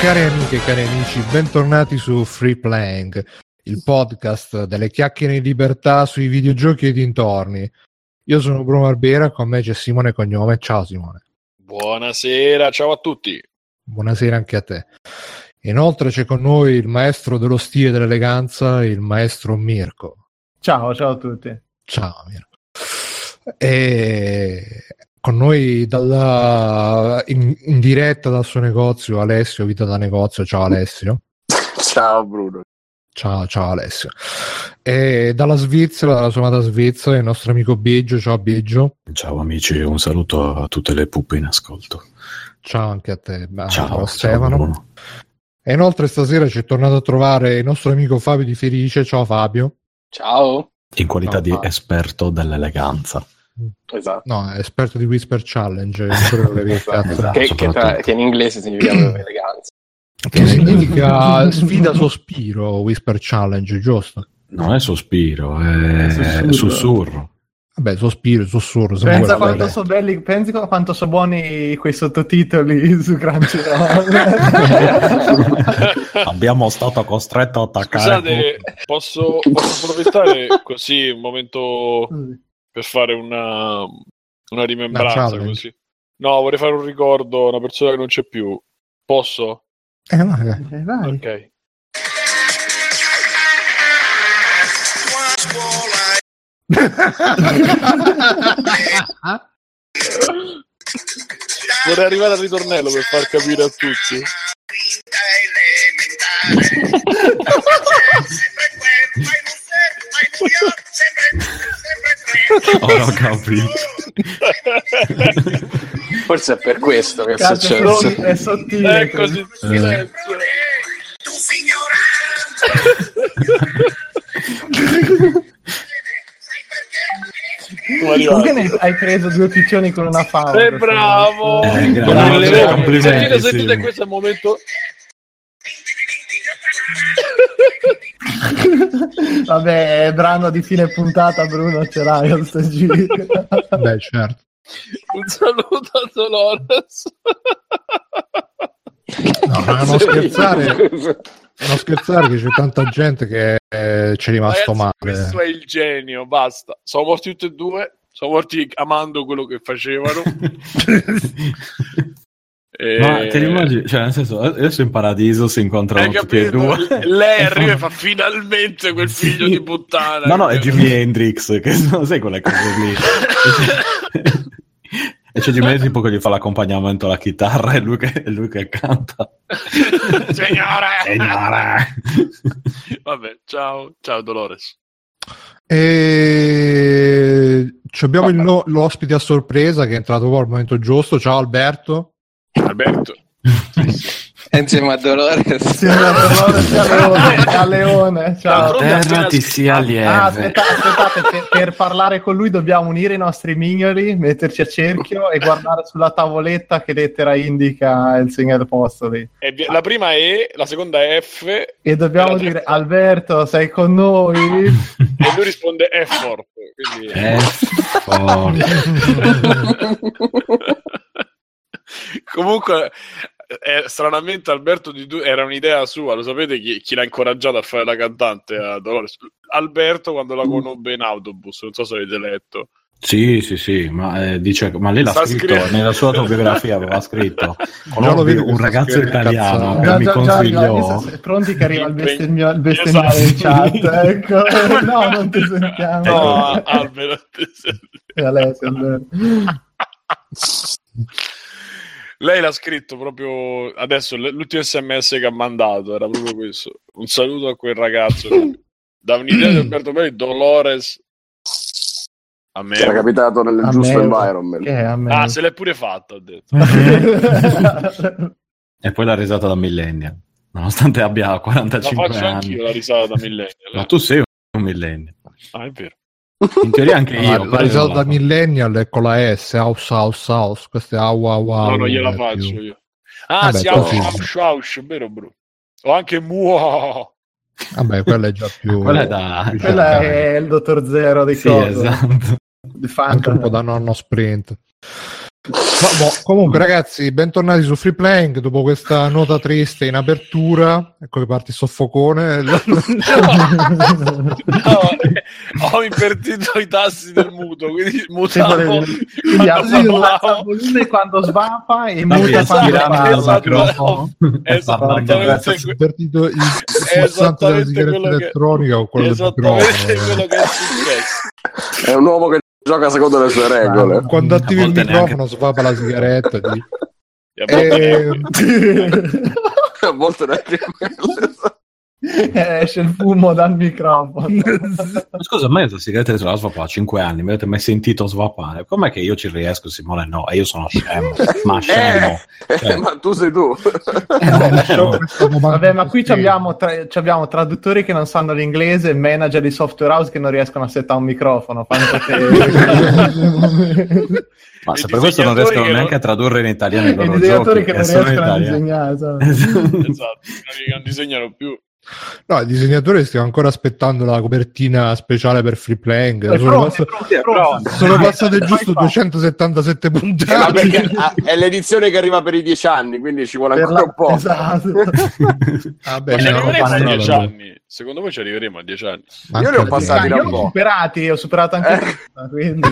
Cari amiche e cari amici, bentornati su Free Playing, il podcast delle chiacchiere in libertà sui videogiochi e dintorni. Io sono Bruno Barbera, con me c'è Simone Cognome. Ciao Simone. Buonasera, ciao a tutti. Buonasera anche a te. Inoltre c'è con noi il maestro dello stile e dell'eleganza, il maestro Mirko. Ciao, ciao a tutti. Ciao Mirko. E con noi in diretta dal suo negozio Alessio, vita da negozio. Ciao Alessio. Ciao Bruno. Ciao Alessio. E dalla Svizzera, dalla somata Svizzera, il nostro amico Biggio. Ciao Biggio. Ciao amici, un saluto a tutte le puppe in ascolto. Ciao anche a te. Ciao Stefano. Ciao, e inoltre stasera ci è tornato a trovare il nostro amico Fabio di Felice. Ciao Fabio. Ciao. In qualità di esperto dell'eleganza. Esatto. No, esperto di Whisper Challenge. Esatto. Che in inglese significa eleganza. Che significa sfida sospiro, Whisper Challenge, giusto? No, è sospiro, è sussurro. Vabbè, sussurro. Pensi quanto sono buoni quei sottotitoli su Crunchyroll. Abbiamo stato costretto a attaccare. Scusate, posso approfittare così un momento per fare una rimembranza così? No, vorrei fare un ricordo a una persona che non c'è più. Posso? Vai. Ok. Vorrei arrivare al ritornello per far capire a tutti. Ho capito. Forse è per questo che è successo. È sottile. È così. Tu signora. Comunque hai preso due piccioni con una favola. È bravo. Complimenti. Sentite questo momento. Vabbè, brano di fine puntata, Bruno, ce l'hai al stagio. Beh, certo. Un saluto a Dolores. No, ma non scherzare che c'è tanta gente che c'è rimasto male. Questo è il genio, basta. Sono morti tutti e due, sono morti amando quello che facevano. Ma ti immagini, cioè nel senso, adesso in paradiso si incontrano tutti e due. Lei arriva e fa finalmente quel figlio di puttana. No, è Jimi Hendrix, che non sai quelle cose lì. E c'è Jimi tipo che gli fa l'accompagnamento alla chitarra e lui che canta. Signore! Vabbè, ciao Dolores. E abbiamo l'ospite a sorpresa che è entrato al momento giusto. Ciao Alberto. E insieme a Dolores. A Leone. Ciao. Alternati sia lieve. Aspettate, per parlare con lui dobbiamo unire i nostri mignoli, metterci a cerchio e guardare sulla tavoletta che lettera indica il segno del posto lì. La prima E, la seconda F. E dobbiamo dire Alberto, sei con noi? E lui risponde Effort. Quindi Comunque stranamente Alberto era un'idea sua, lo sapete chi l'ha incoraggiato a fare la cantante a Dolores? Alberto, quando la conobbe in autobus, non so se avete letto. Sì, ma dice, ma lei l'ha scritto nella sua autobiografia, aveva scritto un ragazzo italiano che mi consigliò. Pronti che arriva il bestemmiare in chat, ecco. No, non ti sentiamo. No, Alberto, Alessio. Lei l'ha scritto proprio adesso, l'ultimo sms che ha mandato era proprio questo. Un saluto a quel ragazzo. Da un'idea di Alberto Belli, Dolores. A me era capitato nel giusto environment. Se l'è pure fatta, ha detto. E poi l'ha risata da millennial. Nonostante abbia 45 anni. La faccio anch'io la risata da millennial. Ma tu sei un millennial. Ah, è vero. In teoria anche io la risata da millennial è con la S, house, questa è wow. No, gliela faccio più. Io sì, house, vero bro? O anche muo. Vabbè, quella è già più quella è il dottor Zero dei cose, esatto. Anche un po' da nonno sprint. Boh, comunque ragazzi, bentornati su Free Playing. Dopo questa nota triste in apertura, ecco che parte il soffocone. Ho invertito i tasti del muto, quindi mutavo quando svapa e muta esattamente quello che è successo. È un uomo che gioca secondo le sue regole. Quando attivi il microfono svapa la sigaretta. A volte neanche esce il fumo dal microfono. Scusa, ma io la sigaretta la svapa a 5 anni, mi avete mai sentito svapare? Com'è che io ci riesco, Simone? No, e io sono scemo. Ma scemo, cioè. Ma tu sei tu. Vabbè, ma qui abbiamo traduttori che non sanno l'inglese, manager di software house che non riescono a settare un microfono. Ma se per questo non riescono neanche a tradurre in italiano i loro giochi, che non riescono a disegnare. Esatto, non disegnano più. No, il disegnatore, stiamo ancora aspettando la copertina speciale per Free Playing. Sono passate giusto 277 puntate. È l'edizione che arriva per i 10 anni, quindi ci vuole ancora un po'. Esatto. Vabbè, secondo voi ci arriveremo a 10 anni? Io li ho passati da un po'. Ho superato anche quindi.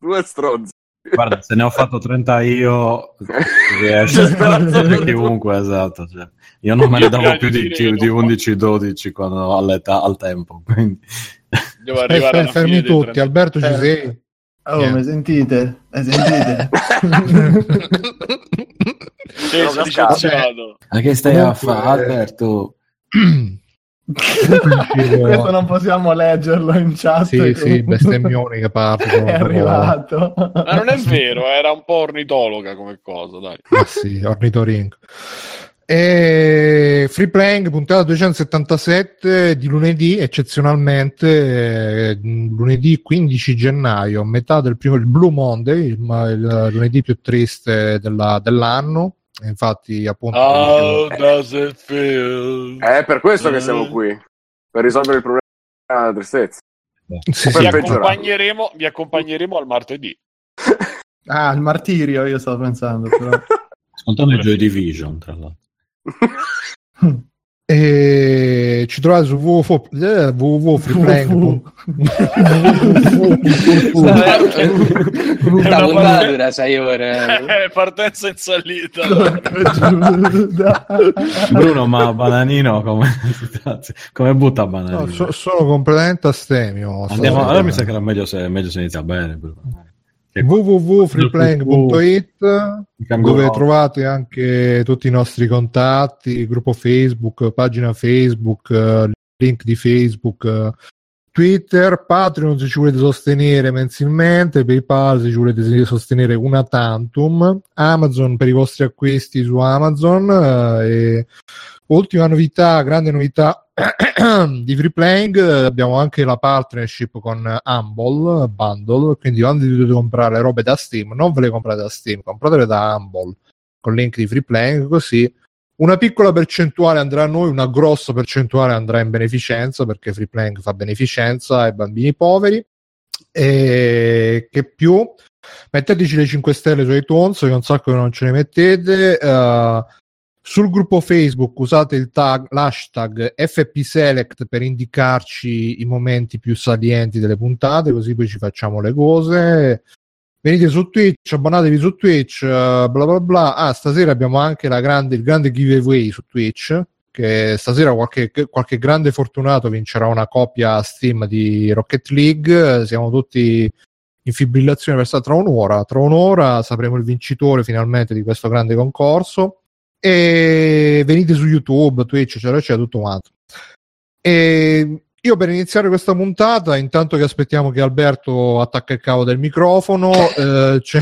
Due stronzi. Guarda, se ne ho fatto 30 io, riesco chiunque, esatto. Cioè. Io non me ne davo più di 11-12 quando all'età, al tempo. Quindi. Devo arrivare alla fermi fine tutti, Alberto ci sei? Oh, yeah. Mi sentite? Ma che stai a fare, Alberto? Questo non possiamo leggerlo in chat. Sì, bestemmioni che partono. È arrivato. Ma non è vero, era un po' ornitologa come cosa, dai. Ma sì, ornitorinco. E Free Playing puntata 277 di lunedì, eccezionalmente lunedì 15 gennaio, metà del primo, il Blue Monday, il lunedì più triste dell'anno. Infatti, appunto, è per questo che siamo qui, per risolvere il problema della tristezza. Vi accompagneremo al martedì. Ah, il martirio, io stavo pensando, però. Ascoltando il Joy Division, tra l'altro. E ci trovate su www.freeplaying.com. 6 ore partenza in salita. Bruno, ma Bananino come butta Bananino? No, sono completamente astemio. Allora mi sa che era meglio se inizia bene, Bruno. www.freeplaying.it, dove trovate anche tutti i nostri contatti, gruppo Facebook, pagina Facebook, link di Facebook, Twitter, Patreon se ci volete sostenere mensilmente, PayPal se ci volete sostenere una tantum, Amazon per i vostri acquisti su Amazon. E ultima novità, grande novità di Free Playing, abbiamo anche la partnership con Humble Bundle, quindi quando dovete comprare robe da Steam, non ve le comprate da Steam, compratele da Humble con link di Free Playing, così una piccola percentuale andrà a noi, una grossa percentuale andrà in beneficenza, perché Free Playing fa beneficenza ai bambini poveri. E che più, metteteci le 5 stelle su iTunes, che un sacco che non ce ne mettete. Sul gruppo Facebook usate il tag, l'hashtag FPSelect per indicarci i momenti più salienti delle puntate, così poi ci facciamo le cose. Venite su Twitch, abbonatevi su Twitch, bla bla bla. Ah, stasera abbiamo anche il grande giveaway su Twitch, che stasera qualche grande fortunato vincerà una copia Steam di Rocket League. Siamo tutti in fibrillazione per stare tra un'ora sapremo il vincitore finalmente di questo grande concorso. E venite su YouTube, Twitch, c'è tutto quanto. E io, per iniziare questa puntata, intanto che aspettiamo che Alberto attacca il cavo del microfono, c'è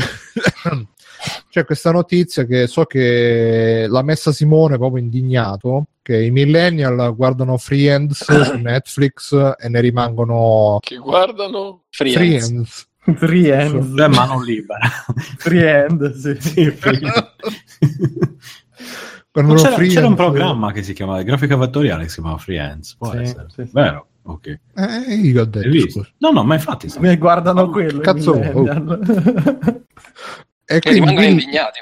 questa notizia che so che l'ha messa Simone proprio indignato, che i millennial guardano Friends su Netflix e ne rimangono che guardano Friends. Friends da mano libera. Friends, sì. C'era un programma che si chiamava grafica vettoriale, che si chiamava Friends, può essere, sì. Vero? Ok. Io ho detto. No, ma infatti. Mi guardano quello. Cazzo. E quindi rimangono indignati.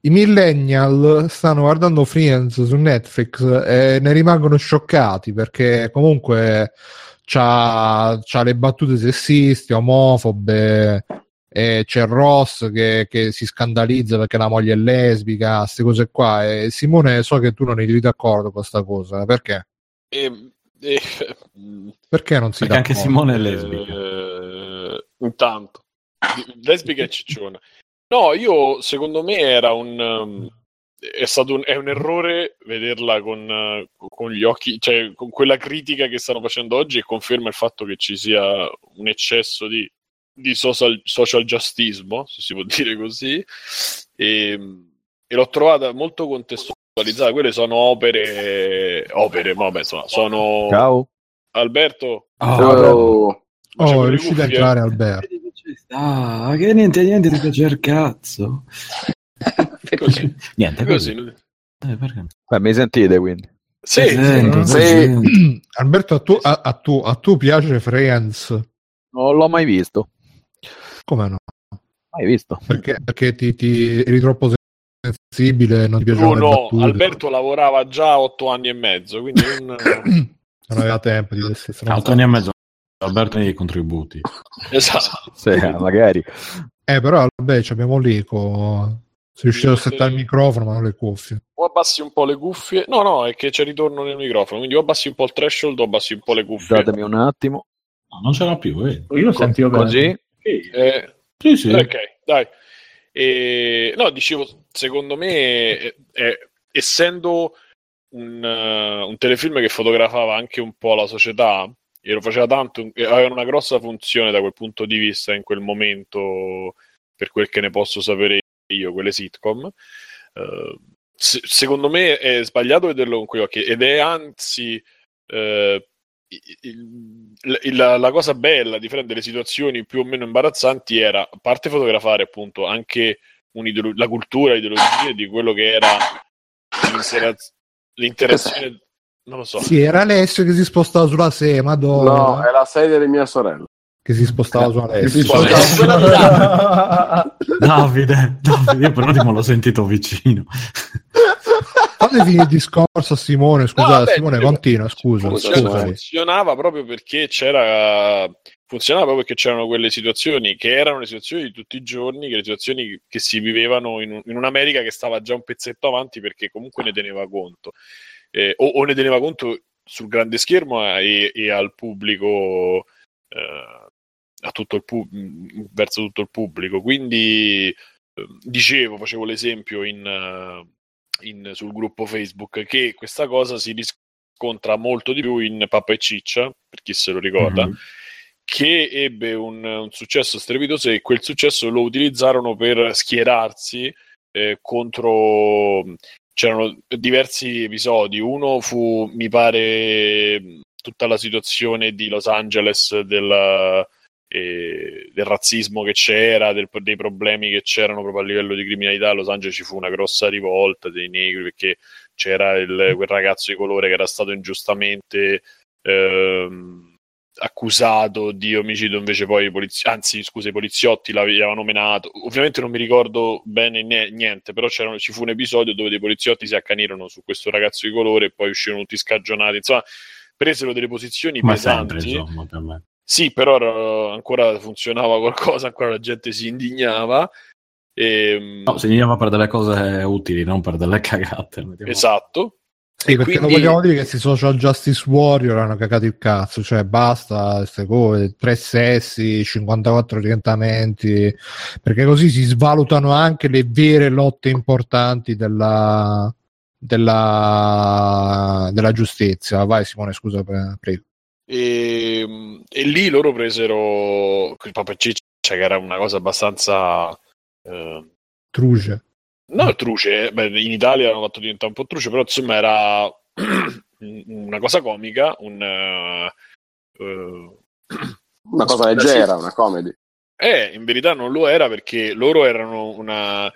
I millennial stanno guardando Friends su Netflix e ne rimangono scioccati perché comunque c'ha le battute sessiste, omofobe, e c'è Ross che si scandalizza perché la moglie è lesbica, queste cose qua. E Simone, so che tu non eri d'accordo con questa cosa, perché? Perché non si dà? Perché anche Simone è lesbica. Intanto, lesbica e cicciona. No, io secondo me era è un errore vederla con gli occhi, cioè con quella critica che stanno facendo oggi, e conferma il fatto che ci sia un eccesso di social justiceismo, se si può dire così, e l'ho trovata molto contestualizzata. Quelle sono opere, ma vabbè, insomma, sono... Ciao Alberto. Ciao, è riuscito a entrare Alberto. Ah, che niente di piacere, cazzo. Così. Niente così. Beh, mi sentite quindi? Sì. Alberto, a tu piace Friends? Non l'ho mai visto. Come no? Mai visto? Perché ti eri troppo sensibile, non ti piaceva. No, Alberto lavorava già 8 anni e mezzo, quindi non aveva tempo di essere 8 anni e mezzo. Alberto nei contributi, esatto. Sì, magari. Però vabbè, ci abbiamo l'eco. Sei riuscito a settare il microfono, ma non le cuffie. O abbassi un po' le cuffie. No, è che c'è ritorno nel microfono. Quindi o abbassi un po' il threshold, o abbassi un po' le cuffie. Datemi un attimo. No, non ce l'ho più. Io lo sentivo così. Sì. Ok, dai. No, dicevo, secondo me, essendo un telefilm che fotografava anche un po' la società, e lo faceva tanto, aveva una grossa funzione da quel punto di vista in quel momento, per quel che ne posso sapere io, quelle sitcom. Secondo me è sbagliato vederlo con quegli occhi, ed è anzi la cosa bella di prendere situazioni più o meno imbarazzanti era, a parte fotografare appunto anche la cultura, l'ideologia di quello che era l'interazione. Non lo so. Sì, era Alessio che si spostava sulla 6, madonna. No, è la 6 delle mia sorella. Che si spostava su Alessio. Davide, per ultimo l'ho sentito vicino. Fate finire il discorso a Simone, Simone continua, scusa. Funzionava proprio perché c'erano quelle situazioni che erano le situazioni di tutti i giorni, che le situazioni che si vivevano in un'America che stava già un pezzetto avanti, perché comunque ne teneva conto. O ne teneva conto sul grande schermo e al pubblico, verso tutto il pubblico. Quindi facevo l'esempio sul gruppo Facebook, che questa cosa si riscontra molto di più in Pappa e Ciccia, per chi se lo ricorda, che ebbe un successo strepitoso, e quel successo lo utilizzarono per schierarsi contro... C'erano diversi episodi. Uno fu, mi pare, tutta la situazione di Los Angeles del razzismo che c'era, dei problemi che c'erano proprio a livello di criminalità. A Los Angeles ci fu una grossa rivolta dei negri, perché c'era quel ragazzo di colore che era stato ingiustamente accusato di omicidio, invece poi i poliziotti l'avevano menato. Ovviamente non mi ricordo bene niente, però ci fu un episodio dove dei poliziotti si accanirono su questo ragazzo di colore e poi uscirono tutti scagionati, insomma presero delle posizioni pesanti sempre, insomma, per me. Sì, però ancora funzionava qualcosa, ancora la gente si indignava si indignava per delle cose utili, non per delle cagate. Esatto. Sì, perché quindi... non vogliamo dire che si social justice warrior hanno cagato il cazzo, cioè basta queste cose, 3 sessi, 54 orientamenti, perché così si svalutano anche le vere lotte importanti della giustizia. Vai Simone, scusa, prego. E lì loro presero il Papa Ciccia, che era una cosa abbastanza... truce. No, truce, in Italia hanno fatto diventare un po' truce, però insomma era una cosa comica, una cosa leggera, una comedy. In verità non lo era, perché loro erano una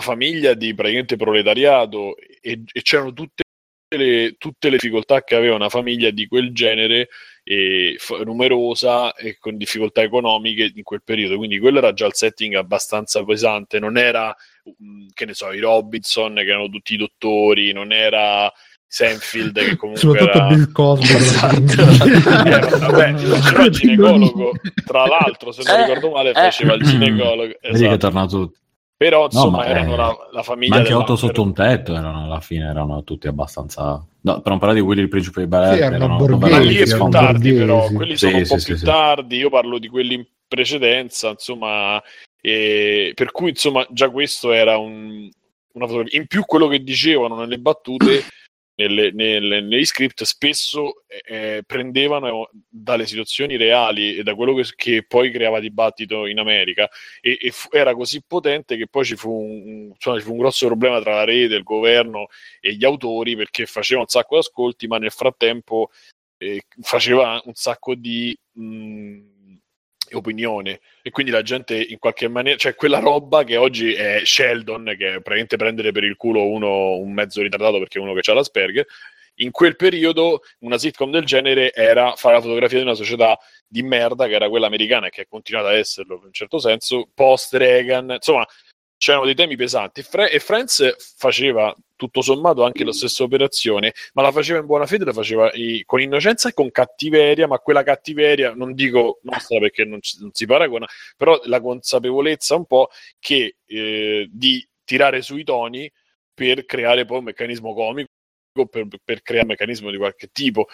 famiglia di praticamente proletariato e c'erano tutte tutte le difficoltà che aveva una famiglia di quel genere, numerosa e con difficoltà economiche in quel periodo, quindi quello era già il setting abbastanza pesante, non era che ne so, i Robinson che erano tutti i dottori, non era Seinfeld che comunque soprattutto era Bill Cosby, esatto. Vabbè, faceva il ginecologo, tra l'altro, se non ricordo male faceva il ginecologo, esatto. Vedi che tornano tutti. Però insomma, no, erano la famiglia, ma anche 8 sotto un tetto erano, alla fine erano tutti abbastanza, no, per non parlare di quelli del Principe di Bel Air, erano borghesi, più tardi, però quelli sono un po' più tardi, io parlo di quelli in precedenza, insomma, per cui insomma già questo era una fotografia in più. Quello che dicevano nelle battute negli script spesso prendevano dalle situazioni reali e da quello che poi creava dibattito in America, era così potente che poi ci fu un grosso problema tra la rete, il governo e gli autori, perché faceva un sacco di ascolti, ma nel frattempo faceva un sacco di opinione, e quindi la gente in qualche maniera, cioè quella roba che oggi è Sheldon, che è praticamente prendere per il culo un mezzo ritardato perché è uno che ha l'Asperger, in quel periodo una sitcom del genere era fare la fotografia di una società di merda che era quella americana e che è continuata ad esserlo in un certo senso post Reagan, insomma c'erano dei temi pesanti, e Friends faceva tutto sommato anche la stessa operazione, ma la faceva in buona fede, la faceva con innocenza e con cattiveria, ma quella cattiveria non dico nostra perché non si paragona, però la consapevolezza un po' che di tirare sui toni per creare poi un meccanismo comico, per creare un meccanismo di qualche tipo.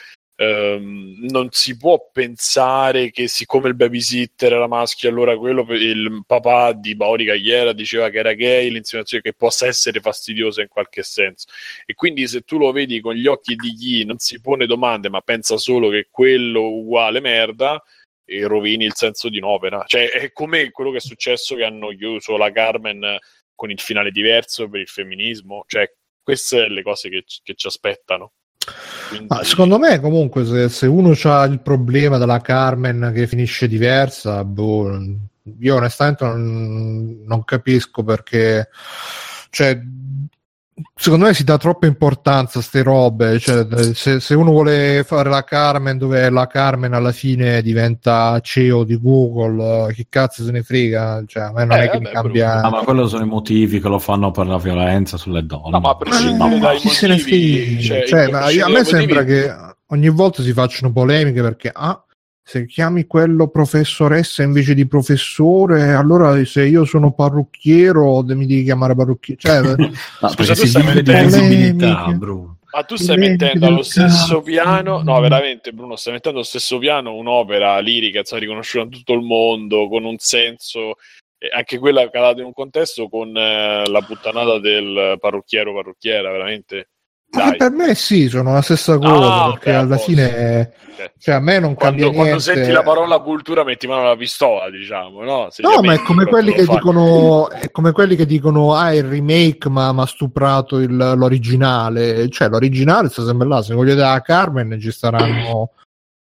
Non si può pensare che siccome il babysitter era maschio, allora quello, il papà di Mauri Cagliera diceva che era gay, l'insinuazione che possa essere fastidiosa in qualche senso, e quindi se tu lo vedi con gli occhi di chi non si pone domande ma pensa solo che quello uguale merda, e rovini il senso di un'opera, cioè è come quello che è successo che hanno chiuso la Carmen con il finale diverso per il femminismo, cioè queste sono le cose che ci aspettano. Ah, secondo me comunque se uno ha il problema della Carmen che finisce diversa, io onestamente non capisco perché, cioè secondo me si dà troppa importanza a ste robe, cioè, se uno vuole fare la Carmen dove la Carmen alla fine diventa CEO di Google, chi cazzo se ne frega, cioè a me non è che mi cambia. Ma quello sono i motivi che lo fanno, per la violenza sulle donne, ma a prescindere dai motivi, se ne frega, cioè, ma a me sembra che ogni volta si facciano polemiche perché se chiami quello professoressa invece di professore, allora se io sono parrucchiero mi devi chiamare parrucchiere, cioè, scusa, tu stai mettendo, Bruno, ma tu stai mettendo allo stesso piano, no veramente Bruno, stai mettendo allo stesso piano un'opera lirica, cioè, riconosciuta in tutto il mondo, con un senso, anche quella calata in un contesto, con la puttanata del parrucchiera, veramente. Ma per me sì, sono la stessa cosa, perché alla fine, cioè, a me non cambia niente. Quando senti la parola cultura metti mano alla pistola, diciamo, no? Se no, ma è come quelli che dicono, il remake ma stuprato l'originale, cioè l'originale sta sempre là, se voglio dare a Carmen ci staranno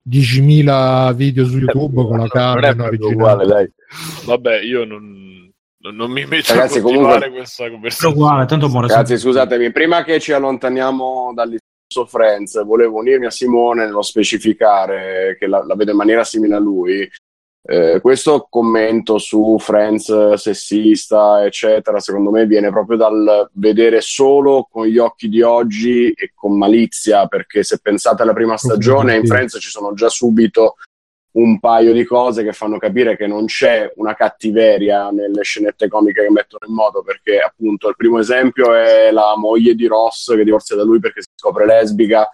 10.000 video su YouTube con la Carmen originale. Uguale, dai. Vabbè, io non mi metto, ragazzi, a continuare comunque questa conversazione. Uguale, tanto buona, ragazzi, scusatemi, prima che ci allontaniamo dal discorso Friends, volevo unirmi a Simone nello specificare che la vedo in maniera simile a lui. Questo commento su Friends sessista, eccetera, secondo me viene proprio dal vedere solo con gli occhi di oggi e con malizia, perché se pensate alla prima stagione, in Friends ci sono già subito un paio di cose che fanno capire che non c'è una cattiveria nelle scenette comiche che mettono in moto, perché appunto il primo esempio è la moglie di Ross che divorzia da lui perché si scopre lesbica,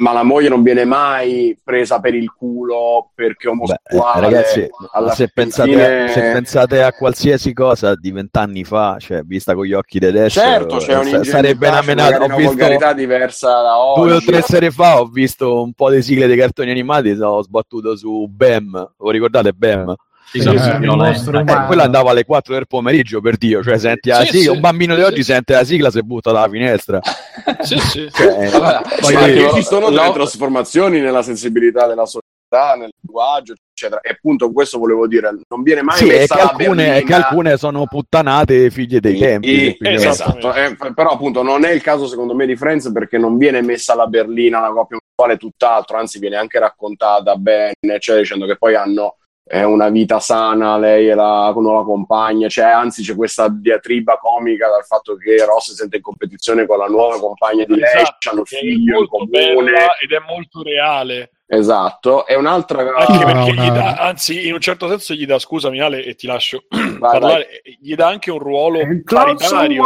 ma la moglie non viene mai presa per il culo perché omosessuale. Beh, ragazzi, se pensate a qualsiasi cosa di 20 anni fa, cioè vista con gli occhi di adesso, certo, c'è sarebbe una menata, una vulgarità diversa da oggi. 2 o 3 serie fa ho visto un po' di sigle dei cartoni animati, ho sbattuto su BAM, vi ricordate BAM? Quella andava alle 4 del pomeriggio, per Dio, cioè senti la sigla, un bambino di oggi sente la sigla, se butta dalla finestra. Sì, sì. Vabbè, poi ci sono delle trasformazioni nella sensibilità della società nel linguaggio, eccetera. E appunto questo volevo dire, non viene mai messa la berlina. Sì, che alcune sono puttanate figlie dei tempi. Esatto. Però appunto non è il caso secondo me di Friends, perché non viene messa la berlina, una coppia uguale, tutt'altro, anzi viene anche raccontata bene, cioè dicendo che poi hanno una vita sana, lei è non la compagna, cioè, anzi c'è questa diatriba comica dal fatto che Ross si sente in competizione con la nuova compagna di lei, hanno figlio in comune. Ed è molto reale. Esatto, è un'altra anche perché gli dà, anzi in un certo senso gli dà, scusami Ale e ti lascio parlare, gli dà anche un ruolo paritario.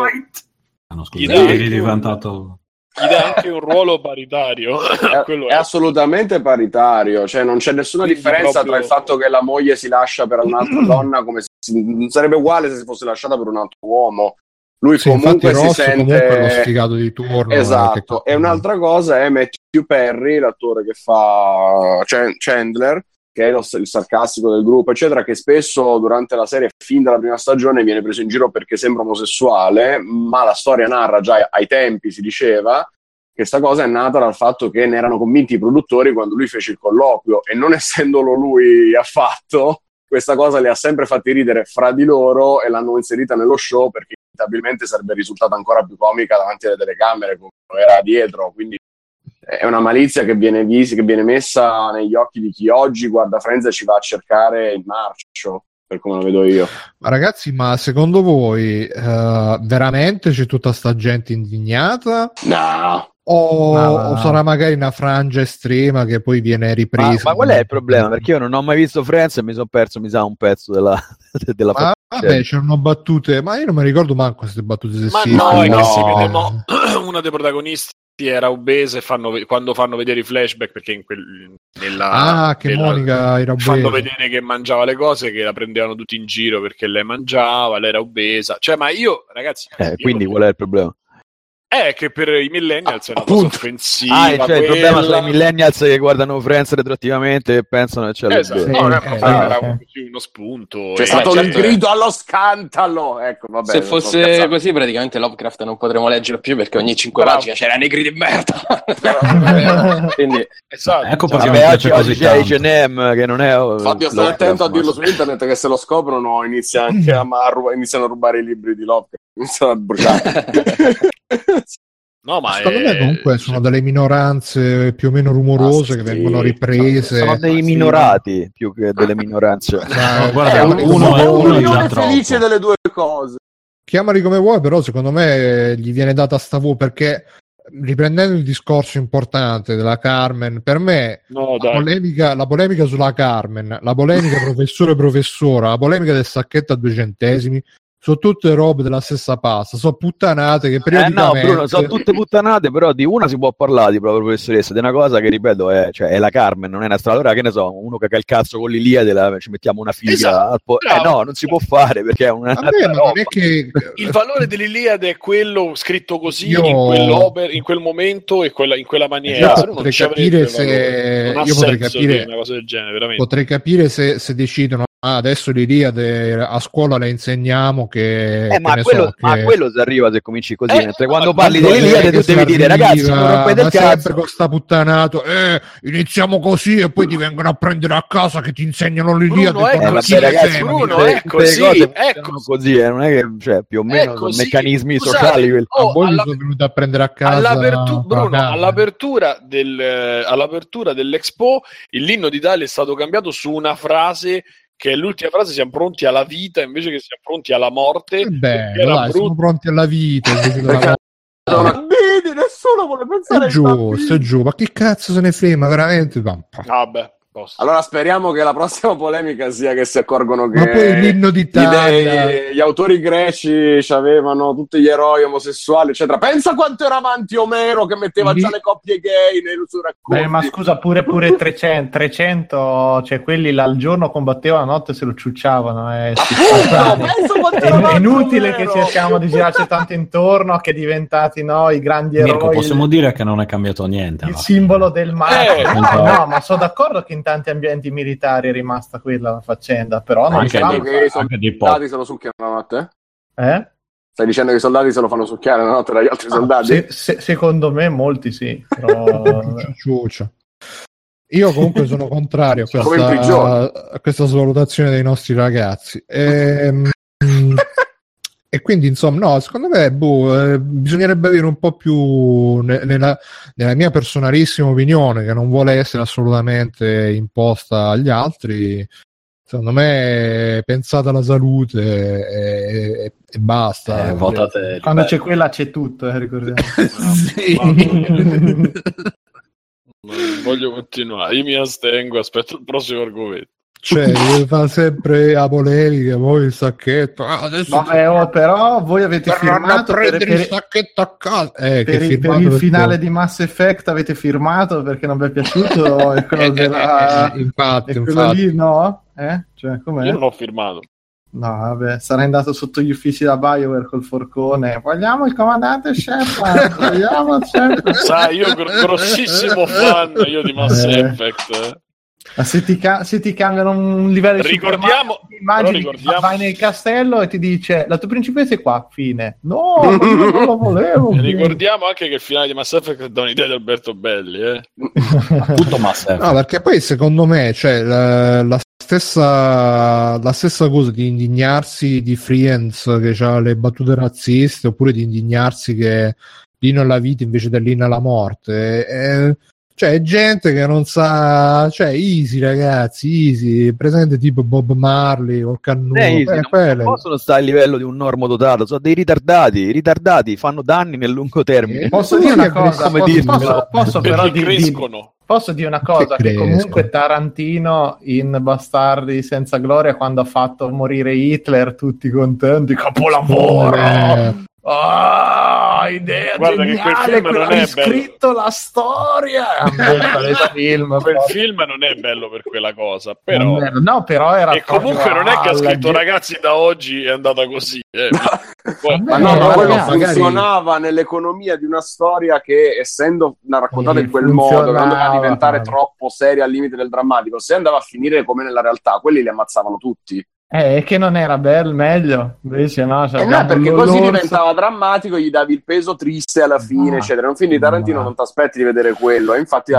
Gli dà anche un ruolo paritario. È assolutamente paritario, cioè non c'è nessuna differenza proprio... tra il fatto che la moglie si lascia per un'altra donna, come se sarebbe uguale se si fosse lasciata per un altro uomo. Lui comunque si sente comunque lo sfigato di turno. Esatto. E un'altra cosa è Matthew Perry, l'attore che fa Chandler, che è il sarcastico del gruppo, eccetera, che spesso durante la serie, fin dalla prima stagione, viene preso in giro perché sembra omosessuale, ma la storia narra, già ai tempi si diceva, che sta cosa è nata dal fatto che ne erano convinti i produttori quando lui fece il colloquio, e non essendolo lui affatto, questa cosa li ha sempre fatti ridere fra di loro e l'hanno inserita nello show perché inevitabilmente sarebbe risultata ancora più comica davanti alle telecamere come era dietro, quindi è una malizia che viene messa negli occhi di chi oggi guarda Friends e ci va a cercare il marcio, per come lo vedo io. Ma ragazzi, ma secondo voi veramente c'è tutta sta gente indignata? No. O sarà magari una frangia estrema che poi viene ripresa? Ma qual è il problema? Perché io non ho mai visto Friends e mi sono perso, mi sa, un pezzo della vabbè, c'erano battute, ma io non mi ricordo manco queste battute. Ma no, è che si vede, no. Una dei protagonisti era obese, quando fanno vedere i flashback, perché Monica era obesa, fanno vedere che mangiava le cose, che la prendevano tutti in giro perché lei mangiava, lei era obesa, cioè, ma io ragazzi quindi qual è il problema? È che per i millennials è una cosa offensiva. Cioè, il problema sono i millennials che guardano Friends retroattivamente e pensano che c'è uno spunto. C'è stato il grido allo scandalo. Ecco, vabbè, se fosse così, praticamente Lovecraft non potremmo leggerlo più perché ogni 5 pagine c'erano i gridi di merda. Quindi esatto. Ecco, oggi c'è H&M che non è. Fabio, stai attento a dirlo su internet, che se lo scoprono iniziano a rubare i libri di Lovecraft. Iniziano a bruciare. No, ma secondo me comunque sono delle minoranze più o meno rumorose che vengono riprese, sono dei minorati più che delle minoranze. No, guarda, uno è felice delle due cose, chiamali come vuoi, però secondo me gli viene data sta voce, perché riprendendo il discorso importante della Carmen, per me la polemica sulla Carmen, la polemica professore-professora, la polemica del sacchetto a 2 centesimi sono tutte robe della stessa pasta, sono puttanate che periodicamente... no, Bruno, sono tutte puttanate, però di una si può parlare, di proprio professoressa, di una cosa che, ripeto, è la Carmen, non è una strada. Allora, che ne so, uno che il cazzo con l'Iliade, ci mettiamo una figa... Esatto, no, non si può fare, perché è una... non è che... Il valore dell'Iliade è quello scritto così, in quel momento e in quella maniera. Esatto, non capire se... non io potrei capire una cosa del genere, veramente. Potrei capire se decidono... adesso l'Iliade a scuola le insegniamo che... a quello si arriva se cominci così, mentre quando parli dell'Iliade tu devi dire, ragazzi, non rompete il cazzo. Sempre con sta puttanato, iniziamo così e poi ti vengono a prendere a casa che ti insegnano l'Iliade. Bruno, è così, non è che, cioè, più o meno sono meccanismi sociali. A voi vi sono venuti a prendere a casa. Bruno, all'apertura dell'Expo l'inno d'Italia è stato cambiato su una frase, che l'ultima frase, siamo pronti alla vita invece che siamo pronti alla morte. Siamo pronti alla vita. Vedi, nessuno vuole pensare giù, ma che cazzo se ne frega veramente. Vabbè, allora speriamo che la prossima polemica sia che si accorgono che poi l'inno d'Italia, gli autori greci avevano tutti gli eroi omosessuali, eccetera. Pensa quanto era avanti Omero che metteva già le coppie gay nei suoi racconti. Ma scusa, pure 300, cioè quelli là al giorno combattevano, la notte se lo ciucciavano. È inutile che cerchiamo di girarci tanto intorno, che diventati i grandi eroi. Mirko, possiamo dire che non è cambiato niente. Il simbolo del male. No, ma sono d'accordo che in tanti ambienti militari è rimasta quella faccenda, però non c'è anche dei soldati se lo succhiano la notte? Stai dicendo che i soldati se lo fanno succhiare la notte dagli altri soldati? Secondo me molti sì, però... Io comunque sono contrario a questa svalutazione dei nostri ragazzi. E quindi insomma no, secondo me bisognerebbe avere un po' più nella mia personalissima opinione, che non vuole essere assolutamente imposta agli altri. Secondo me pensate alla salute e basta. Votate quando c'è quella c'è tutto, ricordiamo. Sì. Non voglio continuare, io mi astengo, aspetto il prossimo argomento. Cioè, fa sempre la polemica, voi il sacchetto. Però voi avete firmato per il sacchetto a casa. Per il finale di Mass Effect avete firmato perché non vi è piaciuto? È quello della... infatti. Lì no? Cioè, com'è? Io non l'ho firmato. No, vabbè, sarei andato sotto gli uffici da BioWare col forcone. Vogliamo il comandante Shepard, vogliamo Shepard. Sai, io grossissimo fan io di Mass Effect. Ma se ti cambiano un livello di immagini, vai nel castello e ti dice la tua principessa è qua, fine. No, non lo volevo. E ricordiamo anche che il finale di Mass Effect dà un'idea di Alberto Belli, tutto Mass Effect. No, perché poi secondo me, cioè, la stessa cosa di indignarsi di Friends che ha le battute razziste, oppure di indignarsi che Lino alla vita invece di Lino alla morte, cioè gente che non sa, cioè easy ragazzi, easy, presente tipo Bob Marley o Cannuto, non possono stare a livello di un normodotato, sono dei ritardati, fanno danni nel lungo termine. Posso dire una cosa, posso però crescono. Posso dire una cosa, che comunque Tarantino in Bastardi senza gloria, quando ha fatto morire Hitler, tutti contenti, capolavoro! Idea guarda geniale, quello ha scritto la storia! Quel film non è bello per quella cosa, però... No, però era... E comunque non è che ha scritto ragazzi da oggi è andata così, Ma quello funzionava nell'economia di una storia che, essendo raccontata in quel modo, non doveva diventare troppo seria al limite del drammatico. Se andava a finire come nella realtà, quelli li ammazzavano tutti. Che non era bello, meglio invece no, cioè no, perché così diventava drammatico, gli davi il peso triste alla fine, eccetera. Un film di Tarantino non ti aspetti di vedere quello, infatti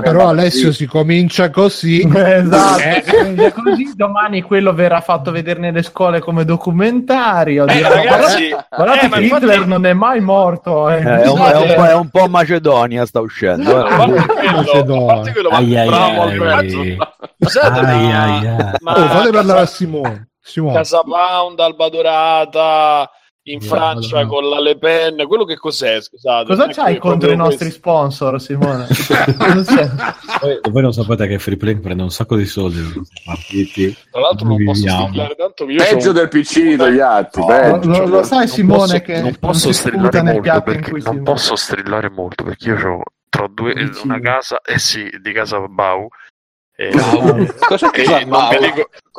però Alessio così. Si comincia così, esatto. Così domani quello verrà fatto vedere nelle scuole come documentario, ragazzi, guardate che Hitler non è mai morto, è un po' Macedonia sta uscendo, fate parlare a Simone. Casapound, Alba Dorata in Francia con la Le Pen, quello che cos'è? Scusate, cosa c'hai contro i nostri sponsor, Simone? Voi non sapete che Free Playing prende un sacco di soldi partiti. Tra l'altro non posso strillare tanto, io peggio del PC degli altri. Lo sai Simone che non posso strillare molto perché io ho tra due una casa di casa Bau.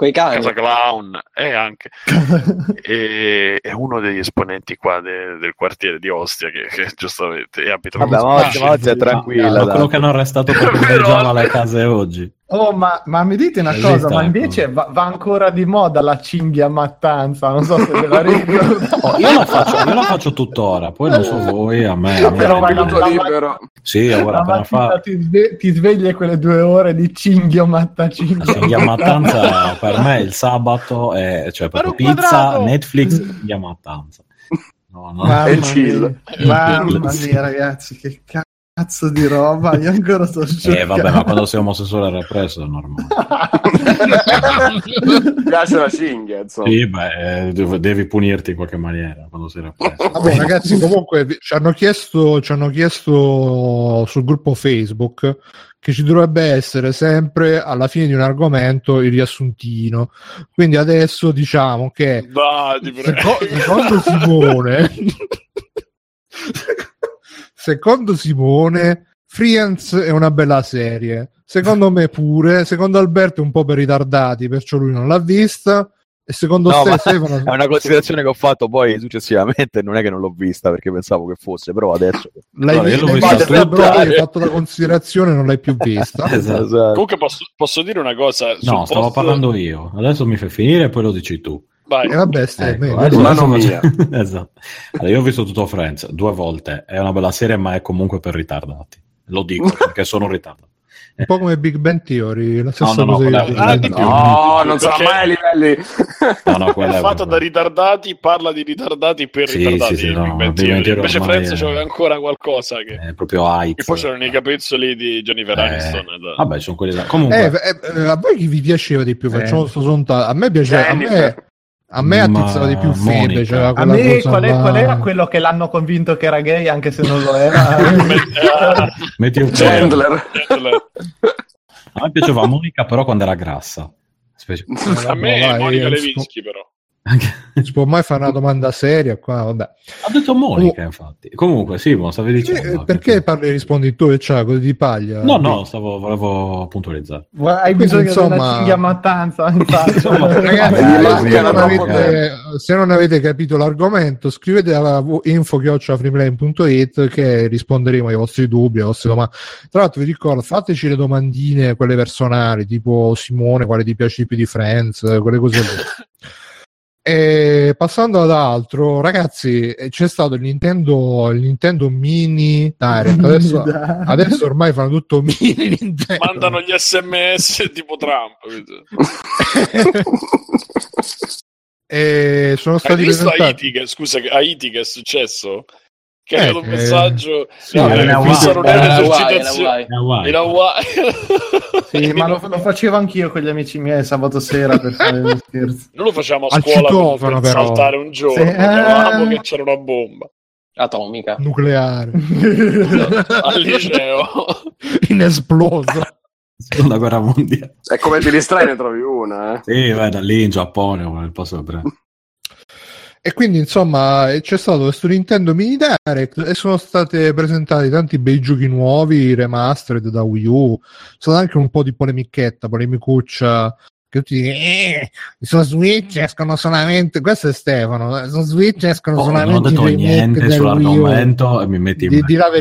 Coi cani. Casa Clown anche è uno degli esponenti qua del quartiere di Ostia che giustamente abita. Oggi è tranquilla, quello che hanno arrestato per Bergamo alle case oggi. Ma mi dite una cosa, ma invece va ancora di moda la cinghia mattanza, non so se ve la ricordo. Io la faccio tuttora, poi non so voi, a me. Però vai libero. Sì, ora ti svegli quelle 2 ore di cinghia mattacinghia. Cinghia mattanza per me il sabato è, cioè per pizza, quadrato. Netflix, cinghia mattanza. No. E chill. Mamma mia ragazzi, che cazzo di roba, io ancora sto scioccando. Vabbè, ma quando sei omosessuale era preso, è normale. Piace la cinghia, insomma. Sì, devi punirti in qualche maniera quando sei rappreso. Vabbè, ragazzi, comunque ci hanno chiesto sul gruppo Facebook che ci dovrebbe essere sempre alla fine di un argomento il riassuntino. Quindi adesso diciamo che secondo Simone Friends è una bella serie, secondo me pure, secondo Alberto è un po' per ritardati, perciò lui non l'ha vista, e secondo Stefano... È una considerazione che ho fatto poi successivamente, non è che non l'ho vista perché pensavo che fosse, però adesso... L'hai fatto la considerazione e non l'hai più vista. Esatto. Comunque posso dire una cosa... No, stavo parlando io, adesso mi fai finire e poi lo dici tu. Vabbè, esatto. Allora, io ho visto tutto Friends 2 volte, è una bella serie ma è comunque per ritardati, lo dico perché sono ritardato, un po' come Big Bang Theory, la stessa cosa. No, non sarà mai ai livelli. È fatto da ritardati, parla di ritardati per ritardati. Sì, Big Bang Theory. Invece Friends c'aveva ancora qualcosa che è proprio hype. E poi c'erano i capezzoli di Jennifer Aniston. Vabbè, sono quelli là. Comunque, a voi chi vi piaceva di più? Facciamo sto sondaggio. A me piaceva. A me attizzava di più Fede, cioè a me cosa qual era quello che l'hanno convinto che era gay anche se non lo era. Metti un Chandler. A me piaceva Monica però quando era grassa. A me è Monica Lewinsky però. Non si può mai fare una domanda seria qua, vabbè. Ha detto Monica infatti. Comunque sì, ma stavi dicendo perché parli e rispondi tu e c'ha così di paglia? No, volevo puntualizzare. Hai bisogno di una cinghia mattanza. Se non avete capito l'argomento, scrivete a info@freeplay.it che risponderemo ai vostri dubbi, alle vostre domande. Tra l'altro vi ricordo, fateci le domandine, quelle personali, tipo Simone, quale ti piace più di Friends, quelle cose lì. E passando ad altro, ragazzi, c'è stato il Nintendo Mini Direct. Adesso ormai fanno tutto Mini Nintendo. Mandano gli SMS tipo Trump. E sono stati presentati. Haiti che è successo? Che è un messaggio in Hawaii. Sì, ma lo facevo anch'io con gli amici miei sabato sera per fare uno scherzo. Noi lo facciamo a scuola per saltare un giorno. Pensavamo che c'era una bomba atomica nucleare al liceo inesplosa. Seconda guerra mondiale. È come ti distrai, ne trovi una. Sì, vai da lì in Giappone o nel posto per... E quindi insomma c'è stato questo Nintendo Mini Direct e sono state presentati tanti bei giochi nuovi, remastered da Wii U. C'è stata anche un po' di polemicuccia, che tutti dicono su Switch escono solamente... Questo è Stefano, su Switch escono solamente... Non ho detto niente sull'argomento e mi metti in mezzo. Di la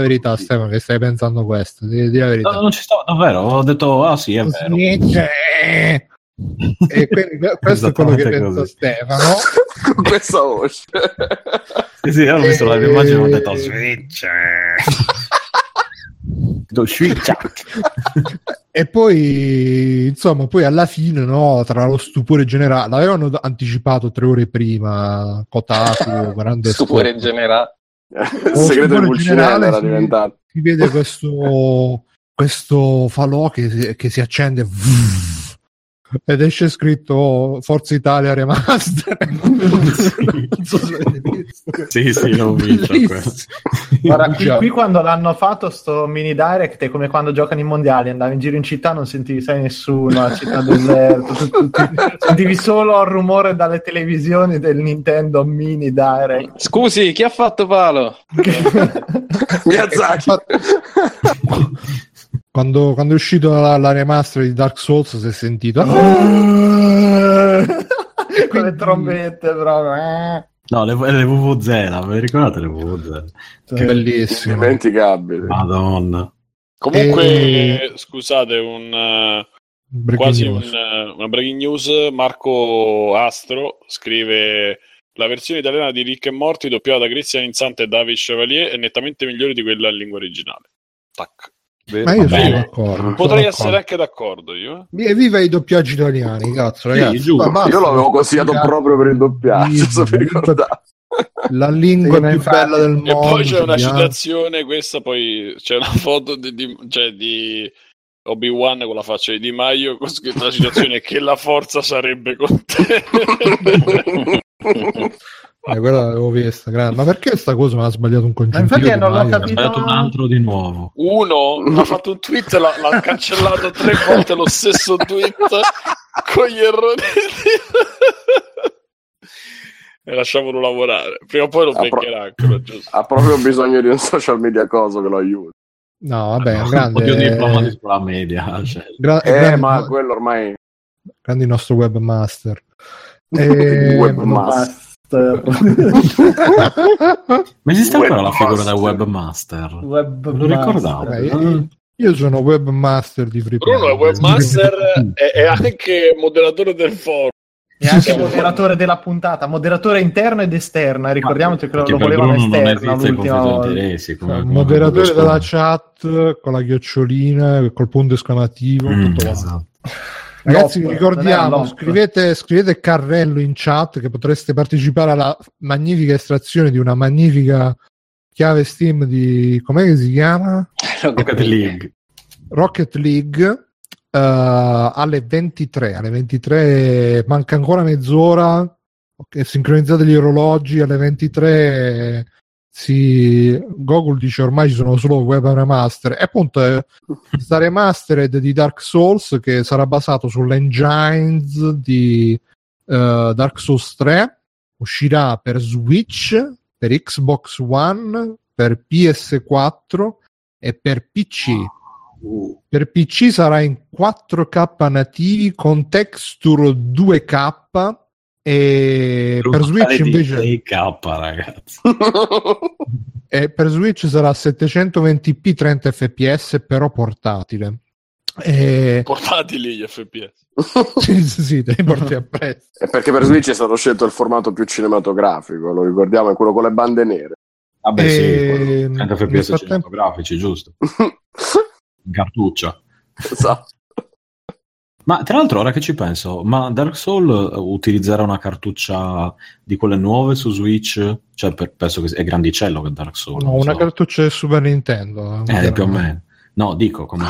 verità Stefano, che stai pensando questo, di la verità. No, non ci sto, davvero, ho detto sì è vero. Switch... E quindi questo è quello che pensa Stefano con questa voce. Sì, ho visto la mia immagine e ho detto Switch. E poi insomma alla fine tra lo stupore generale l'avevano anticipato 3 ore prima Kotaku, grande stupore generale. Il segreto del generale era diventato si vede questo falò che si accende ed esce scritto Forza Italia Remaster. Sì, l'ho visto. Guarda, qui quando l'hanno fatto sto Mini Direct è come quando giocano i mondiali, andavi in giro in città, non sentivi nessuno, la città deserta, sentivi solo il rumore dalle televisioni del Nintendo Mini Direct. Scusi, chi ha fatto palo? Miyazaki. Quando è uscito la remaster di Dark Souls si è sentito con le trombette proprio. No, le vuvuzela, vi ricordate le vuvuzela? Che bellissime, indimenticabili. Madonna. Comunque scusate una breaking news. Marco Astro scrive: la versione italiana di Rick e Morty doppiata da Christian Insante e David Chevalier è nettamente migliore di quella in lingua originale. Tac. Ma io sono d'accordo, potrei essere anche d'accordo io. Viva i doppiaggi italiani, cazzo ragazzi. Sì, io l'avevo consigliato proprio per il doppiaggio, la lingua più bella del mondo. E poi c'è una citazione, questa poi c'è una foto di Obi-Wan con la faccia di Di Maio con la citazione che la forza sarebbe con te. Quella l'avevo vista, grande. Ma perché sta cosa me l'ha sbagliato un congiuntivo? Infatti non l'ho capito. Ha sbagliato un altro di nuovo. Uno ha fatto un tweet e l'ha cancellato 3 volte lo stesso tweet con gli errori. E lasciamolo lavorare. Prima o poi lo beccherà ancora, giusto? Ha proprio bisogno di un social media coso che lo aiuti. No, vabbè, un grande. Un po' di diploma di scuola media. Cioè. Grande, ma quello ormai. Grande il nostro webmaster. Webmaster. Ma esiste ancora la figura da webmaster? Lo ricordavo. Io sono webmaster di Free Playing. Bruno è webmaster e anche moderatore del forum. E anche moderatore della puntata, moderatore interno ed esterna, ricordiamoci che lo volevano esterno l'ultima volta. Moderatore della chat con la ghiocciolina, col punto esclamativo, tutto esatto. Ragazzi, vi ricordiamo, scrivete carrello in chat che potreste partecipare alla magnifica estrazione di una magnifica chiave Steam di, com'è che si chiama? Rocket League. Alle 23 manca ancora mezz'ora, okay, sincronizzate gli orologi, alle 23 Google dice ormai ci sono solo web remaster, e appunto questa remastered di Dark Souls che sarà basato sull'engines di Dark Souls 3, uscirà per Switch, per Xbox One, per PS4 e per PC. Per PC sarà in 4K nativi con texture 2K e per Switch invece 6K, ragazzi. E per Switch sarà 720p 30 fps però portatile. Portatili gli fps. sì, te li porti appresso. È perché per Switch è stato scelto il formato più cinematografico, lo ricordiamo, è quello con le bande nere. Vabbè, sì, 30 fps cinematografici, giusto. Cartuccia, esatto. Ma tra l'altro, ora che ci penso, ma Dark Souls utilizzerà una cartuccia di quelle nuove su Switch? Cioè, penso che è grandicello che Dark Souls. No, una cartuccia Super Nintendo. Più o meno. No, dico, come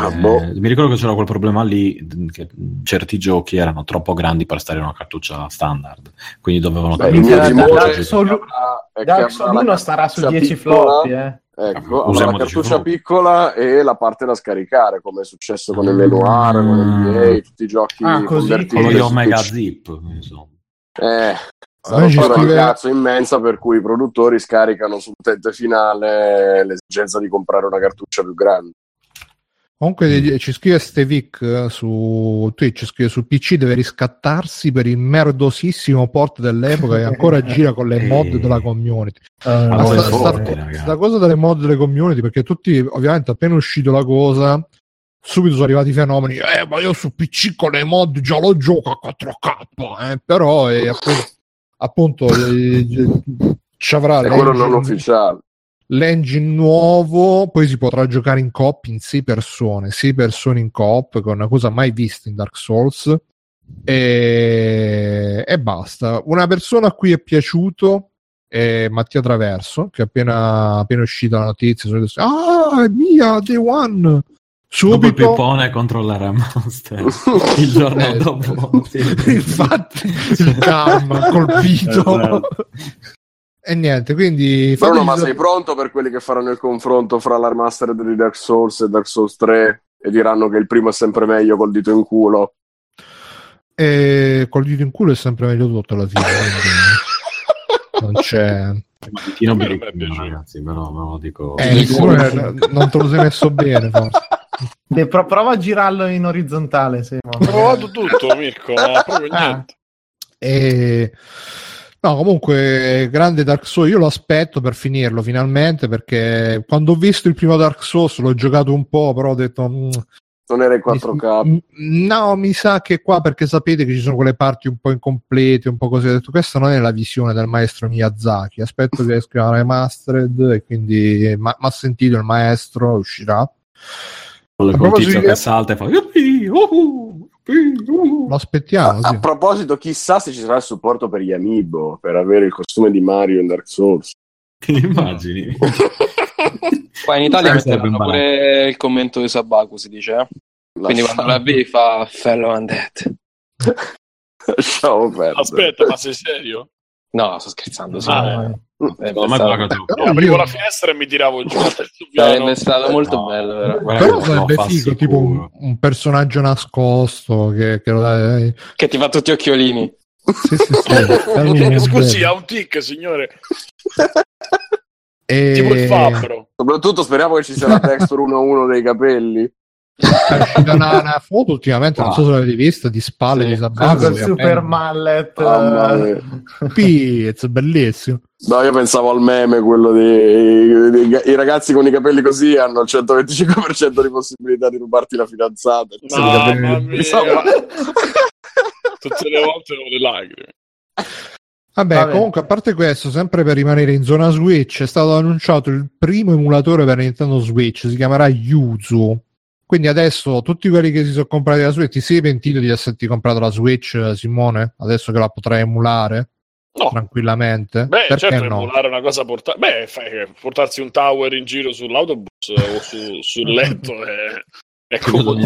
mi ricordo che c'era quel problema lì, che certi giochi erano troppo grandi per stare in una cartuccia standard, quindi dovevano Dark Souls 1 starà su 10 floppy, Ecco, la cartuccia piccola e la parte da scaricare, come è successo con le Noir, con l'NBA, tutti i giochi con gli Omega Zip, insomma. Sarà una cazzo immensa, per cui i produttori scaricano sull'utente finale l'esigenza di comprare una cartuccia più grande. Comunque ci scrive Stevic su Twitch, scrive su PC deve riscattarsi per il merdosissimo port dell'epoca e ancora gira con le mod della community. La cosa delle mod delle community, perché tutti, ovviamente appena è uscito la cosa, subito sono arrivati i fenomeni, ma io su PC con le mod già lo gioco a 4K, però appunto ci avrà... E quello non ufficiale. L'engine nuovo, poi si potrà giocare in coop in 6 persone in coop, che è una cosa mai vista in Dark Souls, e basta. Una persona a cui è piaciuto è Mattia Traverso, che appena uscita la notizia è mia, Day One, subito dopo il pippone contro la Ramaster il giorno dopo infatti il calma colpito. E niente, quindi... Bruno, ma sei pronto per quelli che faranno il confronto fra l'Armaster di Dark Souls e Dark Souls 3 e diranno che il primo è sempre meglio col dito in culo? Col dito in culo è sempre meglio tutto alla fine. Non c'è... Non mi ricordo, ragazzi, però me lo dico... non te lo sei messo bene, forse. Prova a girarlo in orizzontale. Ho provato tutto, Mirko, ma proprio niente. No, comunque grande Dark Souls, io lo aspetto per finirlo finalmente, perché quando ho visto il primo Dark Souls l'ho giocato un po', però ho detto non era in 4K. No, mi sa che qua, perché sapete che ci sono quelle parti un po' incomplete, un po' così, ho detto questa non è la visione del maestro Miyazaki, aspetto che esca la remastered, e quindi m'ha sentito il maestro, uscirà. Con il tizio che salta e fa lo aspettiamo. A proposito, chissà se ci sarà il supporto per gli amiibo, per avere il costume di Mario in Dark Souls. Ti immagini? Qua in Italia sarebbe pure il commento di Sabaku, si dice, quindi quando la vedi fa Fellow Undead. Aspetta, ma sei serio? No, sto scherzando. Aprivo la finestra e mi tiravo giù. Sarebbe stato molto bello, però sarebbe figo, tipo un personaggio nascosto che ti fa tutti gli occhiolini. Sì. Scusi, ha un tic, signore. Tipo il fabbro. Soprattutto speriamo che ci sia la texture 1-1 dei capelli. Una foto ultimamente, non so se l'avete vista, di spalle di Sabato, il super mallet è bellissimo. No, io pensavo al meme, quello dei ragazzi con i capelli così hanno il 125% di possibilità di rubarti la fidanzata. No, tutte le volte ho le lacrime. Vabbè, comunque, a parte questo, sempre per rimanere in zona Switch, è stato annunciato il primo emulatore per Nintendo Switch, si chiamerà Yuzu. Quindi adesso tutti quelli che si sono comprati la Switch, ti sei pentito di esserti comprato la Switch, Simone? Adesso che la potrai emulare? No. Tranquillamente? Beh, perché certo, no? Emulare una cosa beh, portarsi un tower in giro sull'autobus o sul letto è comodo.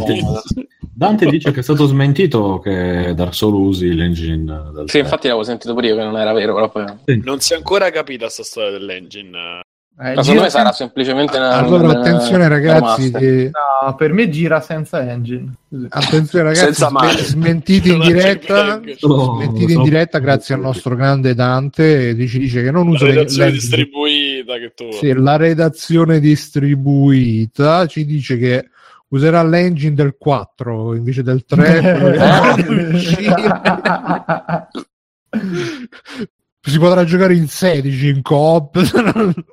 Dante dice che è stato smentito che Dark Souls usi l'engine del sì, infatti l'avevo sentito pure io che non era vero, però poi... sì. Non si è ancora capita sta storia dell'engine. Ma secondo me sarà semplicemente una... Allora attenzione ragazzi che... no, per me gira senza engine. Attenzione ragazzi, smentiti in diretta, smentiti in diretta grazie al nostro grande Dante, ci dice che non usa la redazione distribuita che tu... Sì, la redazione distribuita ci dice che userà l'engine del 4 invece del 3. Si potrà giocare in 16 in coop.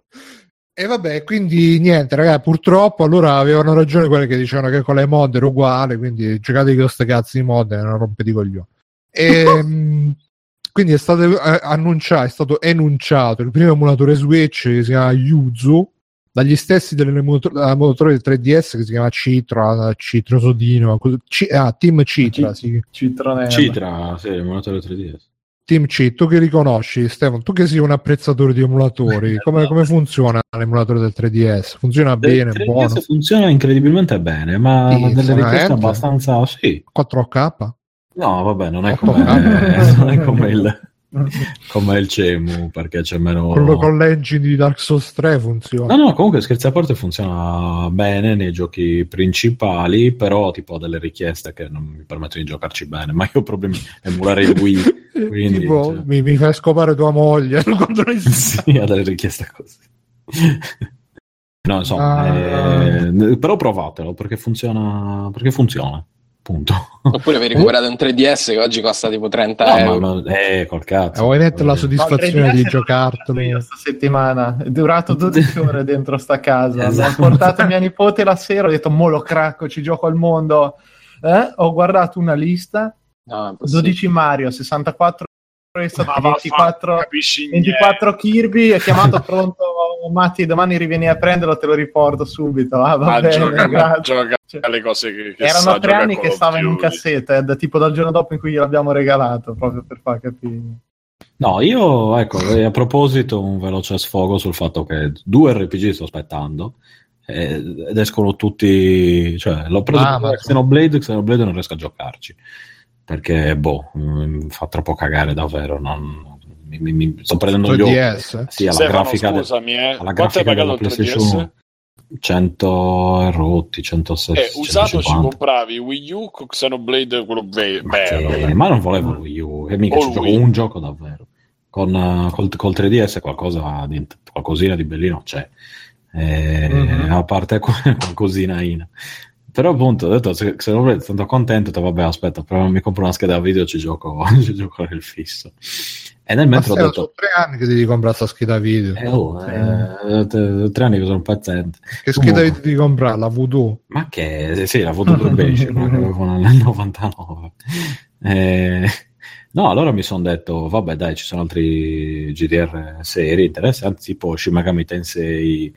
E vabbè, quindi niente ragazzi, purtroppo allora avevano ragione quelli che dicevano che con le mod era uguale, quindi giocate con queste cazzo di mod, non rompete i coglioni. E quindi è stato annunciato il primo emulatore Switch che si chiama Yuzu dagli stessi dell'emulatore del 3DS che si chiama Citra, Citrosodino, Team Citra, sì. Citra, sì, emulatore 3DS. Team C, tu che riconosci, Stefano, tu che sei un apprezzatore di emulatori, come funziona l'emulatore del 3DS? Funziona bene? 3DS buono? Funziona incredibilmente bene, ma sì, delle richieste abbastanza... Sì. 4K? No, vabbè, non è come il CEMU, perché c'è meno... Con l'engine di Dark Souls 3 funziona. No, comunque scherzi a parte funziona bene nei giochi principali, però tipo ho delle richieste che non mi permettono di giocarci bene, ma io ho problemi a emulare il Wii. Quindi, tipo, cioè... mi fai scopare tua moglie quando sì, ha delle richieste così. No, insomma, però provatelo perché funziona punto. Oppure vi recuperate un 3DS che oggi costa tipo 30 euro. Ma col cazzo. Vuoi mettere la soddisfazione di giocartelo? Questa settimana è durato 12 ore dentro sta casa. Esatto. Ho portato mia nipote la sera, ho detto mo lo cracco, ci gioco al mondo. Ho guardato una lista. No, 12 Mario, 64 Presto, 24 Kirby, è chiamato pronto Matti, domani rivieni a prenderlo, te lo riporto subito. Gioca le cose che erano sa, 3 anni che stava in un cassetto tipo dal giorno dopo in cui gliel'abbiamo regalato, proprio per far capire. No, io ecco, a proposito un veloce sfogo sul fatto che 2 RPG sto aspettando ed escono tutti, cioè l'ho preso Xenoblade non riesco a giocarci perché mi fa troppo cagare davvero, mi sto prendendo gli occhi. Sì, alla grafica alla grafica della PlayStation 100 rotti, 160. Usato 150. Ci compravi Wii U con Xenoblade quello bello. Ma non volevo Wii U, e mica ci gioco un gioco davvero. Col 3DS qualcosina di bellino c'è. A parte qualcosina in. Però appunto ho detto se sono stato contento, vabbè aspetta, però mi compro una scheda video, ci gioco il fisso. E nel mentre ho detto sono 3 anni che ti devi comprare questa scheda video. 3 anni che sono paziente. Che scheda video ti devi comprare? La Voodoo? Ma che sì, la Voodoo Probation, ma che avevo nel 99. No, allora mi sono detto vabbè dai, ci sono altri GDR serie interessanti tipo Shin Megami Tensei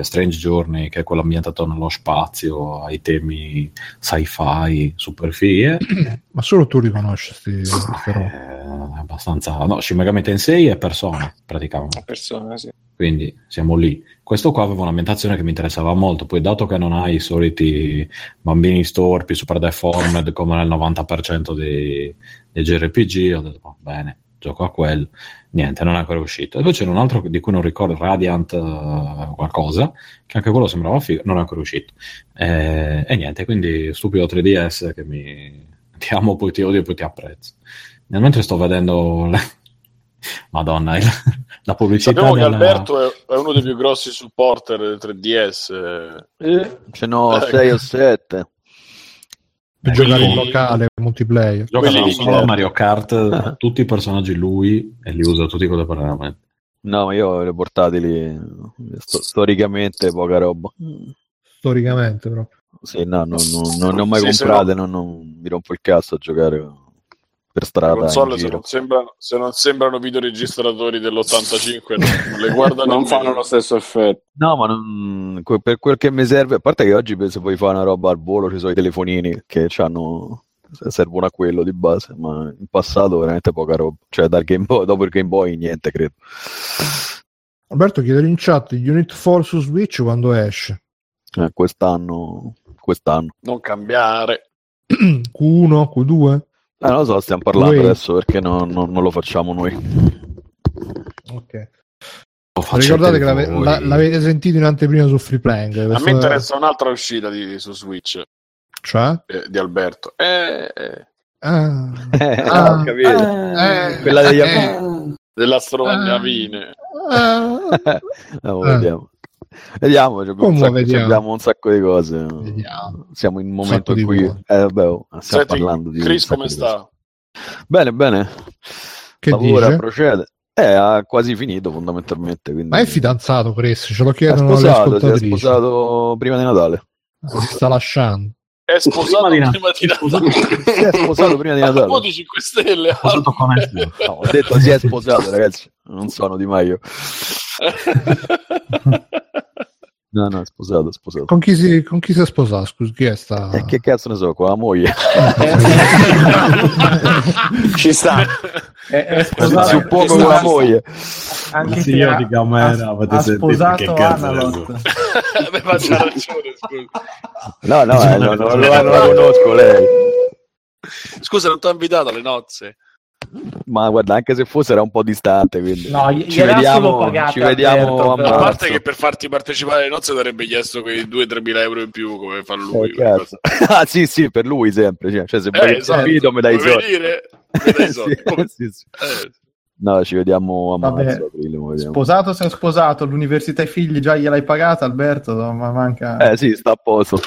Strange Journey, che è quello ambientato nello spazio, ai temi sci-fi super fighe. Ma solo tu riconosci però. Abbastanza. No, Shin Megami Tensei è Persona praticamente. Persona, sì. Quindi siamo lì. Questo qua aveva un'ambientazione che mi interessava molto, poi dato che non hai i soliti bambini storpi super deformed come nel 90% dei JRPG, ho detto va bene, gioco a quello. Niente, non è ancora uscito. E poi c'era un altro di cui non ricordo, Radiant qualcosa, che anche quello sembrava figo, non è ancora uscito. E niente, quindi stupido 3DS che ti amo, poi ti odio, poi ti apprezzo. Nel mentre sto vedendo Madonna, la pubblicità. Sappiamo che Alberto è uno dei più grossi supporter del 3DS. Ce n'ho 6 o 7. Giocare in locale, multiplayer. Giocano solo a Mario Kart, tutti i personaggi lui e li usa tutti contemporaneamente. No, ma io le portatili storicamente poca roba. Storicamente proprio. Sì, no, non ne ho mai comprate, non mi rompo il cazzo a giocare. per strada. Le console, se non sembrano videoregistratori dell'85, non le guardano, non fanno lo stesso effetto. No, ma non, per quel che mi serve, a parte che oggi penso puoi fare una roba al volo, ci sono i telefonini che hanno, servono a quello di base, ma in passato veramente poca roba, cioè dal Game Boy, dopo il Game Boy niente, credo. Alberto chiede in chat Unit 4 su Switch quando esce. Quest'anno non cambiare Q1, Q2? Non lo so, stiamo parlando adesso perché non lo facciamo noi. Ok. Ricordate che l'avete sentito in anteprima su Free Playing. A me interessa un'altra uscita su Switch, cioè? Di Alberto. Ho capito. Quella degli dell'astrovagnavine. Vediamo, abbiamo un sacco di cose. Vediamo. Siamo in un momento in cui stiamo parlando di Chris, come sta? Bene. Che lavora, dice? Procede. Ha quasi finito fondamentalmente, quindi... Ma è fidanzato Chris, ce lo chiedono le ascoltatrici. Si è sposato prima di Natale. Si sta lasciando. È sposato prima di Natale. 5 stelle. No, ho detto si è sposato, ragazzi, non sono Di Maio. No, è sposato. Con chi si è sposato? Scusa, chi è sta? Che cazzo ne so, con la moglie. Ci sta. Su poco con la moglie. Anche sì, io dico, avete sposato che cazzo ragione, scusa. No, non la conosco lei. Scusa, non ti ho invitato alle nozze. Ma guarda, anche se fosse era un po' distante, quindi no, ci vediamo a marzo. A parte che per farti partecipare alle nozze avrebbe chiesto quei 2.000-3.000 euro in più, come fa lui. Sì, per lui sempre, cioè se vuoi capito, me dai soldi. No, ci vediamo a marzo, aprile. Sposato, se è sposato, l'università e figli già gliel'hai pagata, Alberto, ma manca. Sì, sta a posto.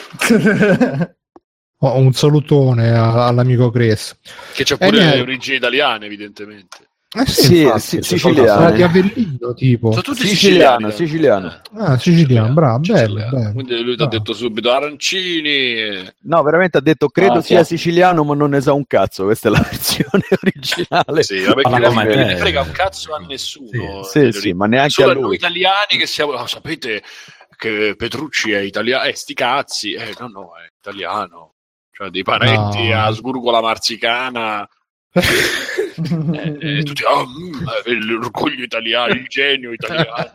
Un salutone all'amico Chris, che c'ha pure le origini italiane, evidentemente. Sì, siciliano. Siciliano, bravo, bello. Quindi lui ti ha detto subito arancini. No, veramente ha detto credo sia siciliano, ma non ne sa un cazzo. Questa è la versione originale. Sì, perché non ne frega un cazzo a nessuno. Sì, ma neanche a noi italiani che siamo, sapete che Petrucci è italiano, sti cazzi, no, è italiano. Cioè dei parenti a Sgurgola Marzicana, tutti l'orgoglio italiano, il genio italiano.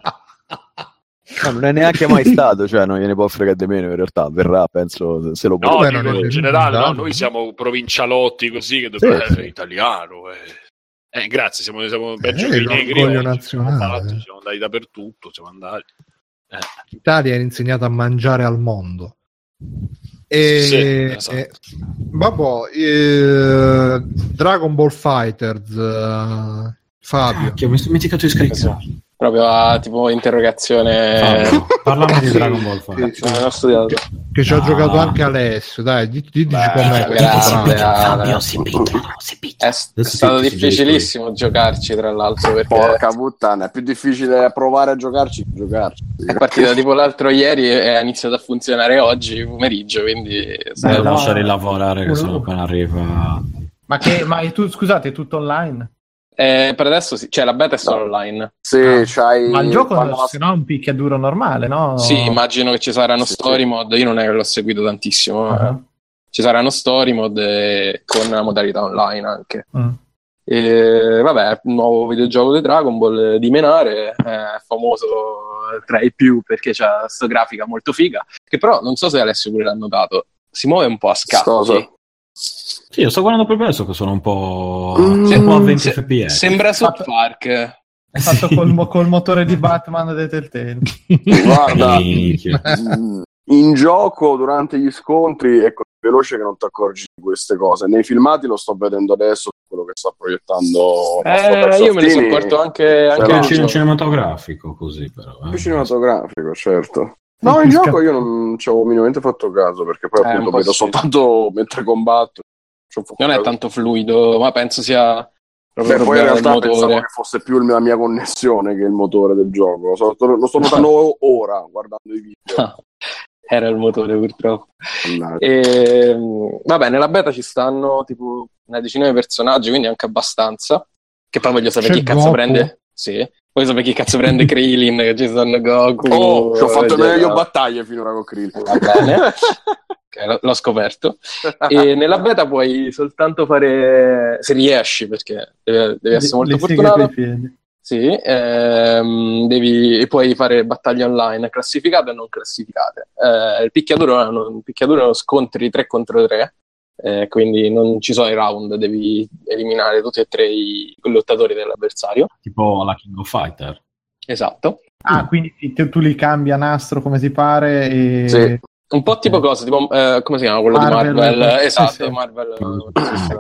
No, non è neanche mai stato, cioè non gliene può fregare di meno in realtà, verrà, penso, se lo può. No, in generale, no, noi siamo provincialotti così che dobbiamo essere italiano. Grazie, siamo peggio che i negri, siamo andati dappertutto, siamo andati. L'Italia è insegnata a mangiare al mondo. Esatto. Dragon Ball FighterZ, Fabio. Cacchio, mi sono dimenticato di scaricare. Proprio a tipo interrogazione. Parliamo di Dragon Ball FighterZ. Che ci ha giocato anche Alessio. Dai, dici com'è. Fabio, si picchia. È stato difficilissimo giocarci, tra l'altro, perché porca puttana, è più difficile provare a giocarci che giocarci. È partita tipo l'altro ieri e ha iniziato a funzionare oggi pomeriggio, quindi devo lasciare lavorare che sennò non arriva. Ma tu scusate, è tutto online? Per adesso sì, cioè la beta è solo online. Sì, c'hai. Ma il gioco se no è un picchiaduro normale, no? Sì, immagino che ci saranno story mod. Io non è che l'ho seguito tantissimo. Ci saranno story mod con la modalità online anche. Vabbè, un nuovo videogioco di Dragon Ball di Menare, famoso tra i più perché c'ha questa grafica molto figa. Che però non so se Alessio pure l'ha notato. Si muove un po' a scatti. Sì, io sto guardando proprio adesso che sono un po', a 20 fps. Sembra South Park. È fatto col motore di Batman dei Telltale. Guarda, in gioco durante gli scontri è così veloce che non ti accorgi di queste cose. Nei filmati lo sto vedendo adesso, quello che sta proiettando. Io me ne sopporto anche il cinematografico, così però. Il cinematografico, certo. No, il gioco io non ci avevo minimamente fatto caso, perché poi appunto vedo soltanto mentre combatto. Non è tanto fluido, ma penso sia proprio. Beh, poi in realtà pensavo che fosse più la mia connessione che il motore del gioco. Lo sto notando ora guardando i video. era il motore purtroppo. E, vabbè, nella beta ci stanno tipo una decina di personaggi, quindi anche abbastanza. Che poi voglio sapere chi cazzo prende. Sì. Poi sapere chi cazzo prende Krillin, che ci stanno Goku. Oh, ci ho fatto meglio battaglie finora con Krillin. Va bene. Okay, l'ho scoperto. E nella beta puoi soltanto fare, se riesci, perché devi essere molto fortunato. Sì, puoi fare battaglie online classificate e non classificate. Il picchiaduro lo scontri 3 contro 3, quindi non ci sono i round, devi eliminare tutti e tre i lottatori dell'avversario, tipo la King of Fighter. Esatto. Quindi tu li cambi a nastro come ti pare e... Sì. Un po' tipo cosa, tipo come si chiama quello Marvel, di Marvel? Esatto, sì. Marvel.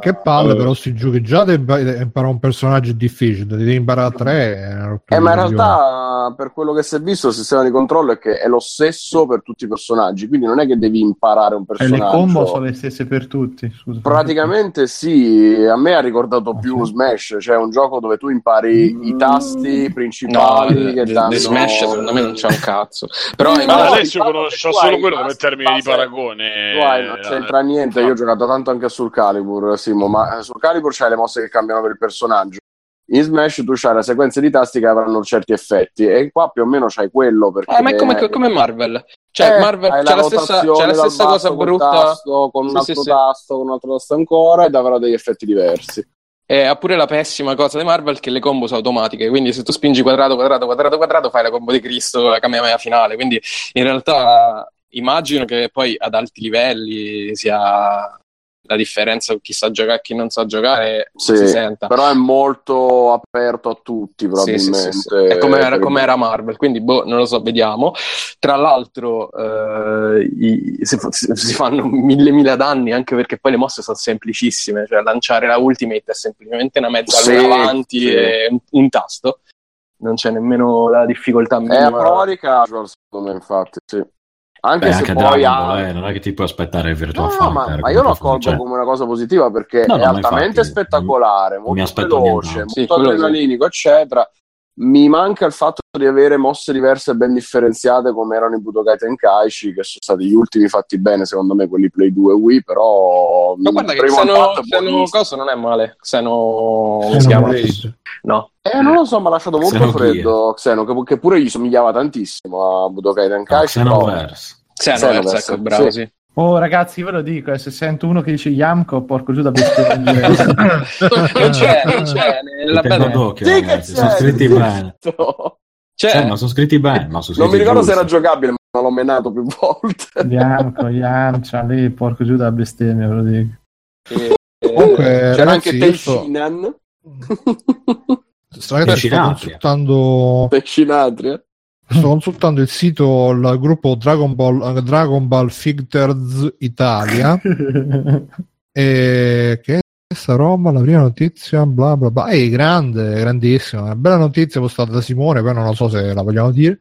Che palle, però si giochi già imparare un personaggio difficile, devi imparare 3. Ma in realtà, per quello che si è visto, il sistema di controllo è che è lo stesso per tutti i personaggi, quindi non è che devi imparare un personaggio. E le combo sono le stesse per tutti. Scusa, praticamente sì, a me ha ricordato più Smash, cioè un gioco dove tu impari i tasti principali. No, che danno... Smash secondo me non c'è un cazzo. Però Alessio conosce solo quello come termini di paragone. Guai, non c'entra niente. Io ho giocato tanto anche a Soul Calibur, Simo, ma Soul Calibur c'hai le mosse che cambiano per il personaggio. In Smash tu c'hai la sequenza di tasti che avranno certi effetti, e qua più o meno c'hai quello, perché ma è come Marvel. Cioè Marvel c'è la stessa cosa brutta tasto, con un altro tasto, con un altro tasto ancora, ed avrà degli effetti diversi. Ha pure la pessima cosa di Marvel che le combo sono automatiche, quindi se tu spingi quadrato, quadrato, quadrato, quadrato, fai la combo di Cristo, la Kamehameha finale. Quindi in realtà immagino che poi ad alti livelli sia la differenza chi sa giocare e chi non sa giocare, sì, si senta. Però è molto aperto a tutti, probabilmente. Sì. È come era Marvel, quindi non lo so, vediamo. Tra l'altro si fanno mille danni, anche perché poi le mosse sono semplicissime, cioè lanciare la Ultimate è semplicemente una mezza luna avanti e un tasto. Non c'è nemmeno la difficoltà minima. È a prova di casual, secondo me, infatti, sì. Anche poi non è che ti puoi aspettare il Virtua Fighter, ma io lo colgo come una cosa positiva, perché è altamente spettacolare, molto veloce, molto adrenalinico, eccetera. Mi manca il fatto di avere mosse diverse e ben differenziate come erano i Budokai Tenkaichi, che sono stati gli ultimi fatti bene, secondo me, quelli Play 2 e Wii. Però ma guarda che Xeno cosa non è male. Xeno si chiama? No, non lo so, mi ha lasciato molto freddo Xeno, che pure gli somigliava tantissimo a Budokai Tenkaichi. Xenoverse, ecco, bravo, sì. Oh ragazzi, ve lo dico, se sento uno che dice Yamko, porco giù da bestia. Non c'è la bella. Sono scritti bene. Ma sono scritti bene. Non mi ricordo se era giocabile, ma l'ho menato più volte. Yamcha lì, porco giù da bestemmia, ve lo dico. Comunque, c'era anche Tenshinan. Sto consultando il sito, il gruppo Dragon Ball FighterZ Italia, e che questa roba, la prima notizia, bla bla bla, è grandissima, una bella notizia postata da Simone, poi non lo so se la vogliamo dire.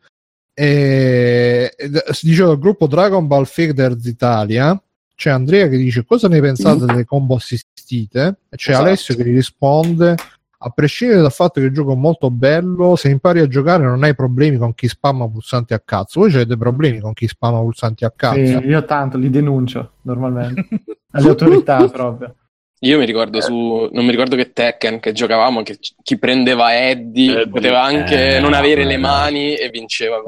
Si diceva il gruppo Dragon Ball FighterZ Italia, c'è Andrea che dice: cosa ne pensate delle combo assistite? E c'è Alessio che gli risponde: a prescindere dal fatto che il gioco è molto bello, se impari a giocare non hai problemi con chi spamma pulsanti a cazzo. Voi avete problemi con chi spamma pulsanti a cazzo? Sì, io tanto li denuncio normalmente alle autorità proprio. Io mi ricordo non mi ricordo che Tekken che giocavamo, che chi prendeva Eddie poteva anche non avere le mani e vinceva.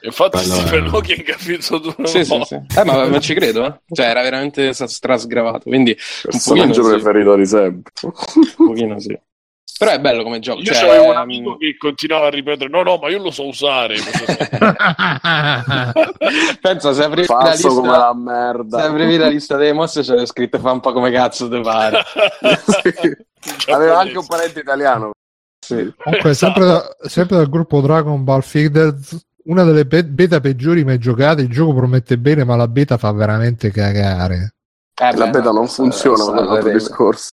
Infatti Stephen Hawking ha vinto 2-1. Sì. Ma ci credo, Cioè era veramente strasgravato, quindi personaggio preferito di sempre. Un pochino sì. Però è bello come gioco. Io c'avevo un amico che continuava a ripetere: no, ma io lo so usare. Pensa, se aprivi la lista come la merda. Se aprivi la lista delle mosse c'era scritto: fa un po' come cazzo te pare. Sì. Aveva anche un parente italiano. Sì. Comunque, sempre dal gruppo Dragon Ball FighterZ, una delle beta peggiori mai giocate. Il gioco promette bene, ma la beta fa veramente cagare. La beta non funziona, ma è un altro discorso.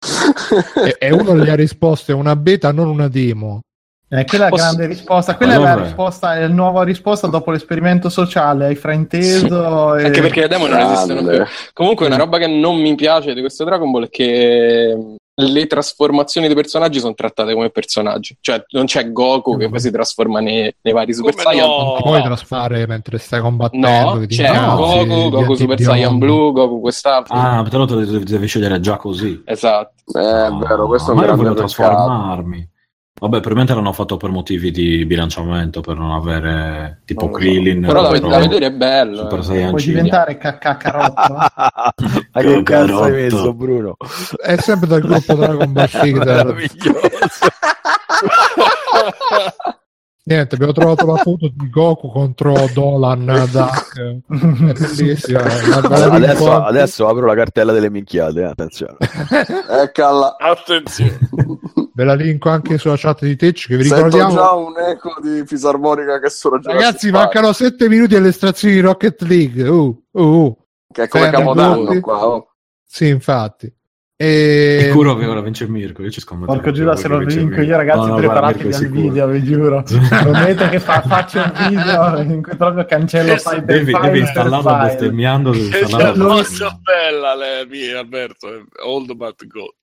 E uno gli ha risposto: è una beta, non una demo. Quella è la grande risposta. Quella è la risposta, è la nuova risposta dopo l'esperimento sociale. Hai frainteso. Sì. Anche perché le demo non esistono più. Comunque, una roba che non mi piace di questo Dragon Ball è che le trasformazioni dei personaggi sono trattate come personaggi, cioè non c'è Goku che poi si trasforma nei vari Super Saiyan. Non ti puoi trasformare mentre stai combattendo. No, c'è Goku Super Saiyan blu, Goku quest'altro. Ah, però te lo devi scegliere già così. Esatto. È vero, questo non volevo trasformarmi. Vabbè, probabilmente l'hanno fatto per motivi di bilanciamento, per non avere tipo Krillin. So. Però da vedere è bello. Puoi diventare caccacarotto. Ma che cazzo hai messo, Bruno? È sempre dal gruppo Dragon Ball FighterZ. Niente, abbiamo trovato la foto di Goku contro Dolan Duck. Adesso apro la cartella delle minchiate, attenzione. Eccola. Attenzione. Ve la linko anche sulla chat di Twitch, che vi ricordiamo. Sento già un eco di fisarmonica che sono già. Ragazzi, mancano 7 minuti all'estrazione di Rocket League. Che è come Capodanno qua. Sì, infatti. Sicuro che ora vince Mirko, io ci scommetto. Porco Giuda, se lo vinco io, ragazzi, preparatevi al video, vi giuro. Prometto che faccio un video in cui proprio cancello devi installarlo bestemmiando. Molto bella la mia, Alberto. Old but gold.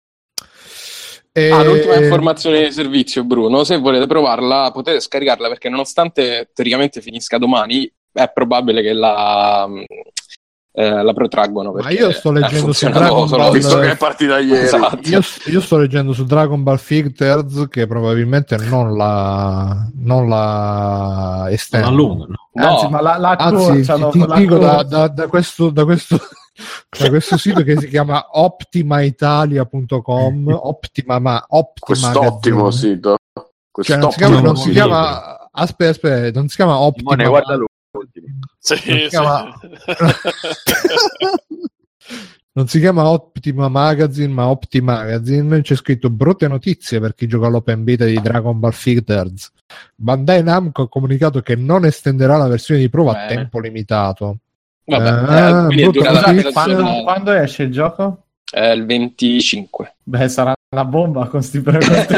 L'ultima informazione di servizio, Bruno, se volete provarla potete scaricarla, perché nonostante teoricamente finisca domani è probabile che la protraggono, perché ma io sto leggendo su Dragon Ball, visto che è partita ieri. Esatto. Io sto leggendo su Dragon Ball FighterZ che probabilmente non la estende, anzi, ma la dico da questo sito che si chiama optimaitalia.com, quest'ottimo sito. Aspetta, non si chiama Optima. Simone, guarda lui. Non si chiama Optima Magazine, ma Optima Magazine. C'è scritto brutte notizie per chi gioca all'open beta di Dragon Ball FighterZ. Bandai Namco ha comunicato che non estenderà la versione di prova a tempo limitato. Vabbè, quando esce il gioco? Il 25. Beh, sarà una bomba con sti preventi.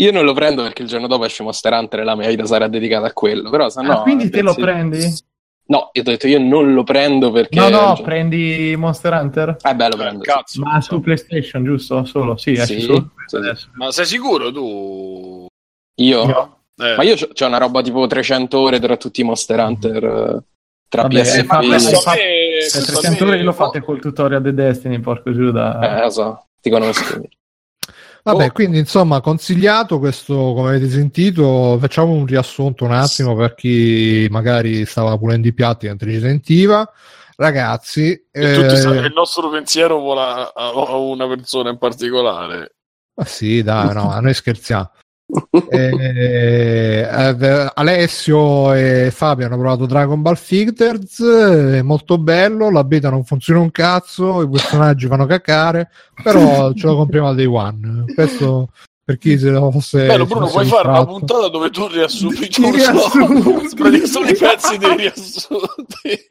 Io non lo prendo perché il giorno dopo esce Monster Hunter e la mia vita sarà dedicata a quello. Però se no, quindi te lo prendi? No, io ti ho detto io non lo prendo perché... No, prendi Monster Hunter? Beh, lo prendo. Cazzo, ma su PlayStation, giusto? Solo? Sì, esce solo. Adesso. Ma sei sicuro tu? Io? No. Ma io c'ho una roba tipo 300 ore tra tutti i Monster Hunter tra PSP e 300 ore lo fate col tutorial The Destiny, porco Giuda. So, ti conosco. Vabbè, quindi insomma, consigliato questo, come avete sentito. Facciamo un riassunto un attimo per chi magari stava pulendo i piatti e non ci sentiva. Ragazzi, il nostro pensiero vola a una persona in particolare. Ma sì, dai, no, a noi scherziamo. Alessio e Fabio hanno provato Dragon Ball FighterZ, è molto bello, la beta non funziona un cazzo, i personaggi fanno cacare, però ce lo compriamo al day one. Questo per chi se lo fosse. Bello, Bruno, puoi fare una puntata dove tu riassumi i pezzi dei riassunti.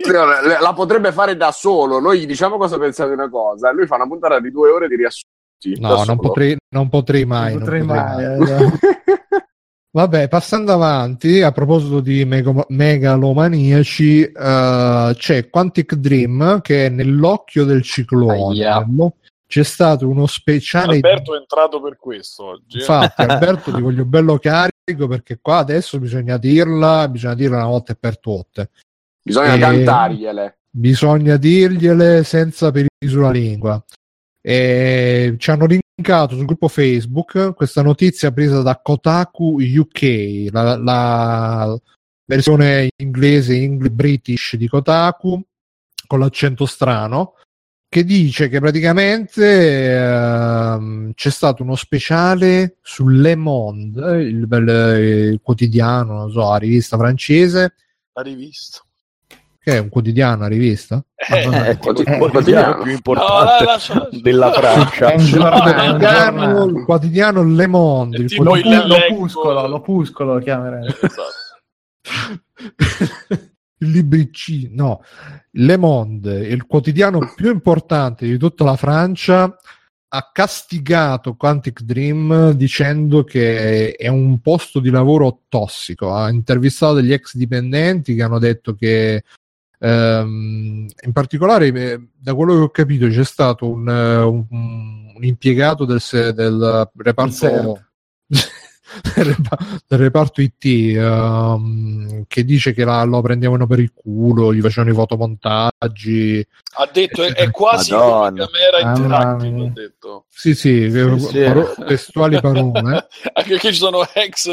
La potrebbe fare da solo, noi gli diciamo cosa pensate di una cosa, lui fa una puntata di 2 ore di riassunto. No, non potrei mai. Vabbè, passando avanti, a proposito di megalomaniaci, c'è Quantic Dream che è nell'occhio del ciclone. C'è stato uno speciale. Alberto è entrato per questo oggi. Infatti, Alberto, ti voglio bello carico, perché qua adesso bisogna dirla una volta e per tutte. Bisogna cantargliele. Bisogna dirgliele senza peli sulla lingua. E ci hanno linkato sul gruppo Facebook questa notizia presa da Kotaku UK, la versione inglese, British di Kotaku, con l'accento strano, che dice che praticamente c'è stato uno speciale su Le Monde, il quotidiano, non so, la rivista francese. La rivista. Che è un quotidiano, una rivista? Quotidiano più importante della Francia. Il quotidiano Le Monde, il l'opuscolo lo chiamerei. Il libricino, no. Le Monde, il quotidiano più importante di tutta la Francia, ha castigato Quantic Dream dicendo che è un posto di lavoro tossico. Ha intervistato degli ex dipendenti che hanno detto che In particolare, da quello che ho capito, c'è stato un impiegato del reparto del reparto IT che dice che lo prendevano per il culo, gli facevano i fotomontaggi. Ha detto è quasi Madonna, come camera interattiva, ha detto. Sì. Testuali parole. Anche che ci sono ex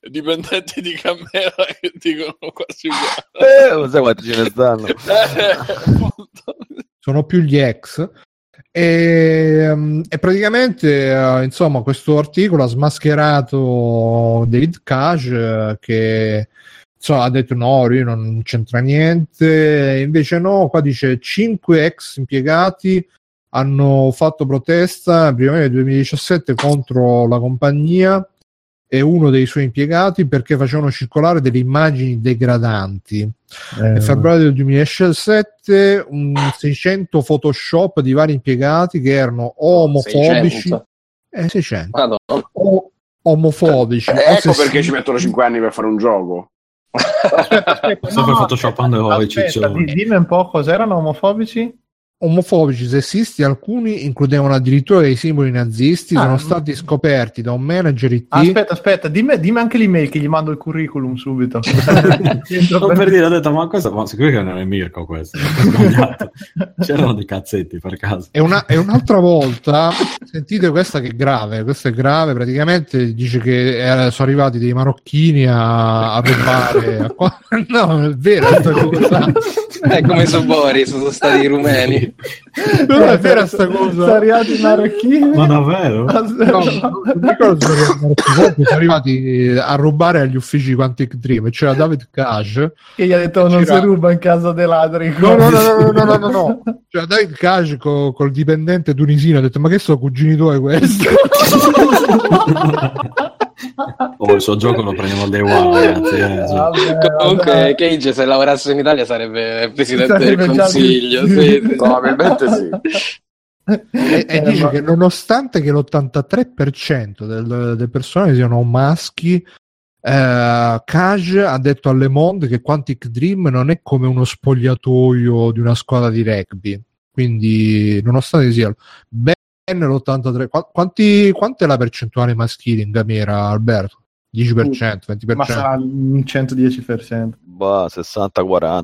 dipendenti di camera che dicono quasi uguale. Non so quanti ce ne stanno. Sono più gli ex. E praticamente insomma questo articolo ha smascherato David Cage, che insomma, ha detto no, io non c'entra niente, invece no, qua dice 5 ex impiegati hanno fatto protesta primavera 2017 contro la compagnia e uno dei suoi impiegati perché facevano circolare delle immagini degradanti. Nel febbraio del 2017 un 600 Photoshop di vari impiegati che erano omofobici. 600. Omofobici. Ecco perché ci mettono 5 anni per fare un gioco. Aspetta, sto photoshopando i ciccioni. Dimmi un po' cos'erano omofobici? Omofobici, sessisti, alcuni includevano addirittura dei simboli nazisti, sono stati scoperti da un manager IT. Aspetta, dimmi anche l'email che gli mando il curriculum subito. Non per dire, ho detto, ma questo, ma sicuro che non è Mirko questo, c'erano dei cazzetti per caso. E un'altra volta, sentite questa che è grave, praticamente dice che sono arrivati dei marocchini a rubare. No, è vero. È come Sobori, sono stati rumeni. Non è vera sta cosa, sono arrivati i marocchini, ma davvero? No, sono arrivati a rubare agli uffici di Quantic Dream, c'era David Cage che gli ha detto non si ruba in casa dei ladri. No. C'era David Cage col dipendente tunisino, ha detto ma che sono cugini tuoi questi? Il suo gioco lo prendiamo al day one, ragazzi. Comunque Cage, se lavorasse in Italia, sarebbe presidente del consiglio. Sì. Probabilmente sì. E dice che nonostante che l'83% del personale siano maschi, Cage ha detto a Le Monde che Quantic Dream non è come uno spogliatoio di una squadra di rugby. Quindi, nonostante sia l'83, quanto è la percentuale maschile in camera, Alberto? 10%, 20%? Ma sarà un 110%. Bah, 60-40.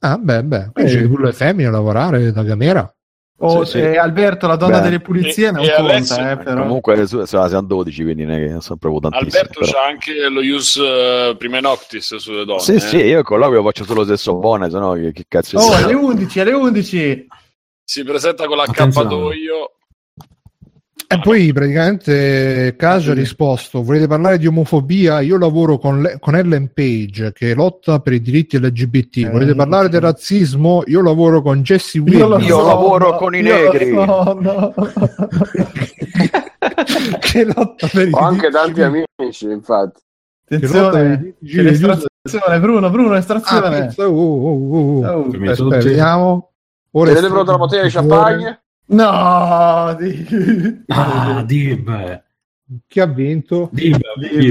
Ah, beh. Quindi c'è pure le femmine a lavorare da camera. Sì. Alberto, la donna delle pulizie, non conta, Alessio, però. Comunque siamo 12, quindi non sono proprio tantissimi. Alberto però. C'ha anche lo ius prima noctis sulle donne. Sì, io il colloquio faccio solo se sono buone, sennò che cazzo. Alle 11! Si presenta con l'accappatoio. E poi praticamente Cage ha risposto: volete parlare di omofobia? Io lavoro con Ellen Page che lotta per i diritti LGBT. Volete parlare del razzismo? Io lavoro con Jesse Williams. Io lavoro con i negri. Che lotta per i diritti. Ho anche tanti amici, infatti. Attenzione, Bruno, estrazione. Vediamo. Avete pronto la bottiglia di champagne? No, Dib. Chi ha vinto? Dib.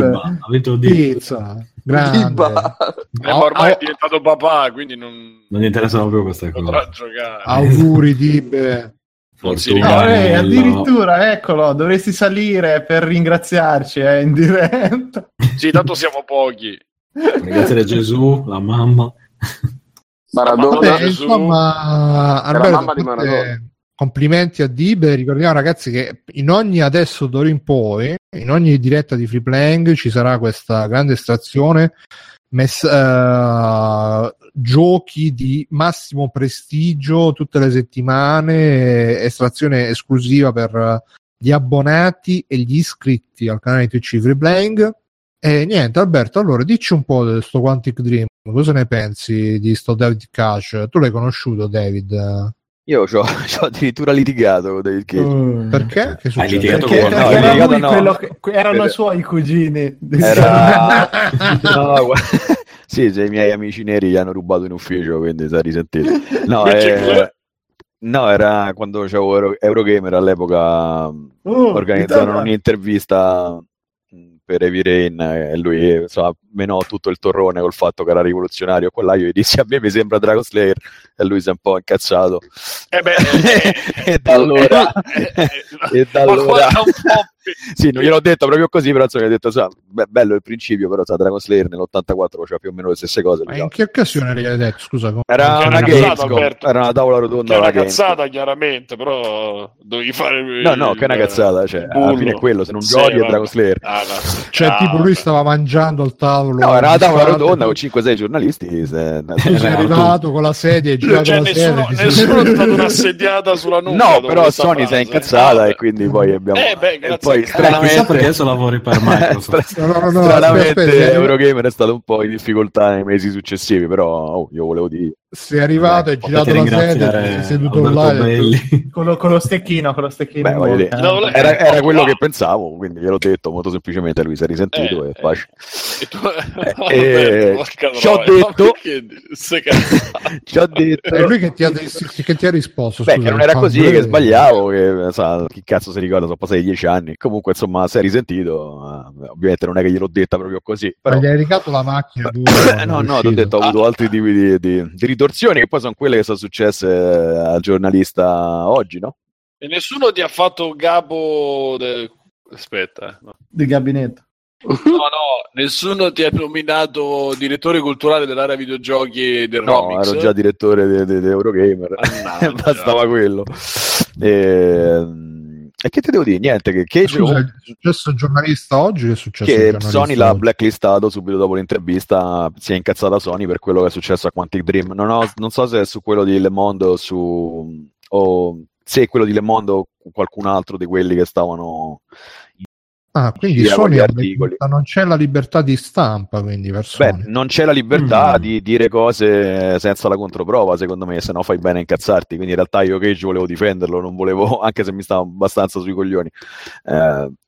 Ha vinto Dib. Grande. Ormai è diventato papà, quindi non gli interessano più queste cose. Auguri Dib. Addirittura, eccolo, dovresti salire per ringraziarci in diretta. Sì, tanto siamo pochi. Ringraziare Gesù, la mamma. Maradona, vabbè, Gesù. Insomma, Alberto, la mamma di Maradona. Complimenti a Dib, ricordiamo ragazzi che adesso d'ora in poi, in ogni diretta di Free Playing ci sarà questa grande estrazione, giochi di massimo prestigio tutte le settimane, estrazione esclusiva per gli abbonati e gli iscritti al canale Twitch Free Playing. E niente, Alberto, allora dici un po' di sto Quantic Dream, cosa ne pensi di sto David Cage? Tu l'hai conosciuto, David? Io c'ho addirittura litigato con David Cage. Perché? Che succede? Erano i suoi cugini. Se i miei amici neri gli hanno rubato in ufficio, quindi si è risentito. No, era quando c'avevo Eurogamer all'epoca, organizzarono un'intervista per Heavy Rain, e lui menò tutto il torrone col fatto che era rivoluzionario, con là io gli dissi a me mi sembra Dragon Slayer, e lui si è un po' incazzato. E da allora sì, non gliel'ho detto proprio così, però gli ho detto bello il principio, però Dragon Slayer nell'84 faceva più o meno le stesse cose. Ma in che occasione gli hai detto, scusa? Era una Gamescom, era una tavola rotonda, che è una cazzata chiaramente, però dovevi fare no, che è una cazzata, cioè alla fine è quello, se non giochi è Dragon Slayer. Tipo lui stava mangiando al tavolo, era una tavola rotonda con 5-6 giornalisti, sei arrivato con la sedia e girato la sedia, nessuno è stato una sediata sulla nuca. No, però Sony si è incazzata e quindi poi abbiamo chissà perché adesso lavori per Microsoft. Stranamente Eurogamer è stato un po' in difficoltà nei mesi successivi, però io volevo dire, sei arrivato e girato la sedia, seduto là con lo stecchino. Beh, era quello che pensavo, quindi gliel'ho detto molto semplicemente, lui si è risentito e faccio ci ho detto è lui che ti ha risposto, scusa, che non era così, che sbagliavo, che chi cazzo si ricorda, sono passati 10 anni. Comunque insomma si è risentito, ovviamente non è che gliel'ho detta proprio così, però gli hai ricato la macchina dura, no, ti ho detto, ho avuto altri tipi di ritorsioni, che poi sono quelle che sono successe al giornalista oggi, no? E nessuno ti ha fatto Gabo di gabinetto? No, nessuno ti ha nominato direttore culturale dell'area videogiochi del Romics? No, ero già direttore di Eurogamer, bastava quello. E che ti devo dire? Niente, che scusa, è successo il giornalista oggi, è successo che Sony l'ha blacklistato subito dopo l'intervista, si è incazzata Sony per quello che è successo a Quantic Dream. Non so se è su quello di Le Monde o se è quello di Le Monde o qualcun altro di quelli che stavano. Quindi Sony non c'è la libertà di stampa, quindi non c'è la libertà di dire cose senza la controprova, secondo me, se no fai bene a incazzarti. Quindi in realtà io Cage volevo difenderlo, non volevo, anche se mi stava abbastanza sui coglioni,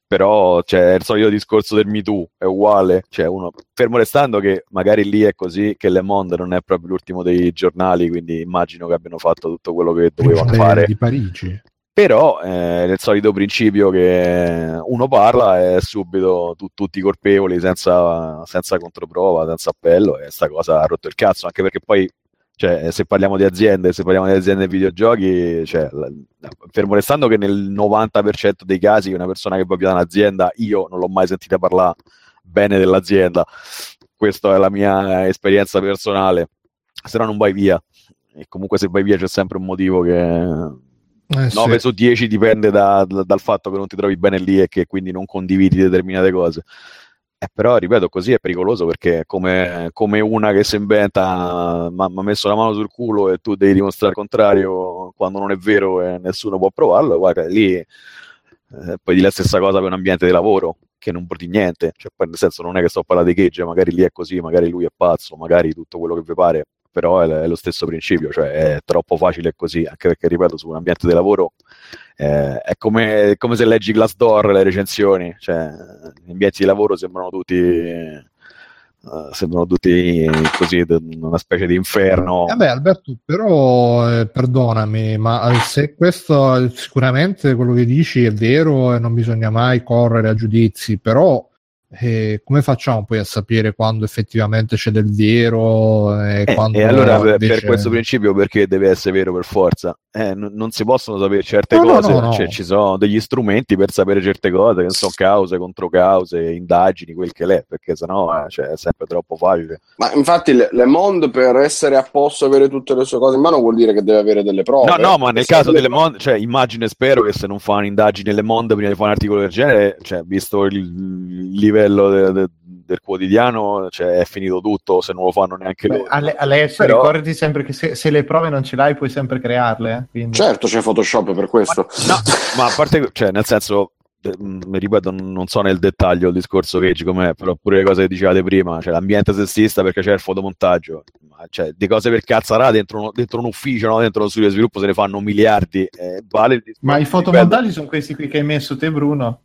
però cioè, il solito discorso del Me Too è uguale, cioè uno, fermo restando che magari lì è così, che Le Monde non è proprio l'ultimo dei giornali, quindi immagino che abbiano fatto tutto quello che dovevano fare di Parigi. Però nel solito principio che uno parla è subito tutti colpevoli, senza controprova, senza appello, e sta cosa ha rotto il cazzo, anche perché poi cioè, se parliamo di aziende di videogiochi, cioè, fermo restando che nel 90% dei casi una persona che va via da un'azienda, io non l'ho mai sentita parlare bene dell'azienda, questa è la mia esperienza personale, se no non vai via, e comunque se vai via c'è sempre un motivo che... 9 su 10 dipende dal fatto che non ti trovi bene lì e che quindi non condividi determinate cose, però ripeto, così è pericoloso, perché come una che si inventa mi ha messo la mano sul culo e tu devi dimostrare il contrario quando non è vero e nessuno può provarlo, guarda lì, poi di la stessa cosa per un ambiente di lavoro che non porti niente, cioè, nel senso non è che sto parlando di Cage, magari lì è così, magari lui è pazzo, magari tutto quello che vi pare, però è lo stesso principio, cioè è troppo facile così, anche perché ripeto, su un ambiente di lavoro è come se leggi Glassdoor, le recensioni, cioè gli ambienti di lavoro sembrano tutti così, una specie di inferno. Vabbè Alberto, però perdonami, ma se questo sicuramente quello che dici è vero e non bisogna mai correre a giudizi, però come facciamo poi a sapere quando effettivamente c'è del vero e allora invece... per questo principio, perché deve essere vero per forza, non si possono sapere certe cose, no. Cioè, ci sono degli strumenti per sapere certe cose, che sono cause, controcause, indagini, quel che l'è, perché sennò cioè, è sempre troppo facile. Ma infatti Le Monde, per essere a posto, avere tutte le sue cose in mano, vuol dire che deve avere delle prove, no, ma nel caso delle Monde, cioè immagino e spero che se non fa un'indagine Le Monde prima di fare un articolo del genere, cioè visto il livello del quotidiano, cioè è finito tutto, se non lo fanno neanche loro. Alessio, però... ricordati sempre che se le prove non ce l'hai puoi sempre crearle, quindi... Certo, c'è Photoshop per questo, ma a parte, cioè nel senso, ripeto, non so nel dettaglio il discorso Cage com'è, però pure le cose che dicevate prima, cioè l'ambiente sessista perché c'è il fotomontaggio, cioè di cose per cazzarà dentro un ufficio, no? Dentro lo studio di sviluppo se ne fanno miliardi, vale, ma i fotomontaggi sono questi qui che hai messo te, Bruno?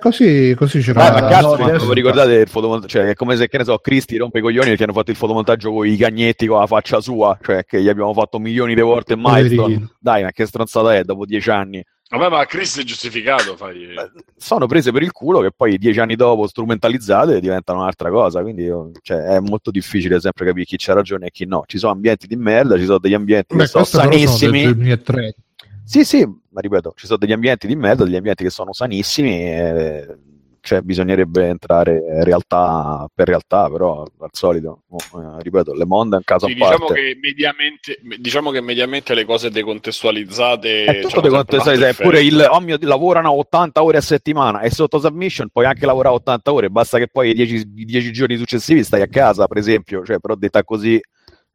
Così c'era. Ma cazzo, adesso... ricordate il fotomontaggio? Cioè, è come se, che ne so, Chris ti rompe i coglioni perché hanno fatto il fotomontaggio con i cagnetti con la faccia sua, cioè che gli abbiamo fatto milioni di volte e mai. Dai, ma che stronzata è dopo 10 anni? Vabbè, ma Chris è giustificato. Beh, sono prese per il culo che poi 10 anni dopo strumentalizzate diventano un'altra cosa, quindi è molto difficile sempre capire chi c'ha ragione e chi no. Ci sono ambienti di merda, ci sono degli ambienti che sono sanissimi. Sono del 2003. Sì, ma ripeto, ci sono degli ambienti di merda, degli ambienti che sono sanissimi, bisognerebbe entrare realtà per realtà, però al solito, ripeto, Le Monde è un caso a parte. Diciamo che mediamente le cose decontestualizzate è tutto decontestualizzate, eppure il lavorano 80 ore a settimana e sotto submission puoi anche lavorare 80 ore, basta che poi i 10 giorni successivi stai a casa, per esempio, però detta così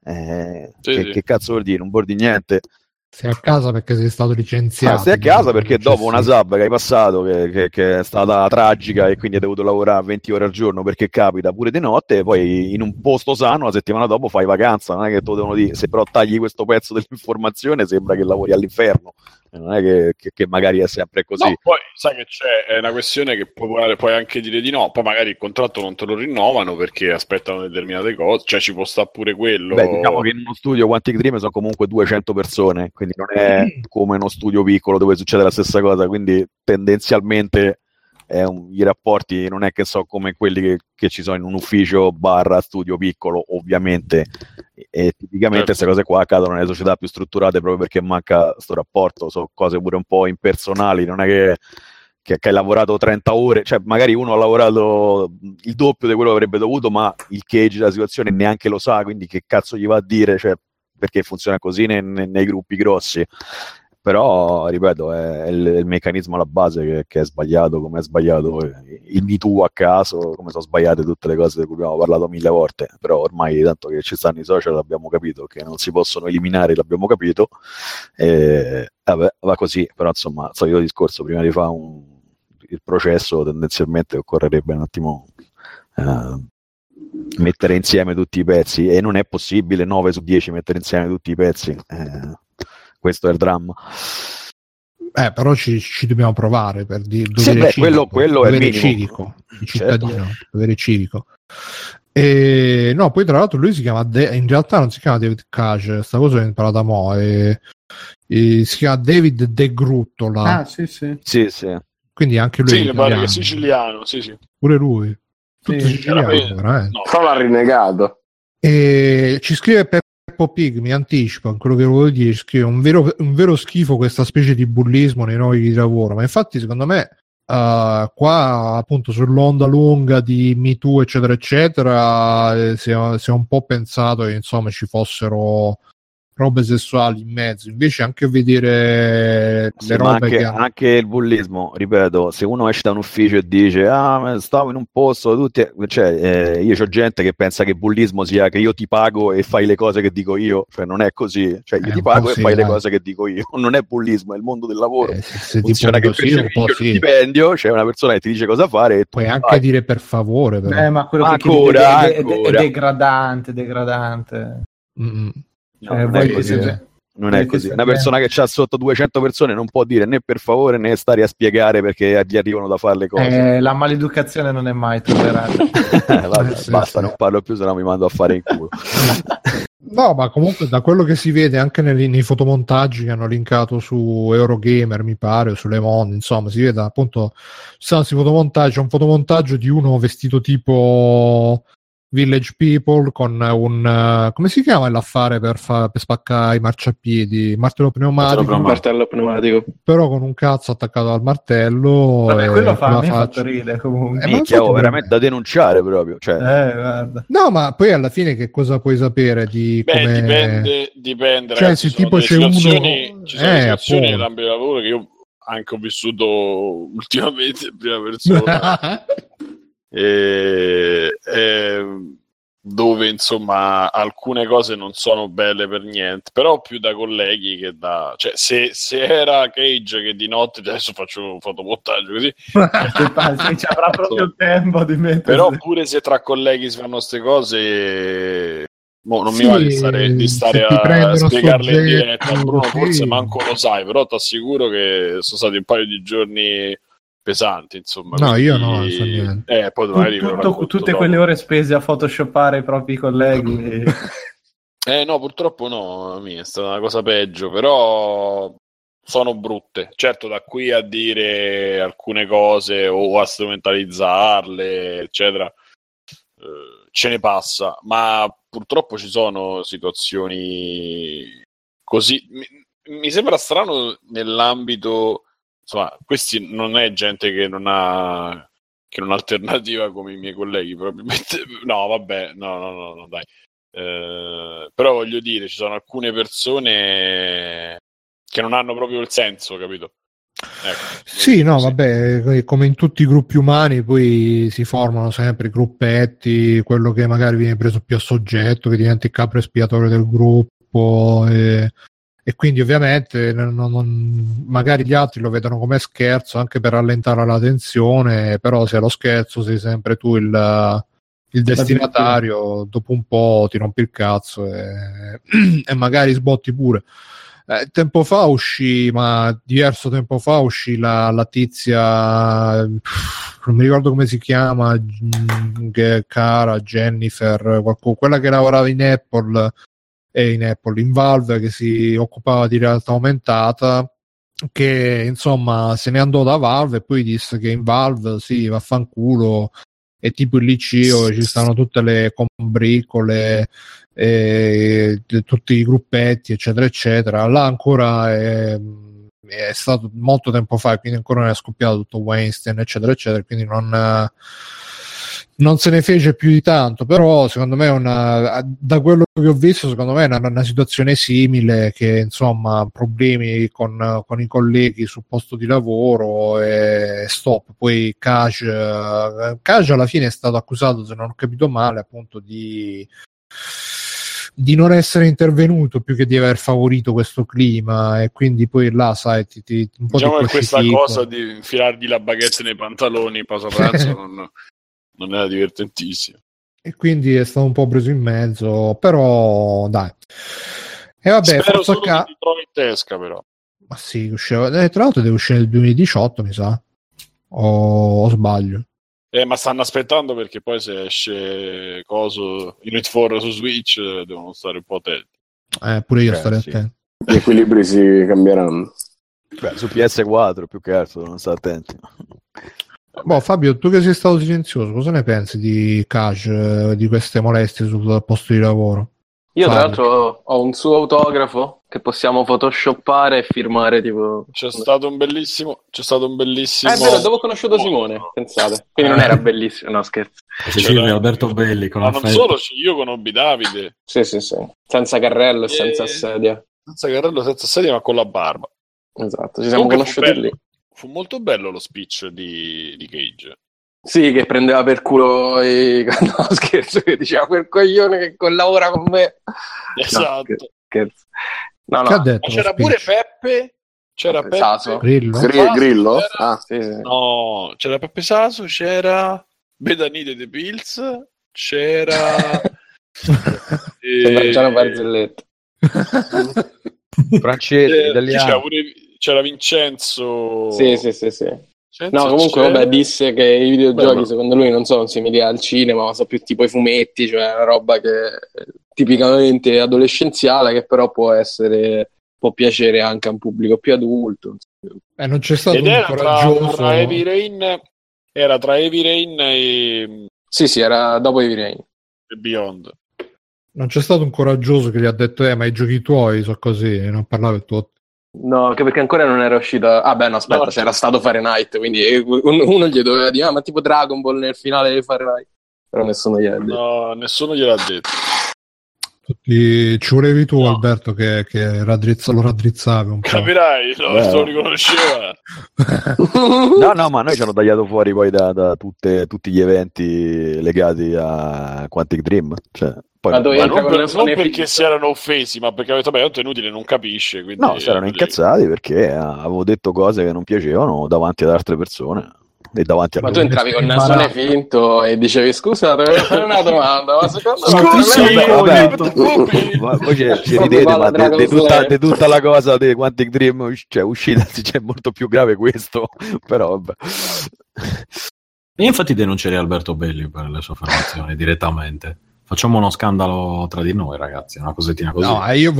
sì. Che cazzo vuol dire? Non vuol dire niente. Sei a casa perché sei stato licenziato. Sei a casa perché dopo una sub che hai passato che è stata tragica e quindi hai dovuto lavorare 20 ore al giorno perché capita pure di notte, e poi in un posto sano la settimana dopo fai vacanza, non è che te lo devono dire. Se però tagli questo pezzo dell'informazione sembra che lavori all'inferno, non è che magari è sempre così. No, poi sai che c'è, è una questione che puoi anche dire di no, poi magari il contratto non te lo rinnovano perché aspettano determinate cose, cioè ci può stare pure quello. Beh, diciamo che in uno studio Quantic Dream sono comunque 200 persone, quindi non è come uno studio piccolo dove succede la stessa cosa, quindi tendenzialmente i rapporti non è che so come quelli che ci sono in un ufficio / studio piccolo, ovviamente, e tipicamente queste cose qua accadono nelle società più strutturate proprio perché manca sto rapporto, sono cose pure un po' impersonali, non è che hai lavorato 30 ore, cioè magari uno ha lavorato il doppio di quello che avrebbe dovuto, ma il Cage della situazione neanche lo sa, quindi che cazzo gli va a dire, perché funziona così nei gruppi grossi. Però, ripeto, è il meccanismo alla base che è sbagliato, come è sbagliato il Me Too a caso, come sono sbagliate tutte le cose di cui abbiamo parlato 1000 volte, però ormai tanto che ci stanno i social l'abbiamo capito, che non si possono eliminare l'abbiamo capito, va così, però insomma, il solito discorso, prima di fare il processo tendenzialmente occorrerebbe un attimo... mettere insieme tutti i pezzi, e non è possibile 9 su 10 mettere insieme tutti i pezzi, questo è il dramma, però ci dobbiamo provare per dire quello dovere è il civico, il cittadino, certo. Dovere civico. E no, poi tra l'altro lui si chiama in realtà non si chiama David Cage, sta cosa l'ho imparata mo, e si chiama David De Gruttola. Sì. Quindi anche lui mi pare che è siciliano, sì. Pure lui. Tutto siciliano, però l'ha rinnegato. E ci scrive Peppo Pig, mi anticipa quello che volevo dire, scrive un vero schifo questa specie di bullismo nei luoghi di lavoro, ma infatti secondo me qua appunto sull'onda lunga di Me Too eccetera eccetera si è un po' pensato che insomma ci fossero robe sessuali in mezzo, invece anche vedere le robe anche il bullismo, ripeto, se uno esce da un ufficio e dice stavo in un posto tutti, io c'ho gente che pensa che bullismo sia che io ti pago e fai le cose che dico io, non è così, io ti pago e fai le cose che dico io, non è bullismo, è il mondo del lavoro, se funziona che c'è un stipendio, c'è una persona che ti dice cosa fare e puoi anche dire per favore, però. Ma quello ancora è degradante. No, non è così. Una persona che c'ha sotto 200 persone non può dire né per favore né stare a spiegare perché gli arrivano da fare le cose. La maleducazione non è mai tollerata. Basta, non parlo più, sennò mi mando a fare in culo. No, ma comunque da quello che si vede anche nei fotomontaggi che hanno linkato su Eurogamer, mi pare, o su Le Monde, insomma, si vede appunto c'è un fotomontaggio di uno vestito tipo Village People con un come si chiama l'affare per spaccare i marciapiedi, martello pneumatico, però con un cazzo attaccato al martello. Vabbè, quello fa ridere comunque. Minchia, veramente da denunciare proprio, guarda. No, ma poi alla fine che cosa puoi sapere di come dipende ragazzi, se tipo c'è uno ci sono situazioni nell'ambito del lavoro che io anche ho vissuto ultimamente in prima persona. Dove insomma alcune cose non sono belle per niente, però più da colleghi che da se era Cage che di notte, adesso faccio un fotomontaggio così ci avrà proprio il tempo di mettere, però pure se tra colleghi si fanno queste cose non mi vale di stare a spiegarle in diretta, Bruno, forse manco lo sai, però ti assicuro che sono stati un paio di giorni pesanti, insomma. No, quindi... io non so niente. Poi tutte quelle ore spese a photoshoppare i propri colleghi. No, purtroppo no, è stata una cosa peggio, però sono brutte. Certo, da qui a dire alcune cose o a strumentalizzarle, eccetera, ce ne passa, ma purtroppo ci sono situazioni così. Mi sembra strano nell'ambito, insomma, questi non è gente che non ha alternativa come i miei colleghi, probabilmente. No, vabbè, no, dai. Però voglio dire, ci sono alcune persone che non hanno proprio il senso, capito? Ecco, sì, no, così. Vabbè, come in tutti i gruppi umani poi si formano sempre gruppetti, quello che magari viene preso più a soggetto, che diventa il capro espiatorio del gruppo, e quindi ovviamente magari gli altri lo vedono come scherzo anche per rallentare la tensione, però se è lo scherzo sei sempre tu il destinatario, dopo un po' ti rompi il cazzo e magari sbotti pure. Diverso tempo fa uscì la tizia, non mi ricordo come si chiama, cara Jennifer, quella che lavorava in Valve, che si occupava di realtà aumentata, che insomma se ne andò da Valve e poi disse che in Valve sì, vaffanculo, è tipo il liceo, ci stanno tutte le combricole, tutti i gruppetti, eccetera eccetera. Là ancora è stato molto tempo fa, quindi ancora non è scoppiato tutto Weinstein, eccetera eccetera, quindi non se ne fece più di tanto. Però secondo me da quello che ho visto, secondo me è una situazione simile, che insomma problemi con i colleghi sul posto di lavoro e stop. Poi Cage alla fine è stato accusato, se non ho capito male, appunto di non essere intervenuto, più che di aver favorito questo clima, e quindi poi là, sai, ti un po', diciamo, che questa cosa di infilargli la baguette nei pantaloni pausa pranzo non era divertentissimo, e quindi è stato un po' preso in mezzo. Però dai, e vabbè, spero solo che ti trovi in tesca, però. Ma sì, tra l'altro deve uscire nel 2018, mi sa, o sbaglio. Ma stanno aspettando, perché poi se esce Unit 4 su Switch devono stare un po' attenti. Pure io starei attento. Gli equilibri si cambieranno. Beh, su PS4 più che altro devono stare attenti. Boh, Fabio, tu che sei stato silenzioso, cosa ne pensi di Cage, di queste molestie sul posto di lavoro? Io Fabio, tra l'altro ho un suo autografo che possiamo photoshoppare e firmare, tipo. C'è stato un bellissimo. Vero, dopo ho conosciuto Simone, no. Pensate. Quindi non era bellissimo, no, scherzo. C'è Alberto Belli con non solo, io conobbi Davide. Sì. Senza carrello e senza sedia. Senza carrello, senza sedia, ma con la barba. Esatto, ci siamo conosciuti lì. Fu molto bello lo speech di Cage. Sì, che prendeva per culo no, scherzo, che diceva quel coglione che collabora con me. Esatto. No, scherzo. No. Detto, c'era pure Peppe, c'era Peppe Saso. Grillo? C'era... Ah, sì. No, c'era Peppe Saso, c'era Bedanide De Pils, c'era Gianno Barzelletto. Francese, italiano. C'era Vincenzo. Sì. Vincenzo, no, comunque vabbè, disse che i videogiochi secondo lui non sono simili al cinema, ma sono più tipo i fumetti, cioè una roba che è tipicamente adolescenziale, che però può piacere anche a un pubblico più adulto. Non c'è stato un coraggioso. Era tra Heavy Rain e Sì, era dopo Heavy Rain e Beyond. Non c'è stato un coraggioso che gli ha detto ma i giochi tuoi sono così, non parlava tuo. No, anche perché ancora non era uscita. Ah, beh, no, aspetta, no, c'era stato Fahrenheit, quindi uno gli doveva dire ma tipo Dragon Ball nel finale di Fahrenheit. Però nessuno gliel'ha detto. No, nessuno gliel'ha detto. Tutti... Ci volevi tu, no. Alberto, che lo raddrizzavi un po'. Capirai, lo riconosceva. No, ma noi ci hanno tagliato fuori poi da tutti gli eventi legati a Quantic Dream, cioè. Poi, ma non perché si erano offesi, ma perché avete detto è inutile, non capisce, quindi, no, si erano incazzati perché avevo detto cose che non piacevano davanti ad altre persone e davanti a. Ma tu entravi con il nasone finto e dicevi scusa, devo fare una domanda, ma secondo me poi ci ridete, ma di tutta la cosa di Quantic Dream, cioè uscita, c'è molto più grave questo, però vabbè. Io infatti denuncerei Alberto Belli per la sua formazione direttamente. Facciamo uno scandalo tra di noi, ragazzi, una cosettina così. No, io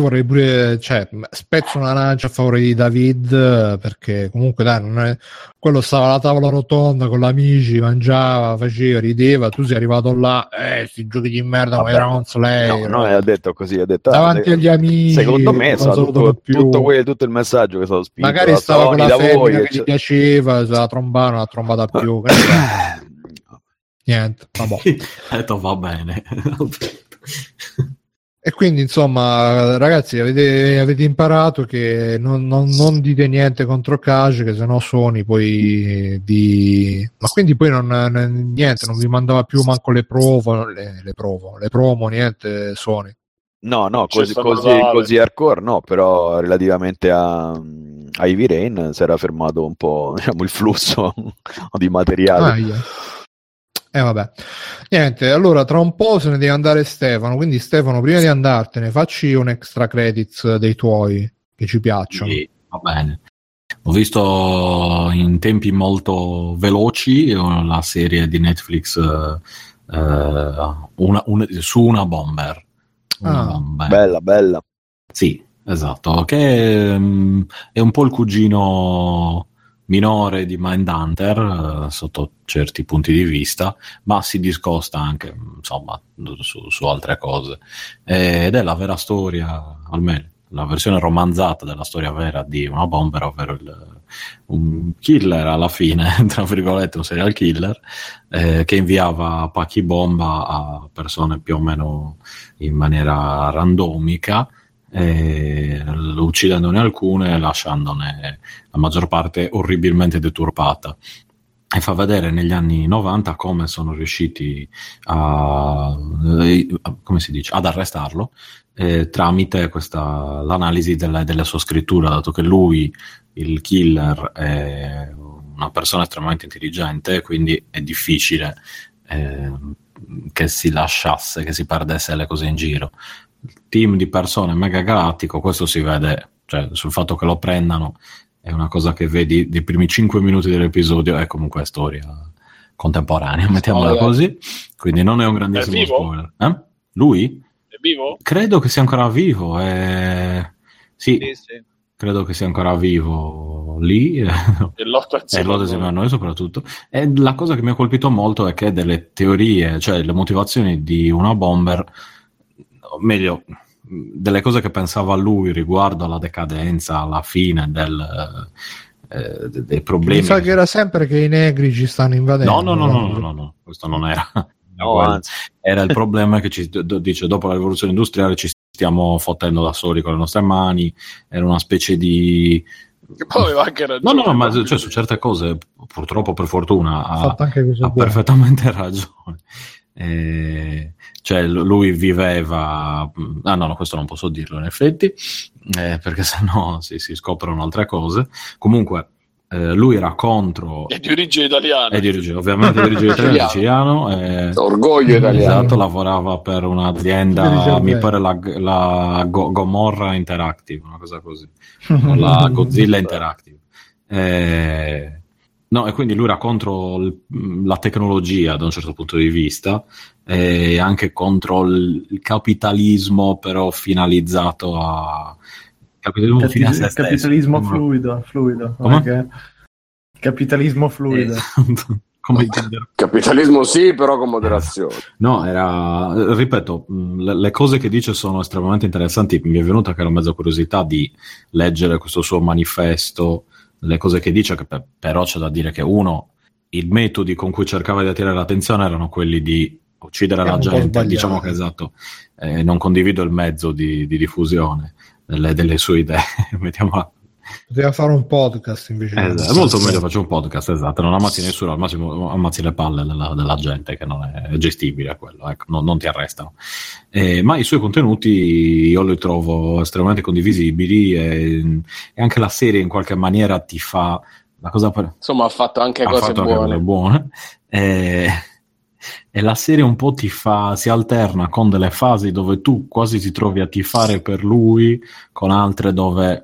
vorrei pure, cioè, spezzo una lancia a favore di David, perché comunque dai, non è... quello stava alla tavola rotonda con gli amici, mangiava, faceva, rideva, tu sei arrivato là, sti giochi di merda, ma era un solero. No, ha detto così, ha detto davanti agli amici. Secondo me tutto il messaggio che è stato spinto. Magari stava con la femmina che gli piaceva, se la trombava, non la trombata più. Niente, vabbè. Va bene. E quindi, insomma, ragazzi, avete imparato che non dite niente contro Cage, che sennò Sony poi vi... Ma quindi poi non vi mandava più manco le promo, niente Sony. No, così hardcore no, però relativamente a Heavy Rain si era fermato un po', diciamo, il flusso di materiale. Vabbè, niente, allora tra un po' se ne deve andare Stefano, quindi Stefano, prima di andartene facci un extra credits dei tuoi che ci piacciono. Sì, va bene, ho visto in tempi molto veloci la serie di Netflix su una bomber. Bella. Sì, esatto, che è un po' il cugino minore di Mindhunter sotto certi punti di vista, ma si discosta anche, insomma, su altre cose, ed è la vera storia, almeno la versione romanzata della storia vera di una bomber, ovvero un killer alla fine, tra virgolette, un serial killer che inviava pacchi bomba a persone più o meno in maniera randomica, uccidendone alcune e lasciandone la maggior parte orribilmente deturpata, e fa vedere negli anni 90 come sono riusciti ad arrestarlo tramite questa l'analisi della sua scrittura, dato che lui, il killer, è una persona estremamente intelligente, quindi è difficile che si lasciasse, che si perdesse le cose in giro. Team di persone mega galattico, questo si vede, cioè, sul fatto che lo prendano è una cosa che vedi dei primi 5 minuti dell'episodio, è comunque storia contemporanea, mettiamola così, quindi non è un grandissimo spoiler. Lui? È vivo? Credo che sia ancora vivo, sì. Credo che sia ancora vivo lì, e lotta insieme a noi soprattutto. E la cosa che mi ha colpito molto è che delle teorie, cioè le motivazioni di una bomber, meglio, delle cose che pensava lui riguardo alla decadenza, alla fine dei problemi. Mi sa che era sempre che i negri ci stanno invadendo. No, questo non era. No, era il problema che ci dice, dopo la rivoluzione industriale ci stiamo fottendo da soli con le nostre mani, era una specie di... Che poi aveva anche ragione. No, ma cioè, su certe cose, purtroppo, per fortuna, ha perfettamente ragione. Cioè lui viveva, questo non posso dirlo in effetti, perché sennò si scoprono altre cose. Comunque lui era contro, è di origine italiana, ovviamente di origine italiana, siciliano, orgoglio italiano, esatto, lavorava per un'azienda, mi pare la Gomorra Interactive, una cosa così, la Godzilla Interactive, no, e quindi lui era contro la tecnologia da un certo punto di vista, e anche contro il capitalismo, però finalizzato a capitalismo fluido. Come? Capitalismo fluido. Esatto. Capitalismo sì, però con moderazione. No, era, ripeto, le cose che dice sono estremamente interessanti. Mi è venuta anche la mezza curiosità di leggere questo suo manifesto, le cose che dice, che però c'è da dire che i metodi con cui cercava di attirare l'attenzione erano quelli di uccidere la gente, diciamo che, esatto, non condivido il mezzo di diffusione delle sue idee, mettiamola. Poteva fare un podcast invece. Molto meglio faccio un podcast, esatto, non ammazzi nessuno, al massimo ammazzi le palle della gente, che non è gestibile quello, ecco, non ti arrestano, ma i suoi contenuti io li trovo estremamente condivisibili, e anche la serie in qualche maniera ti fa la cosa, insomma, ha fatto anche cose buone. E la serie un po' si alterna con delle fasi dove tu quasi ti trovi a tifare per lui, con altre dove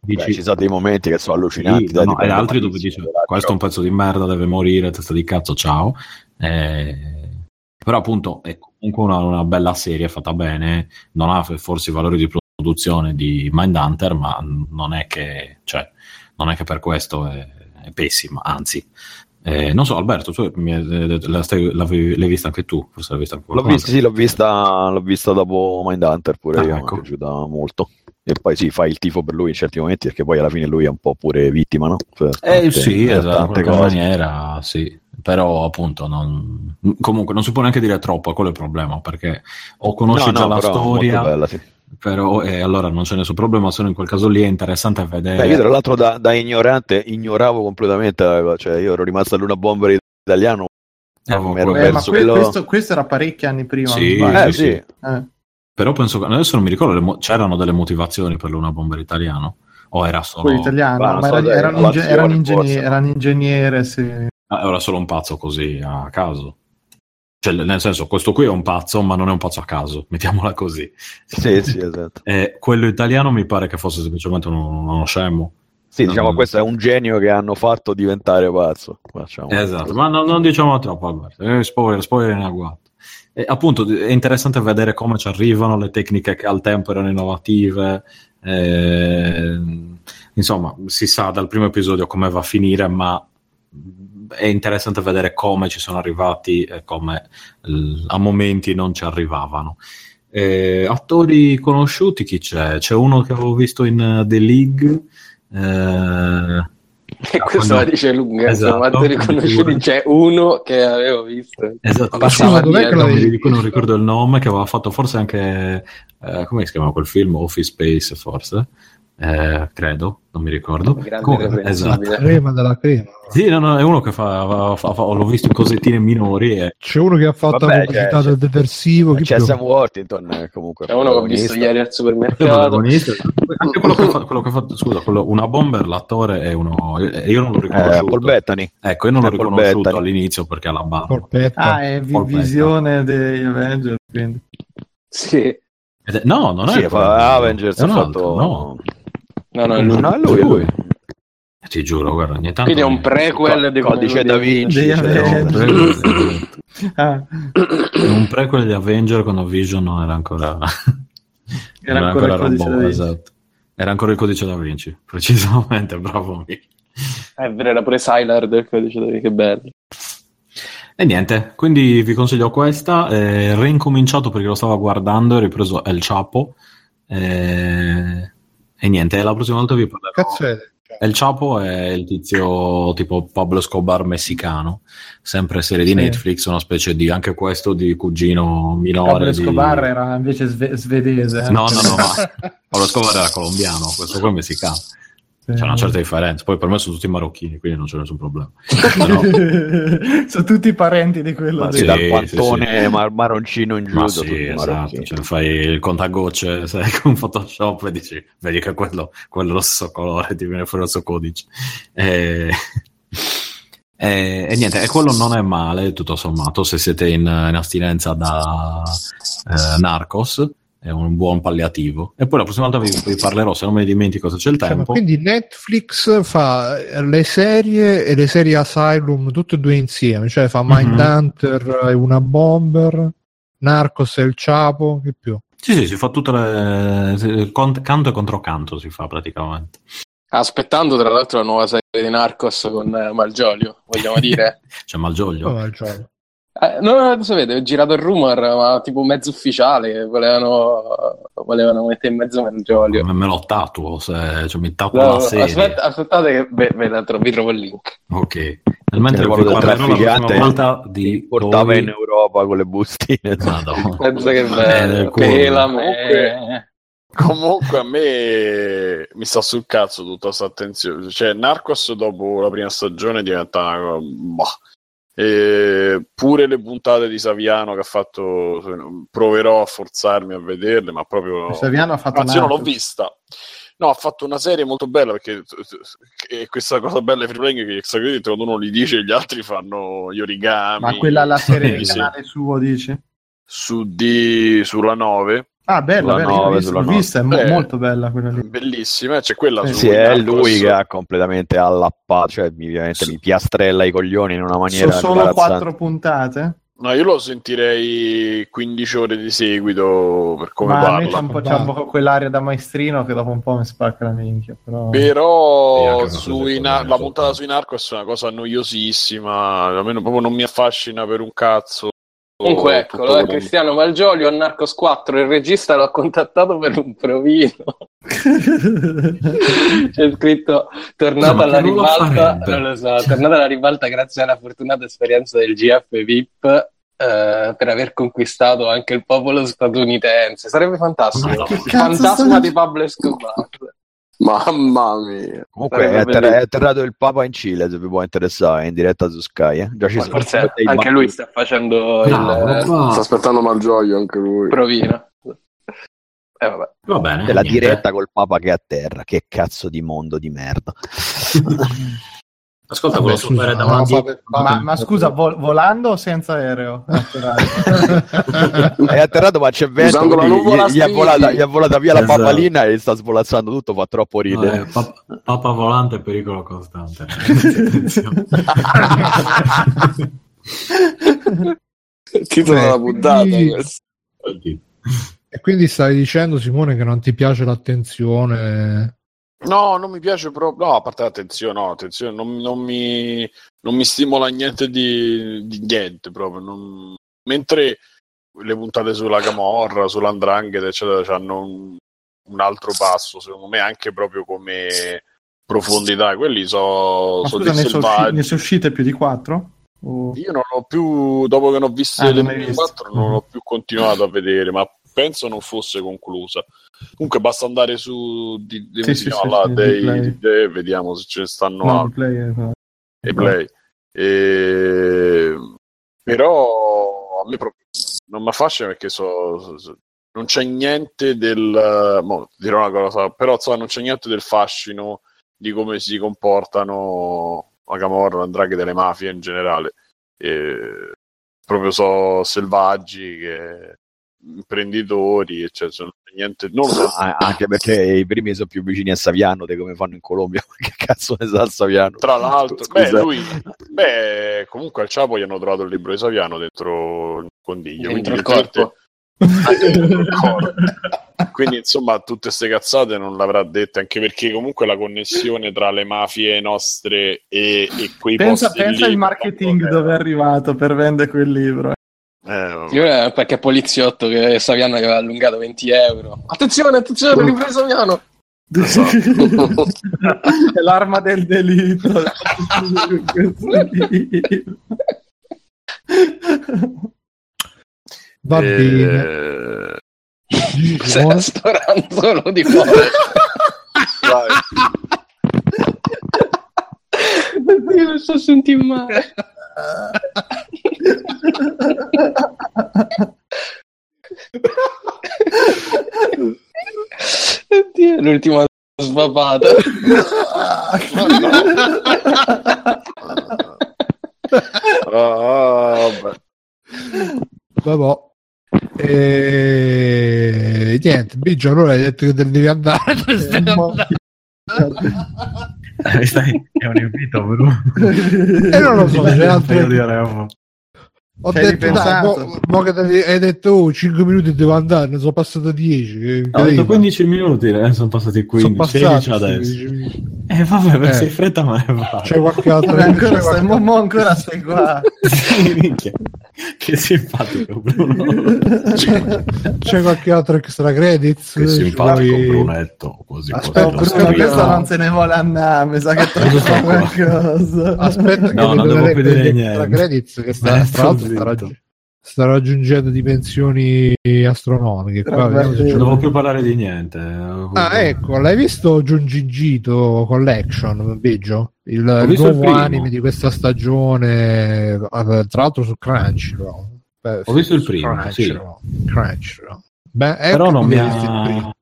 dici, ci sono dei momenti che sono allucinanti, sì, e altri dove dici questo è un pezzo di merda, deve morire, testa di cazzo, ciao, Però appunto è comunque una bella serie fatta bene, non ha forse i valori di produzione di Mindhunter, ma non è che, cioè, non è che per questo è pessima, anzi. Non so, Alberto, tu l'hai vista anche tu? Forse l'hai vista anche qualcuno? L'ho vista dopo Mindhunter pure, io, ecco. Mi è piaciuta molto. E poi sì, fai il tifo per lui in certi momenti, perché poi alla fine lui è un po' pure vittima, no? Tante, sì, esatto, in qualche maniera, sì. Però appunto comunque non si può neanche dire troppo, quello è il problema, perché o conosci già la storia, bella, sì. Però allora non c'è nessun problema, solo in quel caso lì è interessante a vedere. Io tra l'altro da ignorante ignoravo completamente, cioè io ero rimasto all'una bomber italiano, questo era parecchi anni prima, sì, sì. Però penso che adesso non mi ricordo c'erano delle motivazioni per l'una bomber italiano, o era solo italiano, ma era un ingegnere, sì. Era solo un pazzo così a caso, cioè nel senso questo qui è un pazzo, ma non è un pazzo a caso, mettiamola così. Sì, esatto. Quello italiano mi pare che fosse semplicemente uno scemo. Sì, diciamo questo è un genio che hanno fatto diventare pazzo. Facciamo esatto, ma non diciamo troppo, Alberto. Spoiler in agguato. Appunto è interessante vedere come ci arrivano le tecniche che al tempo erano innovative. Insomma, si sa dal primo episodio come va a finire, ma è interessante vedere come ci sono arrivati e come a momenti non ci arrivavano. Attori conosciuti chi c'è? C'è uno che avevo visto in The League e questo la dice lunga, esatto, attori conosciuti c'è uno che avevo visto, esatto, non ricordo il nome, che aveva fatto forse anche come si chiamava quel film? Office Space forse? Credo, non mi ricordo. Esatto. La crema della crema. Sì, no, è uno che l'ho visto in cosettine minori. C'è uno che ha fatto la pubblicità del detersivo. C'è Sam Worthington comunque. È uno che ho visto ieri al supermercato. Anche quello che ha fatto, scusa, una bomber, l'attore è uno. Io non l'ho riconosciuto. Paul Bettany. Ecco, io non l'ho riconosciuto all'inizio perché ha la barba. È visione degli Avengers. Quindi. Sì. No, non è. Sì, Avengers ha fatto. No. No, è lui. Ti giuro, guarda, ogni tanto. Quindi è un prequel di Codice Da Vinci. Un prequel di Avenger quando Vision non era ancora. Era ancora il Codice Da Vinci. Esatto. Era ancora il Codice Da Vinci, precisamente, bravo. È vero, era pure Sylar del Codice Da Vinci, che bello. E niente, quindi vi consiglio questa. Rincominciato perché lo stavo guardando, ho ripreso El Chapo. E niente, la prossima volta vi parlerò. Cazzere. El Chapo è il tizio tipo Pablo Escobar messicano, sempre serie di Netflix, una specie di, anche questo, di cugino minore. Pablo Escobar era invece svedese. No, ma Pablo Escobar era colombiano, questo qua è messicano. C'è una certa differenza, poi per me sono tutti marocchini, quindi non c'è nessun problema. Però... sono tutti parenti di quello dal pattone marroncino in giù. Ma sì, esatto, cioè, fai il contagocce con Photoshop e dici vedi che quello è lo stesso colore, ti viene fuori il suo codice. E niente, e quello non è male tutto sommato, se siete in astinenza da Narcos. È un buon palliativo. E poi la prossima volta vi parlerò, se non me ne dimentico, se c'è il tempo. Quindi Netflix fa le serie e le serie Asylum tutte e due insieme, cioè fa Mindhunter e una bomber, Narcos e il Chapo, che più. Sì, si fa tutte le canto e contro canto si fa praticamente. Aspettando tra l'altro la nuova serie di Narcos con Malgioglio, vogliamo dire. C'è Malgioglio? Malgioglio. No, lo sapete, ho girato il rumor, ma tipo mezzo ufficiale, che volevano mettere in mezzo Malgioglio. Me lo tatuo, mi tatuo la serie. Aspettate che vi trovo il link. Ok. Mentre guardo il trafficante volta di portava in Europa con le bustine. Penso che bello. Comunque a me mi sta sul cazzo tutta questa attenzione. Cioè Narcos dopo la prima stagione diventa una... Boh. E pure le puntate di Saviano che ha fatto, proverò a forzarmi a vederle, ma proprio Saviano ha fatto, anzi, non l'ho vista. No, ha fatto una serie molto bella, perché è questa cosa bella di Free Playing, che quando uno li dice gli altri fanno gli origami. Ma quella la serie del canale suo, dice? Sulla 9. Ah, bella, l'ho vista, è molto bella quella lì. Bellissima, c'è quella su. Sì, è lui che ha completamente allappato, cioè mi piastrella i coglioni in una maniera imbarazzante. Sono solo 4 puntate? No, io lo sentirei 15 ore di seguito per come parla. Ma c'è un po' quell'aria da maestrino che dopo un po' mi spacca la minchia. Però la puntata sui Narcos è una cosa noiosissima, almeno proprio non mi affascina per un cazzo. Comunque eccolo, Cristiano Malgiolio, Narcos 4, il regista l'ho contattato per un provino. C'è scritto tornata alla ribalta, non lo so, tornata alla ribalta grazie alla fortunata esperienza del GF VIP per aver conquistato anche il popolo statunitense. Sarebbe fantastico. Il fantasma di Pablo Escobar. Mamma mia. Comunque è atterrato il Papa in Cile, se vi può interessare, in diretta su Sky. Già ci sono, forse anche lui sta facendo sta aspettando Malgioglio anche lui. Provino. Vabbè. Va bene. Della diretta col Papa che è a terra, che cazzo di mondo di merda. Ascolta, volevo superare davanti. Ma scusa, volando o senza aereo? È atterrato, ma c'è vento. Gli ha volata via la papalina e sta svolazzando tutto. Fa troppo ridere. No, papa volante è pericolo costante. Titolo della puntata. E quindi stavi dicendo, Simone, che non ti piace l'attenzione. No, non mi piace proprio. No, a parte l'attenzione, non mi stimola niente di niente proprio. Mentre le puntate sulla Camorra, sull'Andrangheta, eccetera, hanno un altro passo, secondo me, anche proprio come profondità. Quelli ne sono uscite più di 4? Io non ho più, dopo che ne ho viste le 4, non ho più continuato a vedere, ma penso non fosse conclusa. Comunque basta andare su vediamo se ce ne stanno altri. Però a me proprio non mi affascina, perché non c'è niente del dirò una cosa, però non c'è niente del fascino di come si comportano la Camorra, la 'ndrangheta, le mafie in generale. Proprio selvaggi che imprenditori, eccetera, niente, non lo so. Anche perché i primi sono più vicini a Saviano di come fanno in Colombia. Che cazzo ne sa Saviano? Tra l'altro, comunque al Ciapo gli hanno trovato il libro di Saviano dentro il condiglio, dentro il corpo. Quindi insomma tutte ste cazzate non l'avrà dette, anche perché comunque la connessione tra le mafie nostre e quei posti lì, pensa il marketing dove è arrivato per vendere quel libro. Perché poliziotto che Saviano gli aveva allungato 20€. Attenzione, libro di Saviano. È l'arma del delitto. Va bene. Stai storando di fuori. Io lo sto sentendo male. Oddio, l'ultima svapata. Vabbè. Niente, Biggio, allora hai detto che te ne devi andare. È un invito, Bruno. Non lo so, c'è altro. Ho detto, hai detto 5 minuti devo andare, ne sono passato 10. Ho detto 15 minuti, sono passati 15. Sono passati 16 adesso. Vabbè, perché sei fretta, ma ne va. C'è qualche altro. Ancora stai qua. Che simpatico, Bruno. C'è qualche altro extra credits? Che simpatico, Brunetto. Aspetta, questo non se ne vuole andare. Mi sa che c'è qualcosa. Aspetta, che non devo vedere niente. Extra credits che sta raggiungendo dimensioni astronomiche. Non devo più parlare di niente. Ecco, l'hai visto Giungingito Collection, Biggio? Il nuovo anime di questa stagione, tra l'altro su Crunchyroll. Ho visto il primo, Crunchyroll. Però non mi ha...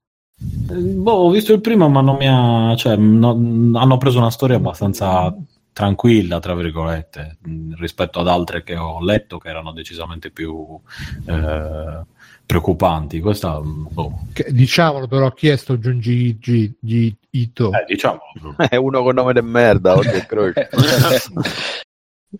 ho visto il primo, ma non mi ha... hanno preso una storia abbastanza... tranquilla, tra virgolette, rispetto ad altre che ho letto, che erano decisamente più preoccupanti. Questa diciamolo, però, chi è sto Giungito? Diciamolo, è uno con nome di merda.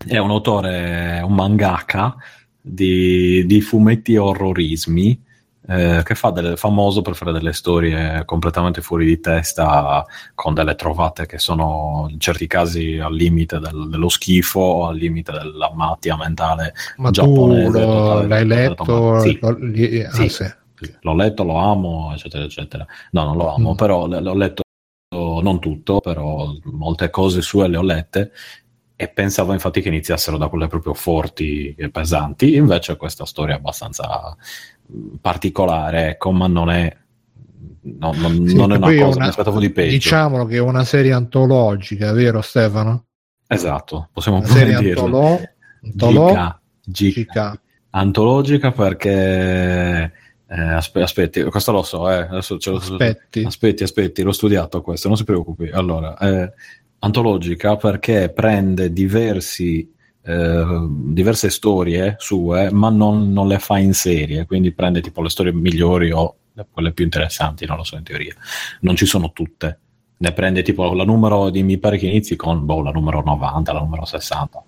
È un autore, un mangaka di fumetti horrorismi, che fa famoso per fare delle storie completamente fuori di testa, con delle trovate che sono in certi casi al limite dello schifo, al limite della malattia mentale giapponese. Ma tu l'hai letto? Sì. Sì. Sì. L'ho letto, lo amo, eccetera, eccetera. No, non lo amo, però l'ho letto, non tutto, però molte cose sue le ho lette, e pensavo infatti che iniziassero da quelle proprio forti e pesanti. Invece questa storia è abbastanza particolare, ecco, ma non è, no, non, sì, non è una cosa, mi aspettavo di peggio. Diciamolo che è una serie antologica, vero Stefano? Esatto, possiamo una pure dirlo. Giga. Antologica perché... aspetti, questo lo so, aspetti, l'ho studiato questo, non si preoccupi. Allora, antologica perché prende diverse storie sue, ma non le fa in serie, quindi prende tipo le storie migliori o quelle più interessanti, non lo so, in teoria. Non ci sono tutte, ne prende tipo la numero di, mi pare che inizi con la numero 90, la numero 60,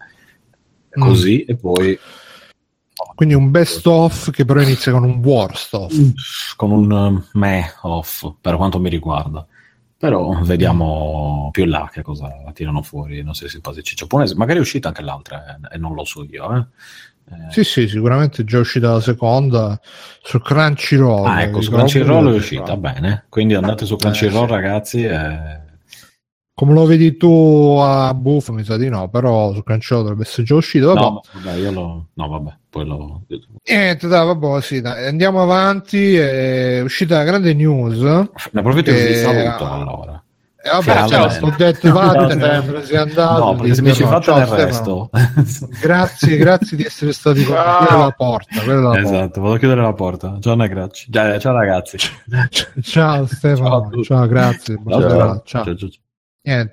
così, e poi... Quindi un best off che però inizia con un worst off, con un meh off per quanto mi riguarda, però vediamo più in là che cosa tirano fuori, non so se si ciccio giapponese, magari è uscita anche l'altra e non lo so io, Sì, sicuramente è già uscita la seconda su Crunchyroll. Ah, ecco, su Crunchyroll è uscita, bene, quindi andate su Crunchyroll, ragazzi, Come lo vedi tu a Buff? Mi sa di no, però su Crunchyroll dovrebbe essere già uscito. Vabbè. Andiamo avanti. È uscita la grande news. Ne approfitto e vi saluto allora. Vabbè, ciao, ho detto vattene, sei andato. No, perché se mi ci fate il resto. grazie di essere stati con me. Quella è la porta. Esatto, vado a chiudere la porta. Ciao ragazzi. Ciao Stefano. Ciao, grazie. Ciao.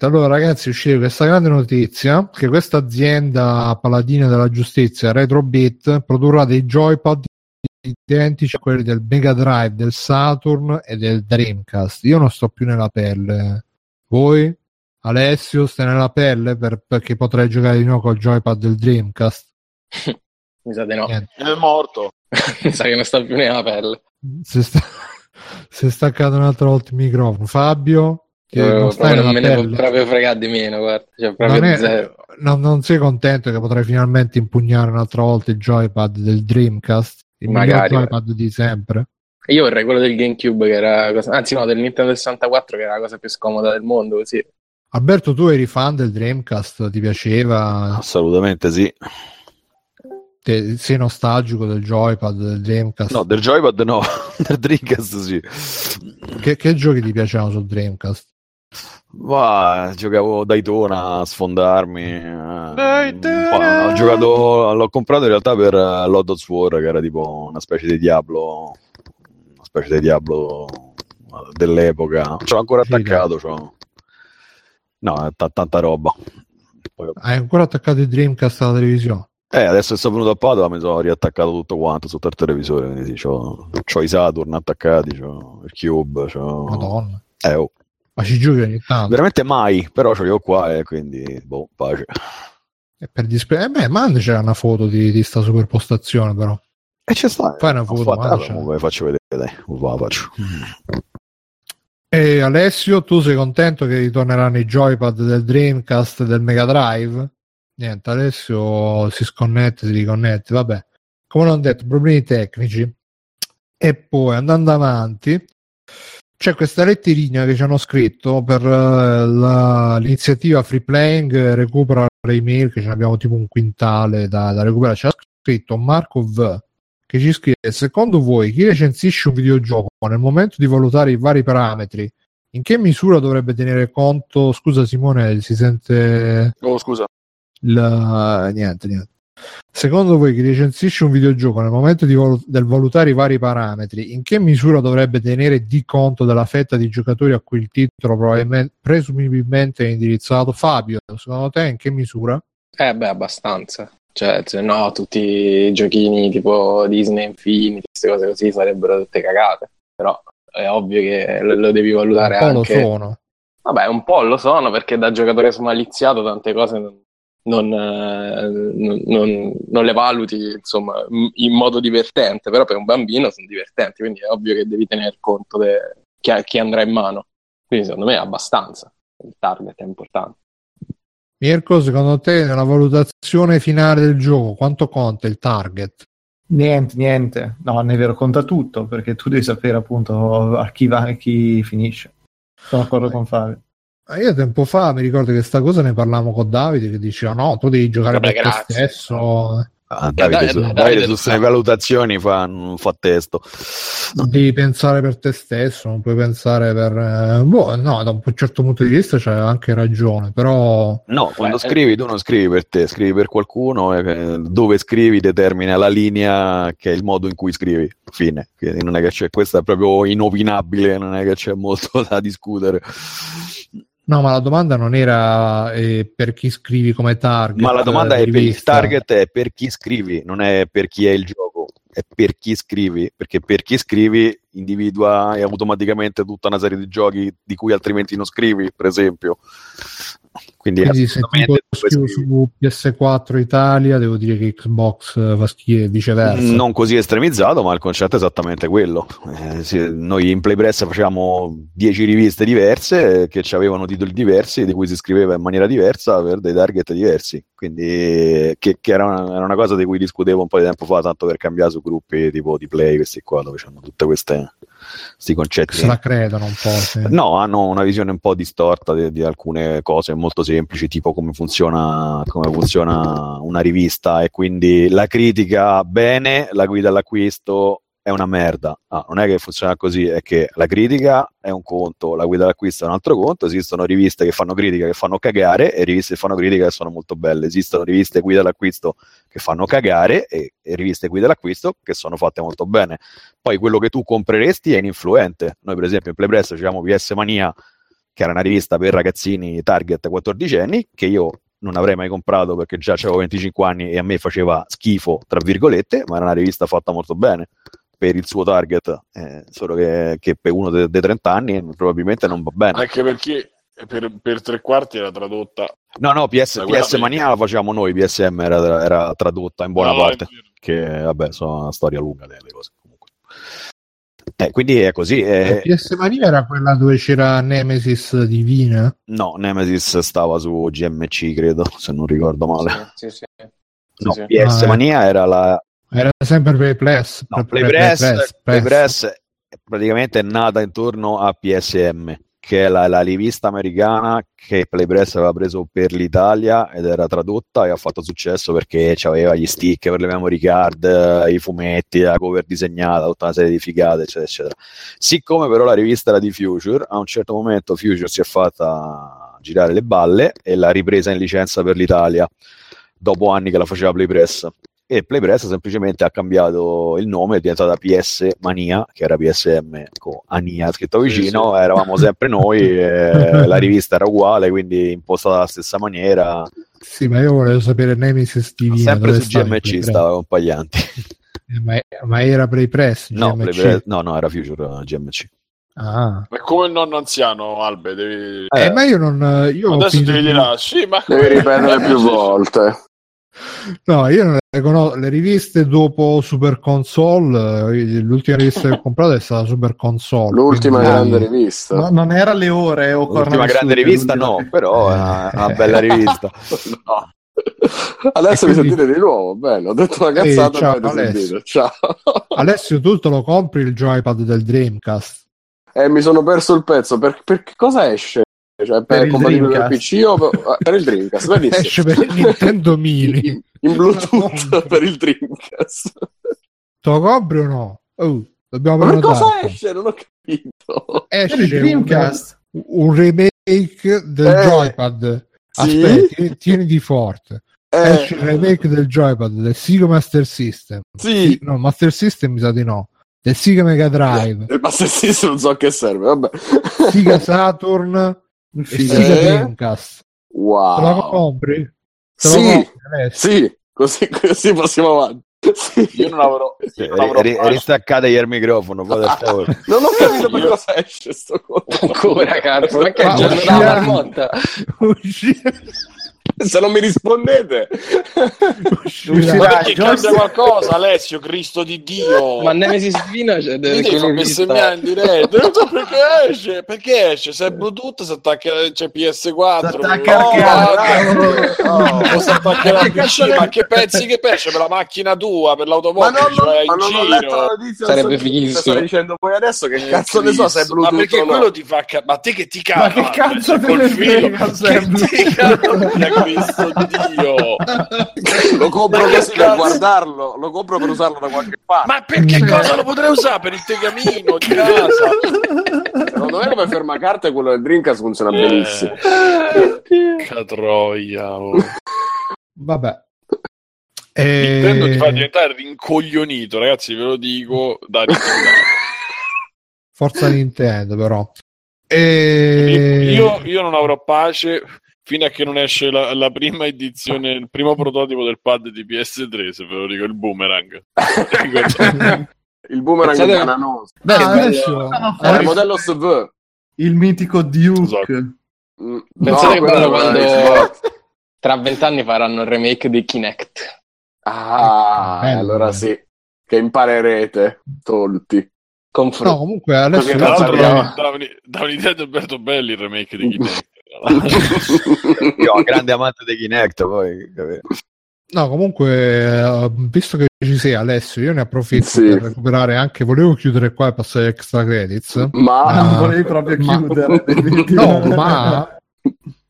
Allora ragazzi, è uscita questa grande notizia che questa azienda paladina della giustizia, Retrobit, produrrà dei joypad identici a quelli del Mega Drive, del Saturn e del Dreamcast. Io non sto più nella pelle. Voi? Alessio, stai nella pelle perché potrei giocare di nuovo col joypad del Dreamcast? Mi sa di no. È morto. Mi sa che non sta più nella pelle. Si è staccato un'altra volta il microfono. Fabio? Che non me ne può proprio fregare di meno, guarda, cioè proprio zero. Non sei contento che potrai finalmente impugnare un'altra volta il joypad del Dreamcast, il miglior joypad di sempre? Io vorrei quello del GameCube, che era del Nintendo 64, che era la cosa più scomoda del mondo, così. Alberto, tu eri fan del Dreamcast, ti piaceva? Assolutamente sì. Sei nostalgico del joypad, del Dreamcast? No, del joypad no, del Dreamcast sì. Che giochi ti piacevano sul Dreamcast? Giocavo Daytona a sfondarmi. L'ho comprato in realtà per Lord of War, che era tipo una specie di Diablo dell'epoca. Ce l'ho ancora attaccato. No, tanta roba. Hai ancora attaccato il Dreamcast alla televisione? Adesso che sono venuto a Padova mi sono riattaccato tutto quanto sotto il televisore, quindi sì, c'ho i Saturn attaccati, c'ho il Cube, c'ho... Madonna. Ma ci giochi ogni tanto? Veramente mai, però ce li ho qua, quindi pace. E per manda c'era una foto di sta superpostazione, però. E c'è sta. Fai una foto, ve la faccio vedere, la faccio. E Alessio, tu sei contento che ritorneranno i joypad del Dreamcast e del Mega Drive? Niente, Alessio si sconnette, si riconnette, vabbè. Come l'ho detto, problemi tecnici. E poi, andando avanti, c'è questa letterina che ci hanno scritto per l'iniziativa Free Playing, recupera le email, che ce ne abbiamo tipo un quintale da recuperare. Ci ha scritto Marco V, che ci scrive: secondo voi chi recensisce un videogioco nel momento di valutare i vari parametri, in che misura dovrebbe tenere conto? Scusa Simone, si sente... Oh, scusa. Niente. Secondo voi chi recensisce un videogioco nel momento del valutare i vari parametri, in che misura dovrebbe tenere di conto della fetta di giocatori a cui il titolo presumibilmente è indirizzato? Fabio, secondo te in che misura? Abbastanza, cioè se no tutti i giochini tipo Disney Infinity, queste cose così sarebbero tutte cagate, però è ovvio che lo devi valutare un po' anche... lo sono, perché da giocatore smaliziato tante cose non non le valuti insomma in modo divertente, però per un bambino sono divertenti, quindi è ovvio che devi tener conto chi andrà in mano, quindi secondo me è abbastanza, il target è importante. Mirko, secondo te nella valutazione finale del gioco quanto conta il target? Niente, no, non è vero, conta tutto, perché tu devi sapere appunto a chi va e chi finisce. Sono d'accordo con Fabio. Io tempo fa mi ricordo che sta cosa ne parlavamo con Davide, che diceva no, tu devi giocare per te stesso. Ah, Davide su queste valutazioni non fa testo. Devi pensare per te stesso, non puoi pensare per... no, da un certo punto di vista c'è anche ragione, però... No, quando scrivi tu non scrivi per te, scrivi per qualcuno, e dove scrivi determina la linea che è il modo in cui scrivi, fine. Quindi non è che c'è, questa è proprio inopinabile, non è che c'è molto da discutere. No, ma la domanda non era per chi scrivi come target. Ma la domanda è per il target, è per chi scrivi, non è per chi è il gioco, è per chi scrivi, perché per chi scrivi individua automaticamente tutta una serie di giochi di cui altrimenti non scrivi, per esempio. Quindi se tipo su PS4 Italia devo dire che Xbox fa schifo e viceversa. Non così estremizzato, ma il concetto è esattamente quello. Noi in Playpress facevamo 10 riviste diverse che avevano titoli diversi, di cui si scriveva in maniera diversa per dei target diversi, quindi che era una cosa di cui discutevo un po' di tempo fa, tanto per cambiare, su gruppi tipo di Play, questi qua dove c'hanno tutte questi concetti se la credono un po', sì. No, hanno una visione un po' distorta di alcune cose molto semplici, tipo come funziona una rivista, e quindi la critica bene, la guida all'acquisto è una merda. Non è che funziona così, è che la critica è un conto, la guida all'acquisto è un altro conto. Esistono riviste che fanno critica che fanno cagare, e riviste che fanno critica che sono molto belle. Esistono riviste guida all'acquisto che fanno cagare e riviste guida all'acquisto che sono fatte molto bene. Poi quello che tu compreresti è ininfluente. Noi per esempio in Playpress facciamo PS Mania, che era una rivista per ragazzini target 14enni, che io non avrei mai comprato perché già avevo 25 anni e a me faceva schifo, tra virgolette, ma era una rivista fatta molto bene per il suo target, solo che per uno dei 30 anni probabilmente non va bene. Anche perché per tre quarti era tradotta. No, PS Mania la facciamo noi, PSM era tradotta in buona parte. Che vabbè, sono una storia lunga delle cose comunque. Quindi è così. PS Mania era quella dove c'era Nemesis Divina? No, Nemesis stava su GMC, credo, se non ricordo male. Sì. PS Mania era la... Era sempre Playpress. No, Playpress praticamente è nata intorno a PSM, che è la rivista americana che Playpress aveva preso per l'Italia ed era tradotta e ha fatto successo perché aveva gli stick per le memory card, i fumetti, la cover disegnata, tutta una serie di figate, eccetera, eccetera. Siccome però la rivista era di Future, a un certo momento Future si è fatta girare le balle e l'ha ripresa in licenza per l'Italia, dopo anni che la faceva Playpress. E Playpress semplicemente ha cambiato il nome, è diventata PS Mania, che era PSM con Ania scritto vicino, eravamo sempre noi, la rivista era uguale, quindi impostata alla stessa maniera. Sì, ma io volevo sapere Nemesis TV. Sempre su GMC stava con Paglianti. Ma era Playpress? No, Playpress, no, era Future GMC. Ah. Ma come il nonno anziano, Albe, devi... ma io non... Io adesso ti dirà, sì, ma... Devi ripetere più volte. No, io non le conosco le riviste dopo Super Console. L'ultima rivista che ho comprato è stata Super Console, l'ultima grande rivista. No, non era Le Ore o l'ultima grande rivista, no, però è una bella rivista. No. Adesso mi sentite di nuovo, bello, ho detto una cazzata. Ciao, Alessio. Ciao. Alessio, tu te lo compri il joypad del Dreamcast? Mi sono perso il pezzo, per che cosa esce? Cioè per il compatibile PC o per il Dreamcast? Benissimo. Esce per il Nintendo Mini in Bluetooth per il Dreamcast. Te lo compri o no? Dobbiamo prenotare. Ma cosa esce? Non ho capito. Esce il Dreamcast, un remake del joypad. Sì? Aspetti, tieniti forte. Esce il remake del joypad del Sega Master System. Sì. No, Master System mi sa di no. Del Sega Mega Drive. Del Master System non so a che serve, vabbè. Sega Saturn. Dreamcast. Wow. Te la compri? Sì, così passiamo avanti. Sì. Io non avrò. Ristaccate il microfono. Poi non ho capito per cosa esce sto ancora, cazzo. Perché è già una volta. Se non mi rispondete, uscirà cambia qualcosa, Alessio, Cristo di Dio. Ma Nemesis Fina c'è in diretta. Non so perché esce. Perché esce? Se è Bluetooth si attacca, c'è PS4. O si attacca la PC. Ma che pensi che esce? Per la macchina tua, per l'automobile? Ma non ho letto la notizia. Sarebbe fighissimo. Sto dicendo poi adesso che cazzo ne so se è Bluetooth. Ma perché quello ti fa? Ma te che ti cava? Ma che cazzo col filo? Cristo Dio, lo compro così per guardarlo, lo compro per usarlo da qualche parte. Ma perché cosa lo potrei usare? Per il tegamino di casa? Secondo me come fermacarte quello del Dreamcast funziona benissimo. Catroia, oh. Vabbè, Nintendo ti fa diventare rincoglionito, ragazzi, ve lo dico, da ricordare. Forza Nintendo, però io non avrò pace fino a che non esce la prima edizione, il primo prototipo del pad di PS3, se ve lo dico, il boomerang. Il boomerang è bananoso. Beh, adesso è il modello SV. Il mitico Duke. So. Pensate no, che bello quando tra 20 anni faranno il remake di Kinect. Ah, bello, allora sì. Che imparerete, tolti. No, comunque adesso da un'idea di Alberto Belli il remake di Kinect. Io un grande amante dei Kinect, poi no, comunque visto che ci sei Alessio, io ne approfitto per recuperare anche, volevo chiudere qua e passare extra credits, ma non volevi proprio chiudere. No, ma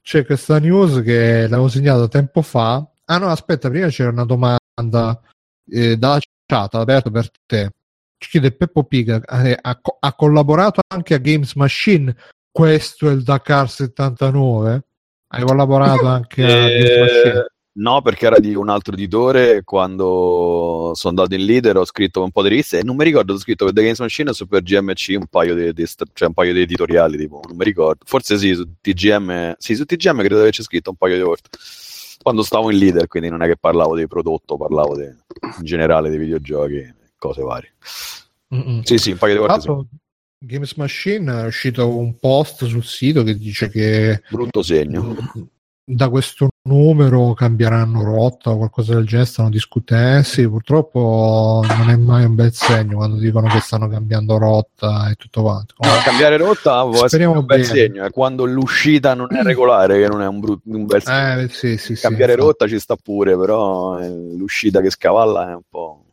c'è questa news che l'avevo segnata tempo fa. Ah no, aspetta, prima c'era una domanda dalla chat, Alberto, per te. Ci chiede Peppo Piga, ha collaborato anche a Games Machine. Questo è il Dakar 79? Hai collaborato anche a... No, perché era di un altro editore. Quando sono andato in leader ho scritto un po' di riviste e non mi ricordo, ho scritto per The Games Machine o su per GMC un paio di cioè un paio di editoriali, tipo, non mi ricordo, forse sì, su TGM, sì, su TGM credo di averci scritto un paio di volte quando stavo in leader, quindi non è che parlavo di prodotto, parlavo in generale di videogiochi, cose varie. Sì, un paio di volte sì. Games Machine è uscito un post sul sito che dice che brutto segno, da questo numero cambieranno rotta o qualcosa del genere, stanno discutensi. Purtroppo non è mai un bel segno quando dicono che stanno cambiando rotta e tutto quanto. Cambiare rotta speriamo un bel segno, è quando l'uscita non è regolare che non è un bel segno. Sì, cambiare rotta ci sta pure, però l'uscita che scavalla è un po'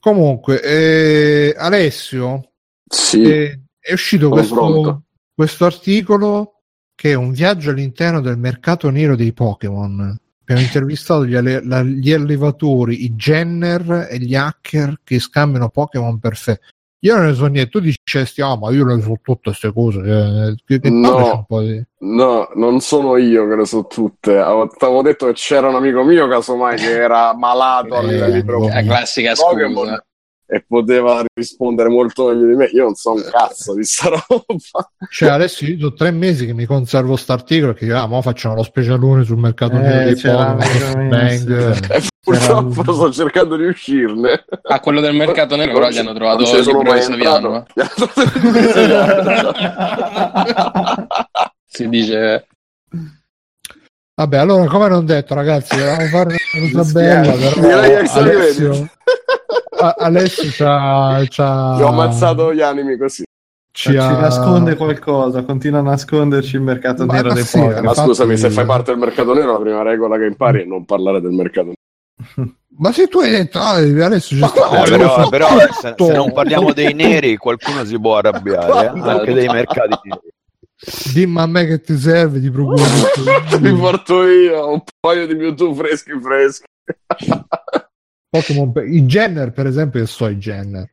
comunque. Alessio, sì, è uscito questo articolo che è un viaggio all'interno del mercato nero dei Pokémon. Abbiamo intervistato gli allevatori, i Jenner e gli hacker che scambiano Pokémon per fè. Io non ne so niente, tu dicesti ma io le so tutte queste cose, che no, un po' di... No, non sono io che le so tutte, avevo detto che c'era un amico mio casomai che era malato a livello di la classica Pokémon e poteva rispondere molto meglio di me. Io non so un cazzo di sta roba. Cioè adesso io ho 3 mesi che mi conservo st'articolo che mo facciamo lo specialone sul mercato nero dei Pokémon. Purtroppo sto cercando di uscirne. A quello del mercato nero però gli hanno trovato il si dice. Vabbè, allora come non detto, ragazzi, dobbiamo fare una cosa bella, però Alessio ci ha ammazzato gli animi così. Ci nasconde qualcosa, continua a nasconderci il mercato nero dei poveri. Ma scusami, se fai parte del mercato nero la prima regola che impari è non parlare del mercato nero. Ma se tu hai detto adesso ci sta, però se non parliamo dei neri qualcuno si può arrabbiare anche dei mercati neri. Dimmi a me che ti serve, ti procuro ti porto io un paio di Mewtwo freschi Pokémon. I Jenner per esempio, io so i Jenner,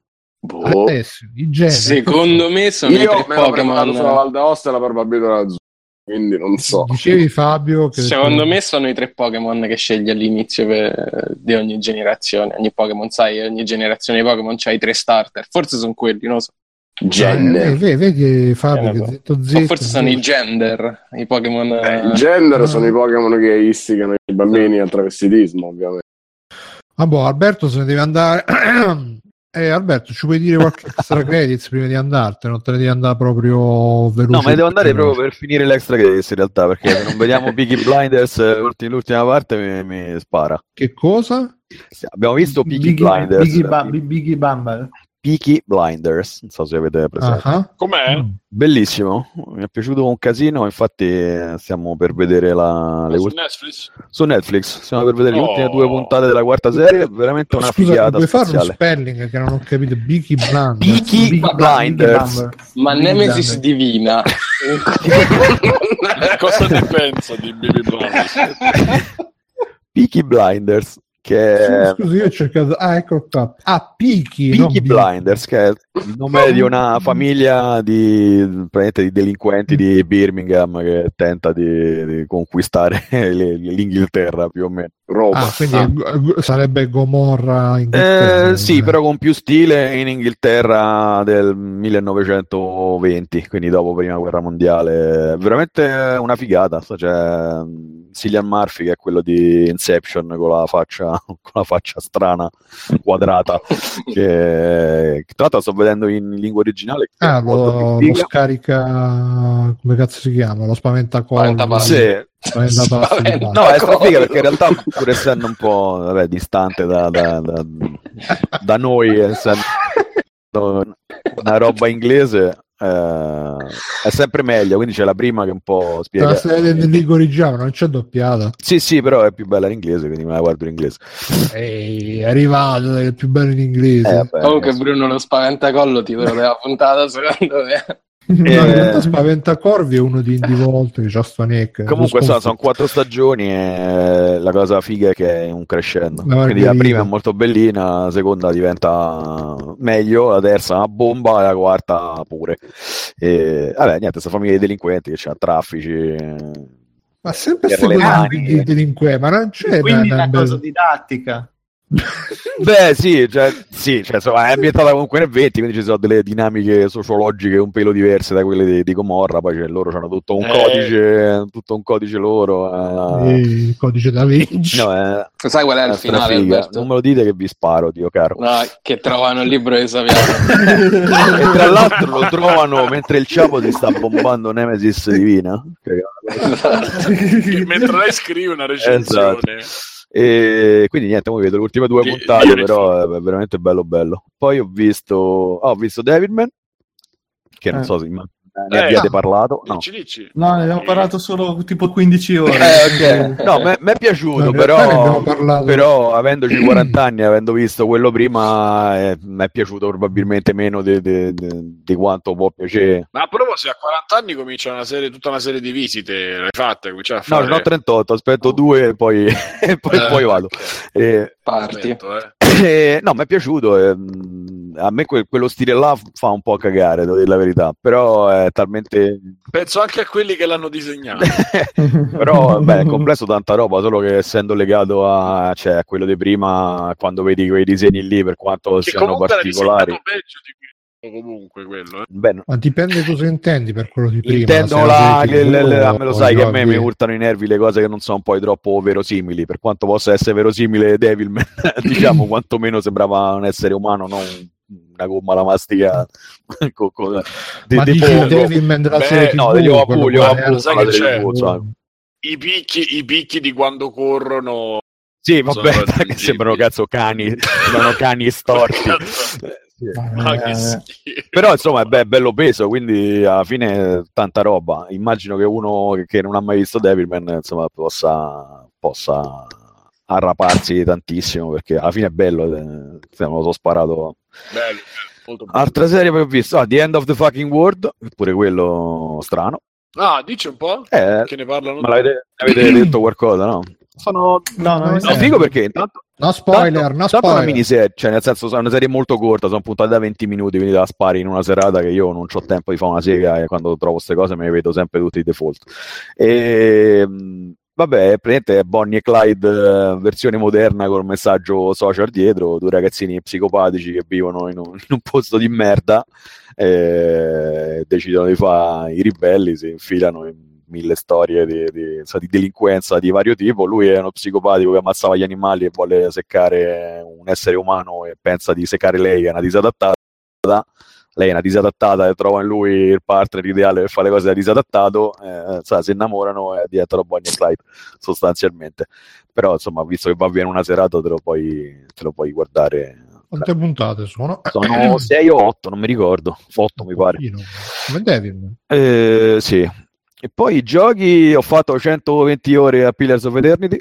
adesso, i Jenner secondo me sono io, i 3 Pokémon sulla Val d'Aosta e la barbabietola azzurra, quindi non so. Dicevi Fabio che secondo me sono i 3 Pokémon che scegli all'inizio di ogni generazione. Ogni Pokémon, sai, ogni generazione di Pokémon c'ha i 3 starter, forse sono quelli, non so. Gender, vedi Fabio che detto zitto, forse sono i gender, i Pokémon gender sono i Pokémon che istigano i bambini al travestitismo, ovviamente. Ah boh, Alberto se ne deve andare Alberto, ci puoi dire qualche extra credits prima di andartene? Non te ne devi andare proprio veloce? No, ma devo andare proprio per finire l'extra credits in realtà, perché se non vediamo Peaky Blinders l'ultima parte mi spara. Che cosa? Sì, abbiamo visto Peaky Blinders. Peaky Blinders, non so se avete presente. Com'è? Bellissimo, mi è piaciuto un casino, infatti stiamo per vedere su Netflix stiamo per vedere le ultime due puntate della quarta serie, veramente una figata. Puoi fare uno spelling che non ho capito? Peaky Blinders. Ma Nemesis divina. Cosa ne pensa di Peaky Blinders? Peaky Blinders. Che scusi, io ho cercato ecco qua. Peaky Blinders, che è il nome di una famiglia di delinquenti di Birmingham che tenta di conquistare l'Inghilterra più o meno. Roma. Sarebbe Gomorra Inghilterra. Sì, però con più stile in Inghilterra del 1920, quindi dopo prima guerra mondiale. Veramente una figata, cioè Cillian Murphy, che è quello di Inception con la faccia strana quadrata, che tra l'altro sto vedendo in lingua originale. Lo scarica, come cazzo si chiama? Lo spaventacollo. No, è strafiga, perché in realtà, pur essendo un po' distante da noi, essendo una roba inglese, è sempre meglio. Quindi c'è la prima che un po' spiega la serie del lingua originale, non c'è doppiata. Sì, però è più bella in inglese, quindi me la guardo in inglese. Ehi, è arrivato, è più bello in inglese. Comunque Bruno lo spaventacollo ti voleva puntata, secondo me. No, in realtà Spaventacorvi è uno di Indie Volta, di Neck. Comunque sono 4 stagioni e la cosa figa è che è un crescendo. Quindi la prima è molto bellina, la seconda diventa meglio, la terza è una bomba e la quarta pure. E questa famiglia di delinquenti che c'ha traffici. Ma sempre di delinquenti, ma non c'è. Quindi una cosa didattica. È ambientata comunque nel 20, quindi ci sono delle dinamiche sociologiche un pelo diverse da quelle di Gomorra. Poi loro hanno tutto un codice loro, il codice da Vinci. Sai qual è il finale, Alberto? Non me lo dite che vi sparo, Dio caro. No, che trovano il libro di Saviano. E tra l'altro lo trovano mentre il Ciapo si sta bombando Nemesis divina, mentre lei scrive una recensione. Esatto. E quindi niente, poi vedo le ultime due puntate, però è veramente bello. Poi ho visto Devilman, che non so se ne abbiate parlato. No. Dici. No, ne abbiamo parlato solo tipo 15 ore. Okay. No, mi è piaciuto, però avendoci 40 anni, avendo visto quello prima, mi è piaciuto probabilmente meno di quanto può piacere. Ma a proposito, a 40 anni comincia tutta una serie di visite, l'hai fatta? No, ne ho 38, aspetto 2 e poi vado. Parti. No, mi è piaciuto. A me quello stile là fa un po' cagare, devo dire la verità, però è talmente... Penso anche a quelli che l'hanno disegnato. Però è complesso, tanta roba, solo che essendo legato a quello di prima, quando vedi quei disegni lì, per quanto che siano particolari... Comunque quello ma dipende cosa intendi per quello di prima. Intendo me lo sai che a me mi urtano i nervi le cose che non sono poi troppo verosimili, per quanto possa essere verosimile Devilman. Diciamo quantomeno sembrava un essere umano, non una gomma alla mastica. Ma dice Devilman della serie i picchi di quando corrono. Sì, vabbè, che sembrano cazzo cani, sembrano cani storti. Però insomma è bello peso, quindi alla fine tanta roba. Immagino che uno che non ha mai visto Devilman insomma possa arraparsi tantissimo, perché alla fine è bello. Me lo so sparato. Bello, molto bello. Altra serie che ho visto, The End of the Fucking World, pure quello strano. Dici un po' che ne parlano. Ma avete detto qualcosa, no? No, figo, perché intanto no spoiler. Una miniserie, cioè nel senso è una serie molto corta, sono puntate da 20 minuti, quindi la spari in una serata, che io non ho tempo di fare una sega, e quando trovo queste cose me ne vedo sempre tutti i default. E vabbè, praticamente è Bonnie e Clyde versione moderna, con un messaggio social dietro, due ragazzini psicopatici che vivono in un posto di merda, decidono di fare i ribelli, si infilano in 1000 storie di delinquenza di vario tipo. Lui è uno psicopatico che ammazzava gli animali e vuole seccare un essere umano e pensa di seccare lei, è una disadattata, lei è una disadattata e trova in lui il partner ideale per fare le cose da disadattato, sa, si innamorano e diventano Bonnie e Clyde sostanzialmente. Però insomma, visto che va via in una serata, te lo puoi guardare. Quante puntate sono? Sono 6 o 8, non mi ricordo, 8 mi pare. Come Devil? Sì. E poi i giochi, ho fatto 120 ore a Pillars of Eternity,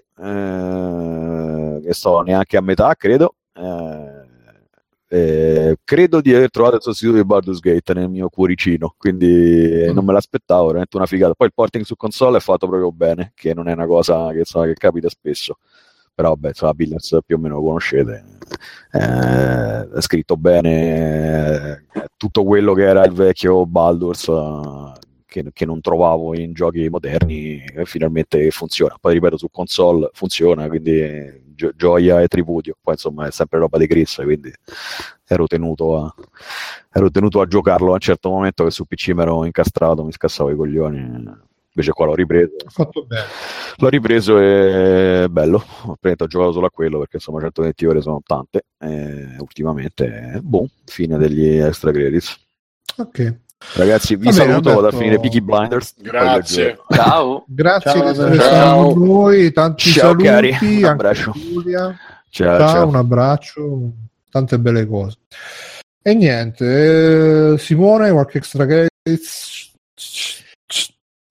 che sono neanche a metà, credo. Credo di aver trovato il sostituto di Baldur's Gate nel mio cuoricino, quindi non me l'aspettavo, veramente una figata. Poi il porting su console è fatto proprio bene, che non è una cosa che, insomma, che capita spesso, però vabbè, insomma, Pillars più o meno lo conoscete, è scritto bene, tutto quello che era il vecchio Baldur's, che non trovavo in giochi moderni, finalmente funziona. Poi ripeto, su console funziona, quindi gioia e tripudio. Poi insomma è sempre roba di Chris, quindi ero tenuto a giocarlo a un certo momento, che su PC mi ero incastrato, mi scassavo i coglioni. Invece qua l'ho ripreso. Fatto bene. L'ho ripreso e bello. Ho giocato solo a quello perché insomma 120 ore sono tante. Ultimamente, boh, fine degli extra credits. Ok. Ragazzi, vi saluto, vado a finire Peaky Blinders. Grazie. Ciao. Grazie per essere stato con noi. Tanti saluti, cari. Un abbraccio. Ciao, un abbraccio. Tante belle cose. E niente, Simone, qualche extra credits?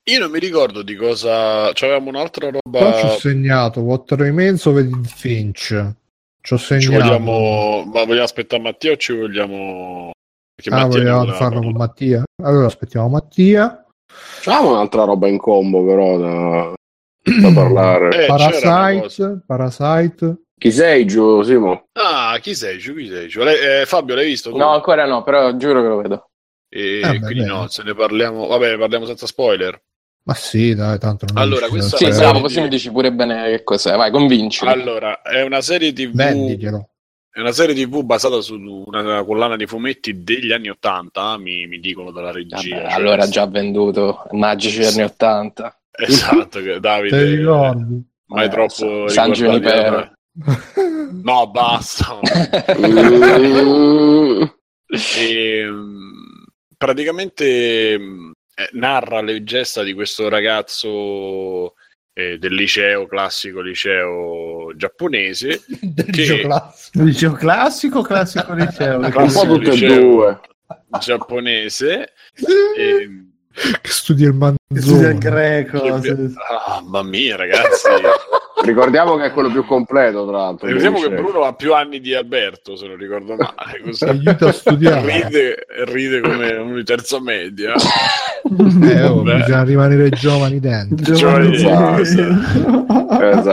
Io non mi ricordo di cosa. C'avevamo un'altra roba. Però ci ho segnato What Remains of Edith Finch. Ci ho segnato. Ma vogliamo aspettare Mattia o ci vogliamo? Volevamo farlo con Mattia, allora aspettiamo Mattia. C'avevamo un'altra roba in combo però da parlare. Parasite. Chi sei giù, Simo? Ah, chi sei giù? Fabio, l'hai visto? Tu? No, ancora no, però giuro che lo vedo. Quindi beh. No, se ne parliamo. Vabbè, parliamo senza spoiler. Ma sì, dai, tanto non allora, questa sì, bravo, così mi dici pure bene che cos'è. Vai, convinci. Allora, è una serie TV. Vendiglielo. È una serie TV basata su una collana di fumetti degli anni 80, mi dicono dalla regia. Vabbè, cioè, allora già venduto, magici anni 80. Esatto, che Davide. Te ricordi? Ma è troppo San Junipero. No, basta. E, praticamente narra le gesta di questo ragazzo del liceo classico, liceo giapponese, liceo classico liceo, liceo giapponese che studia il manzone, il greco, mamma mia ragazzi. Ricordiamo che è quello più completo, tra l'altro. Ricordiamo che Bruno ha più anni di Alberto, se non ricordo male. Così. Aiuta a studiare. Ride come uno di terza media. Bisogna rimanere giovani dentro. Esatto.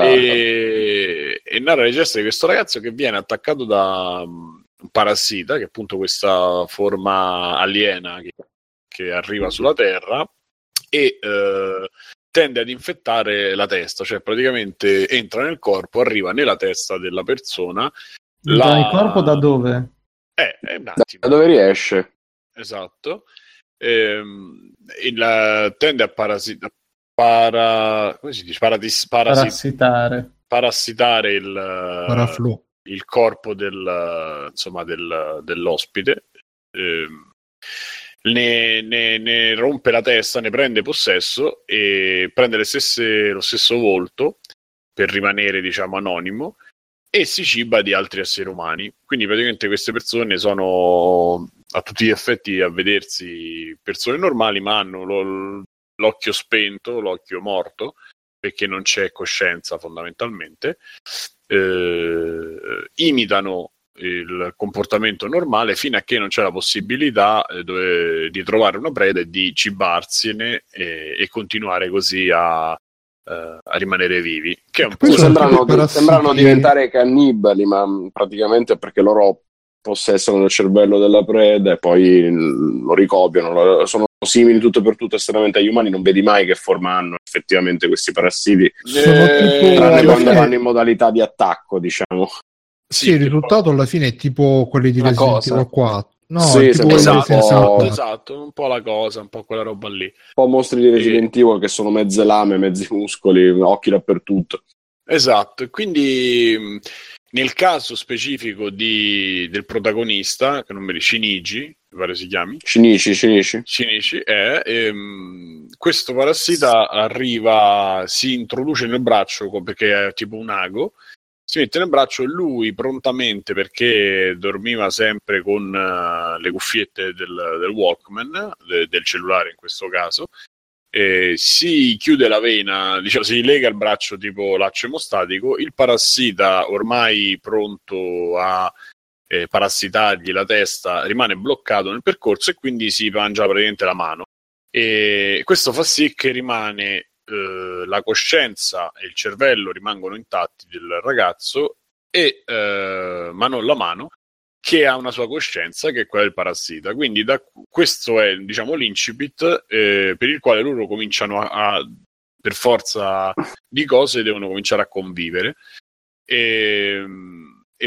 E narra le gesta di questo ragazzo che viene attaccato da un parassita, che è appunto questa forma aliena che arriva sulla Terra e... tende ad infettare la testa, cioè praticamente entra nel corpo, arriva nella testa della persona. Dal corpo da dove? Un attimo. Da dove riesce. Esatto. Tende a parassitare il corpo dell'ospite. Ne rompe la testa, ne prende possesso e prende lo stesso volto per rimanere, diciamo, anonimo, e si ciba di altri esseri umani. Quindi praticamente queste persone sono a tutti gli effetti a vedersi persone normali, ma hanno l'occhio spento, l'occhio morto, perché non c'è coscienza fondamentalmente. Imitano il comportamento normale fino a che non c'è la possibilità di trovare una preda e di cibarsene e continuare così a rimanere vivi, che è un po'. Sembrano diventare cannibali, ma praticamente perché loro possessano il cervello della preda e poi lo ricopiano, sono simili tutto per tutto estremamente agli umani, non vedi mai che forma hanno effettivamente questi parassiti, tranne quando vanno in modalità di attacco, diciamo. Sì, il risultato alla fine è tipo quelli di Resident Evil 4. No, sì, tipo esatto, un po' la cosa, un po' quella roba lì. Un po' mostri di Resident Evil che sono mezze lame, mezzi muscoli, occhi dappertutto. Esatto, quindi Nel caso specifico del protagonista, che non me li Shinichi, pare si chiami. Shinichi. Questo parassita arriva, si introduce nel braccio perché è tipo un ago. Si mette nel braccio e lui prontamente, perché dormiva sempre con le cuffiette del Walkman, del cellulare in questo caso, si chiude la vena, diciamo, si lega il braccio tipo laccio emostatico. Il parassita, ormai pronto a parassitargli la testa, rimane bloccato nel percorso e quindi si mangia praticamente la mano, e questo fa sì che rimane la coscienza e il cervello rimangono intatti del ragazzo, e ma non la mano, che ha una sua coscienza, che è quella del parassita. Quindi questo è, diciamo, l'incipit per il quale loro cominciano a per forza di cose devono cominciare a convivere, e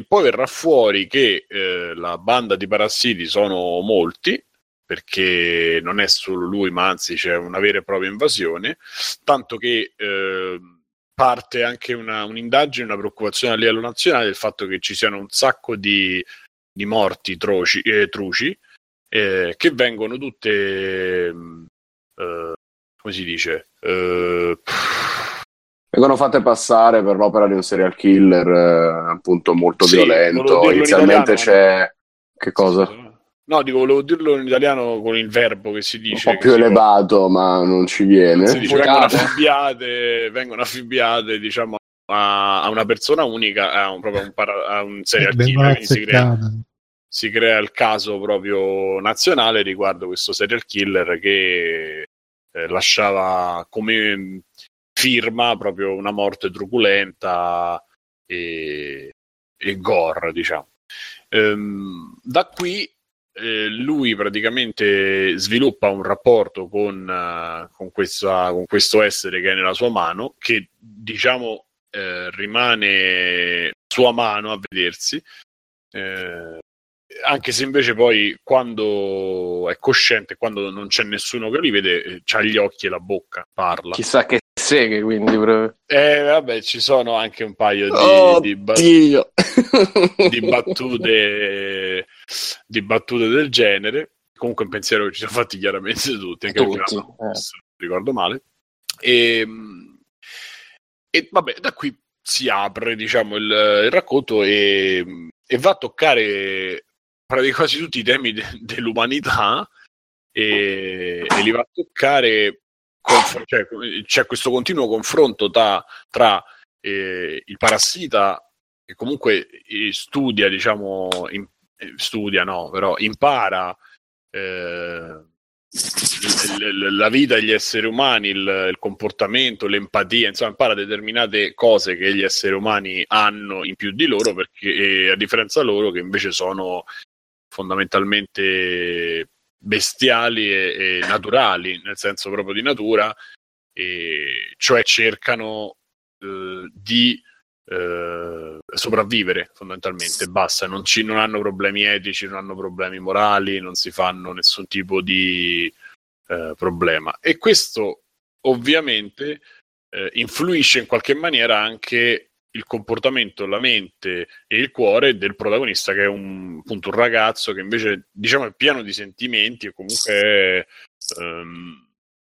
poi verrà fuori che la banda di parassiti sono molti, perché non è solo lui, ma anzi c'è una vera e propria invasione, tanto che parte anche un'indagine, una preoccupazione a livello nazionale del fatto che ci siano un sacco di morti truci che vengono tutte come si dice, vengono fatte passare per l'opera di un serial killer appunto molto violento. Inizialmente in italiano, c'è che cosa? No, dico, volevo dirlo in italiano con il verbo che si dice un po' più elevato, ma non ci viene. Si dice, vengono affibbiate diciamo a una persona unica, a un serial killer. Si crea il caso proprio nazionale riguardo questo serial killer che lasciava come firma proprio una morte truculenta e gore, diciamo. Da qui lui praticamente sviluppa un rapporto con questo essere che è nella sua mano, che diciamo rimane sua mano a vedersi, anche se invece poi quando è cosciente, quando non c'è nessuno che li vede, c'ha gli occhi e la bocca, parla. Chissà che seghe, quindi vabbè, ci sono anche un paio di battute del genere. Comunque un pensiero che ci sono fatti chiaramente tutti. Ricordo male, e vabbè, da qui si apre, diciamo, il racconto e va a toccare quasi tutti i temi dell'umanità e li va a toccare. C'è questo continuo confronto tra il parassita, che comunque studia, diciamo, impara la vita degli esseri umani, il comportamento, l'empatia, insomma impara determinate cose che gli esseri umani hanno in più di loro, perché a differenza loro, che invece sono fondamentalmente bestiali e naturali, nel senso proprio di natura, e cioè cercano di sopravvivere fondamentalmente, basta, non hanno problemi etici, non hanno problemi morali, non si fanno nessun tipo di problema, e questo ovviamente influisce in qualche maniera anche il comportamento, la mente e il cuore del protagonista, che è appunto un ragazzo che invece, diciamo, è pieno di sentimenti e comunque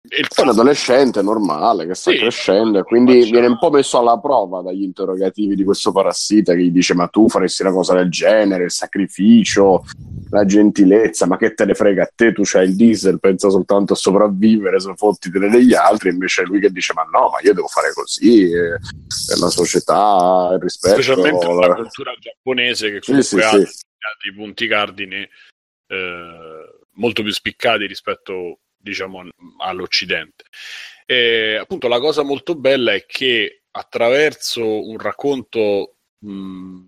è un adolescente normale che sta crescendo, e quindi viene un po' messo alla prova dagli interrogativi di questo parassita, che gli dice: ma tu faresti una cosa del genere? Il sacrificio, la gentilezza, ma che te ne frega a te, tu c'hai il diesel, pensa soltanto a sopravvivere, se fottitene degli altri. Invece lui che dice: ma no, ma io devo fare così, per la società, il rispetto, specialmente per la cultura giapponese, che comunque ha dei punti cardine molto più spiccati rispetto, diciamo, all'Occidente. E appunto la cosa molto bella è che attraverso un racconto mi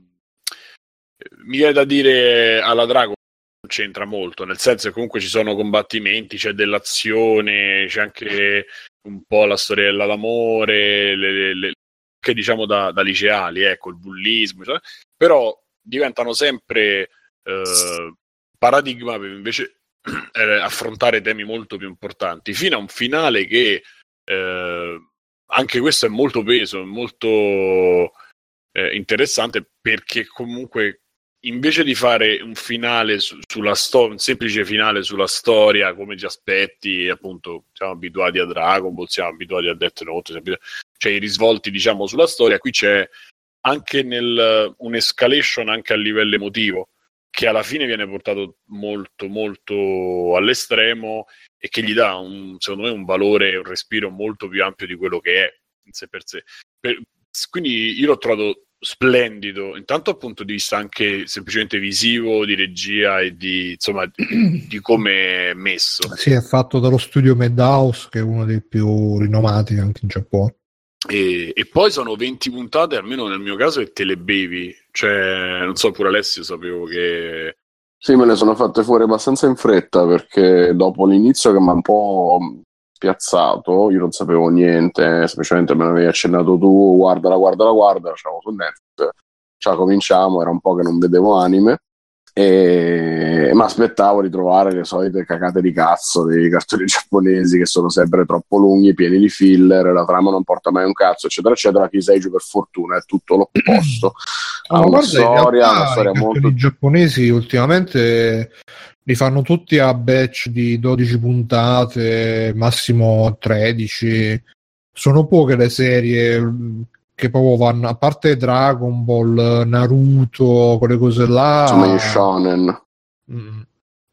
viene da dire alla Dragon non c'entra molto, nel senso che comunque ci sono combattimenti, c'è dell'azione, c'è anche un po' la storiella d'amore, che diciamo da liceali, ecco, il bullismo, cioè, però diventano sempre paradigma per invece affrontare temi molto più importanti, fino a un finale che anche questo è molto peso, molto interessante, perché comunque invece di fare un finale un semplice finale sulla storia come ci aspetti, appunto siamo abituati a Dragon Ball, siamo abituati a Death Note, cioè i risvolti diciamo sulla storia, qui c'è anche un'escalation anche a livello emotivo, che alla fine viene portato molto molto all'estremo e che gli dà secondo me un valore, un respiro molto più ampio di quello che è in sé per sé. Quindi io l'ho trovato splendido, intanto appunto di vista anche semplicemente visivo, di regia e di insomma di come è messo. Sì, è fatto dallo studio Madhouse, che è uno dei più rinomati anche in Giappone. E poi sono 20 puntate, almeno nel mio caso, e te le bevi. Cioè, non so, pure Alessio sapevo che... Sì, me le sono fatte fuori abbastanza in fretta, perché dopo l'inizio che mi ha un po' spiazzato, io non sapevo niente, specialmente me l'avevi accennato tu, guardala, c'avevo su Netflix, ciao cominciamo, era un po' che non vedevo anime, e mi aspettavo di trovare le solite cacate di cazzo dei cartoni giapponesi che sono sempre troppo lunghi, pieni di filler, la trama non porta mai un cazzo, eccetera eccetera. Kiseiju per fortuna è tutto l'opposto, ha una storia molto... I giapponesi ultimamente li fanno tutti a batch di 12 puntate, massimo 13, sono poche le serie che proprio vanno, a parte Dragon Ball, Naruto, quelle cose là, insomma i shonen.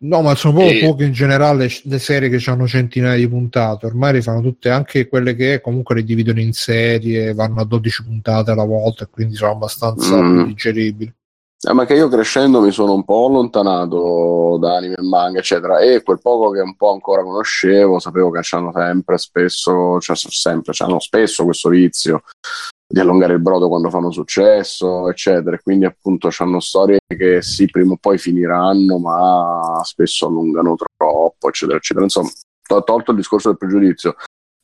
No, ma sono proprio poche in generale le serie che hanno centinaia di puntate, ormai le fanno tutte, anche quelle che comunque le dividono in serie, vanno a 12 puntate alla volta, quindi sono abbastanza digeribili. Ma che io crescendo mi sono un po' allontanato da anime e manga eccetera, e quel poco che un po' ancora conoscevo sapevo che c'hanno spesso questo vizio di allungare il brodo quando fanno successo eccetera, e quindi appunto c'hanno storie che sì prima o poi finiranno, ma spesso allungano troppo eccetera eccetera. Insomma, tolto il discorso del pregiudizio,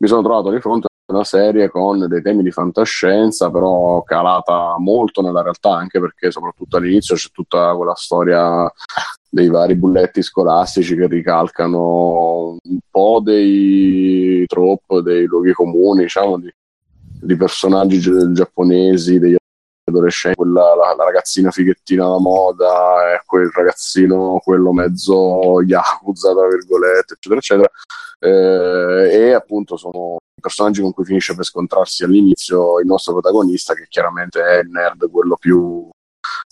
mi sono trovato di fronte a una serie con dei temi di fantascienza però calata molto nella realtà, anche perché soprattutto all'inizio c'è tutta quella storia dei vari bulletti scolastici che ricalcano un po' dei trope, dei luoghi comuni, diciamo, di personaggi giapponesi, degli adolescenti, la ragazzina fighettina alla moda, quel ragazzino, quello mezzo yakuza tra virgolette eccetera eccetera, e appunto sono personaggi con cui finisce per scontrarsi all'inizio il nostro protagonista, che chiaramente è il nerd, quello più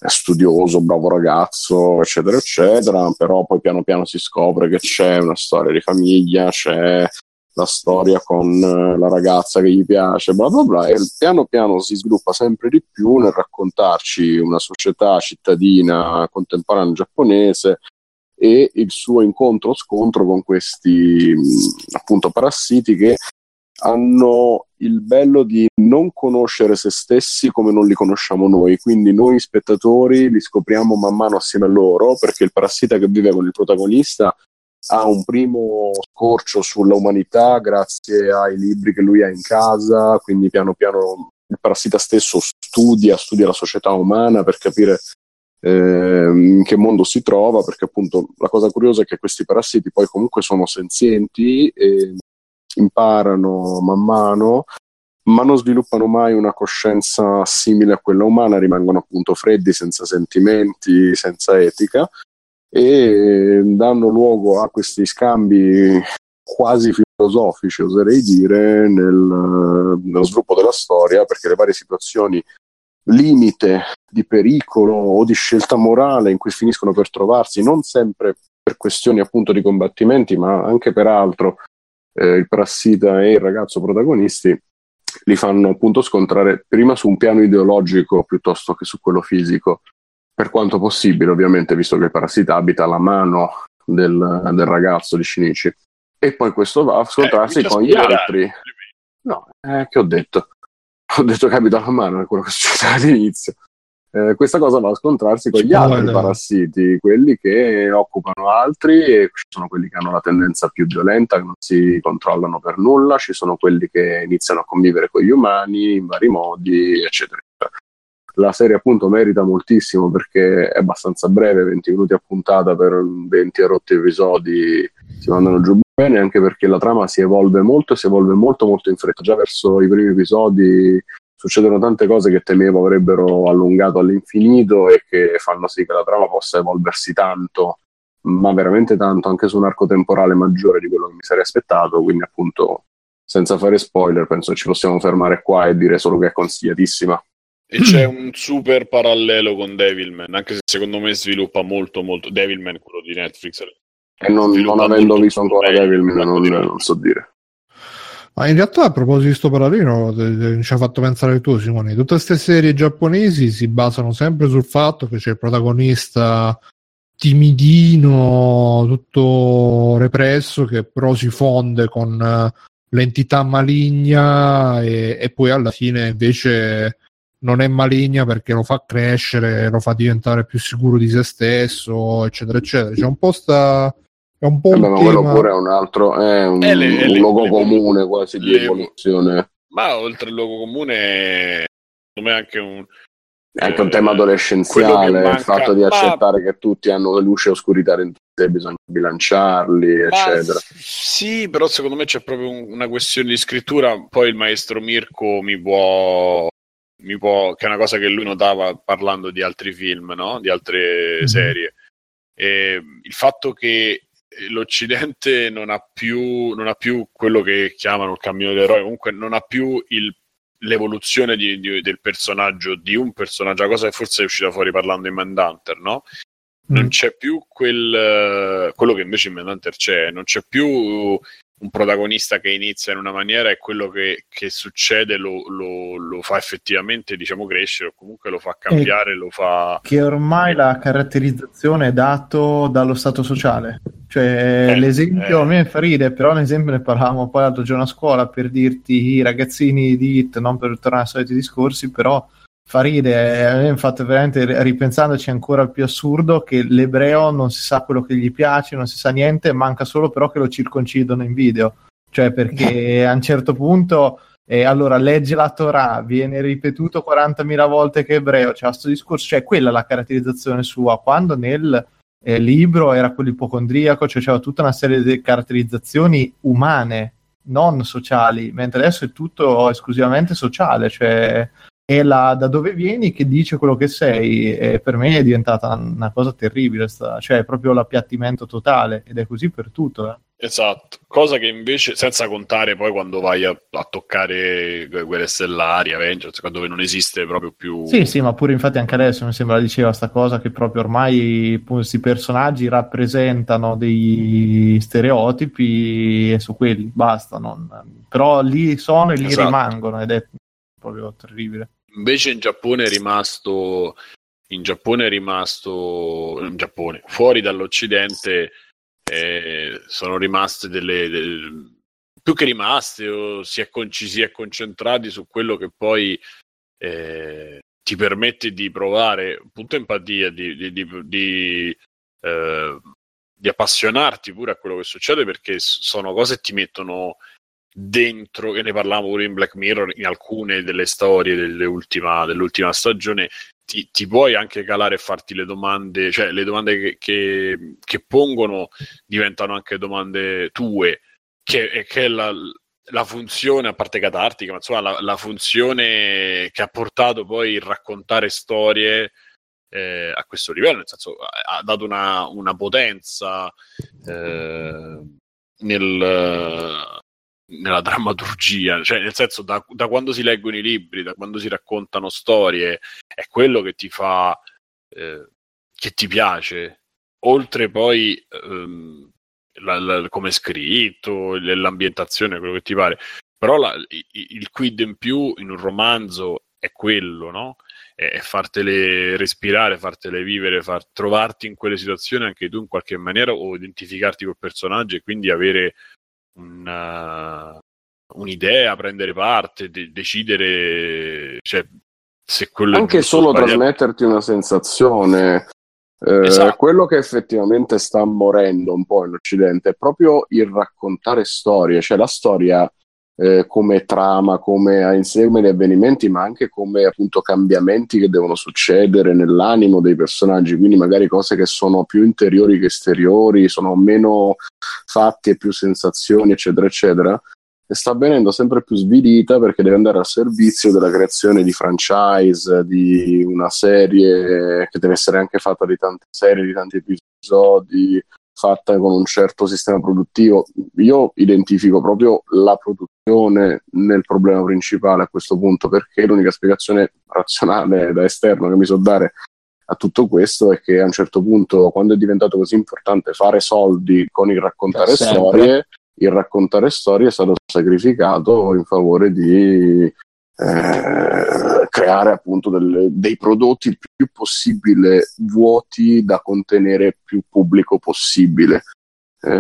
studioso, bravo ragazzo eccetera eccetera, però poi piano piano si scopre che c'è una storia di famiglia, c'è la storia con la ragazza che gli piace, bla bla bla, e piano piano si sviluppa sempre di più nel raccontarci una società cittadina contemporanea giapponese e il suo incontro-scontro con questi appunto parassiti che hanno il bello di non conoscere se stessi come non li conosciamo noi, quindi noi spettatori li scopriamo man mano assieme a loro, perché il parassita che vive con il protagonista ha un primo scorcio sulla umanità grazie ai libri che lui ha in casa, quindi piano piano il parassita stesso studia la società umana per capire in che mondo si trova, perché appunto la cosa curiosa è che questi parassiti poi comunque sono senzienti e imparano man mano, ma non sviluppano mai una coscienza simile a quella umana, rimangono appunto freddi, senza sentimenti, senza etica, e danno luogo a questi scambi quasi filosofici, oserei dire, nello sviluppo della storia, perché le varie situazioni limite di pericolo o di scelta morale in cui finiscono per trovarsi, non sempre per questioni appunto di combattimenti, ma anche per altro, il parassita e il ragazzo protagonisti li fanno appunto scontrare prima su un piano ideologico piuttosto che su quello fisico, per quanto possibile ovviamente, visto che il parassita abita la mano del ragazzo di Shinichi, e poi questo va a scontrarsi con gli altri. No, che ho detto che abita la mano, è quello che succede all'inizio. Questa cosa va a scontrarsi con gli altri parassiti, quelli che occupano altri, e ci sono quelli che hanno la tendenza più violenta, che non si controllano per nulla, ci sono quelli che iniziano a convivere con gli umani in vari modi eccetera. La serie appunto merita moltissimo perché è abbastanza breve, 20 minuti a puntata per 20 erotti episodi, si mandano giù bene, anche perché la trama si evolve molto molto in fretta. Già verso i primi episodi succedono tante cose che temevo avrebbero allungato all'infinito e che fanno sì che la trama possa evolversi tanto, ma veramente tanto, anche su un arco temporale maggiore di quello che mi sarei aspettato. Quindi appunto, senza fare spoiler, penso ci possiamo fermare qua e dire solo che è consigliatissima. E c'è un super parallelo con Devilman, anche se secondo me sviluppa molto molto. Devilman, quello di Netflix, e non avendo visto ancora Devilman non so dire. Ma in realtà, a proposito di sto parallelo, ci ha fatto pensare tu, Simone. Tutte queste serie giapponesi si basano sempre sul fatto che c'è il protagonista timidino, tutto represso, che però si fonde con l'entità maligna e poi alla fine invece non è maligna perché lo fa crescere, lo fa diventare più sicuro di se stesso, eccetera eccetera. C'è un po' sta, è un po' un tema. Ma quello pure è un altro, è un luogo comune quasi di evoluzione. Ma oltre il luogo comune, secondo me è anche un tema adolescenziale, manca, il fatto di accettare che tutti hanno luce e oscurità dentro te, bisogna bilanciarli, eccetera. Sì, però secondo me c'è proprio una questione di scrittura. Poi il maestro Mirko mi può, che è una cosa che lui notava parlando di altri film, no? Di altre serie, e il fatto che l'Occidente non ha più quello che chiamano il cammino dell'eroe, comunque non ha più l'evoluzione del personaggio, di un personaggio, la cosa che forse è uscita fuori parlando di Mindhunter, no? Non c'è più quello che invece in Mindhunter c'è, non c'è più un protagonista che inizia in una maniera e quello che succede lo fa effettivamente, diciamo, crescere, o comunque lo fa cambiare, lo fa... Che ormai la caratterizzazione è dato dallo stato sociale, cioè l'esempio a me fa ridere, però un esempio ne parlavamo poi l'altro giorno a scuola, per dirti i ragazzini di IT, non per tornare ai soliti discorsi, però fa ridere, a me infatti veramente, ripensandoci, ancora più assurdo che l'ebreo non si sa quello che gli piace, non si sa niente, manca solo però che lo circoncidono in video, cioè perché a un certo punto allora legge la Torah, viene ripetuto 40.000 volte che è ebreo, c'è questo discorso, cioè quella è la caratterizzazione sua, quando nel libro era quell'ipocondriaco, cioè c'era tutta una serie di caratterizzazioni umane, non sociali, mentre adesso è tutto esclusivamente sociale, cioè... è da dove vieni che dice quello che sei, e per me è diventata una cosa terribile, cioè è proprio l'appiattimento totale, ed è così per tutto. Esatto, cosa che invece, senza contare poi quando vai a toccare Guerre Stellari, Avengers, dove non esiste proprio più... Sì, ma pure infatti anche adesso mi sembra diceva sta cosa, che proprio ormai questi personaggi rappresentano degli stereotipi e su quelli basta, però lì sono e lì rimangono, ed è proprio terribile. Invece in Giappone, fuori dall'Occidente, sono rimaste più che rimaste, si è concentrati su quello che poi ti permette di provare appunto empatia, di appassionarti pure a quello che succede, perché sono cose che ti mettono dentro, che ne parlavamo pure in Black Mirror, in alcune delle storie dell'ultima stagione ti puoi anche calare e farti le domande, cioè le domande che pongono diventano anche domande tue, che è la funzione, a parte catartica, ma insomma la funzione che ha portato poi il raccontare storie a questo livello, nel senso ha dato una potenza nella drammaturgia, cioè nel senso da quando si leggono i libri, da quando si raccontano storie, è quello che ti fa che ti piace, oltre poi come è scritto, l'ambientazione, quello che ti pare, però il quid in più in un romanzo è quello, no? È fartele respirare, fartele vivere, trovarti in quelle situazioni anche tu in qualche maniera, o identificarti col personaggio e quindi avere un'idea, prendere parte, decidere, cioè, se quello anche solo sbagliato. Trasmetterti una sensazione, esatto. Quello che effettivamente sta morendo un po' in Occidente è proprio il raccontare storie, cioè la storia come trama, come insieme di avvenimenti, ma anche come appunto cambiamenti che devono succedere nell'animo dei personaggi, quindi magari cose che sono più interiori che esteriori, sono meno fatti e più sensazioni, eccetera eccetera, e sta avvenendo sempre più svilita perché deve andare al servizio della creazione di franchise, di una serie che deve essere anche fatta di tante serie, di tanti episodi, fatta con un certo sistema produttivo. Io identifico proprio la produzione nel problema principale a questo punto, perché l'unica spiegazione razionale da esterno che mi so dare a tutto questo è che a un certo punto, quando è diventato così importante fare soldi con il raccontare storie, il raccontare storie è stato sacrificato in favore di creare appunto dei prodotti il più possibile vuoti da contenere più pubblico possibile.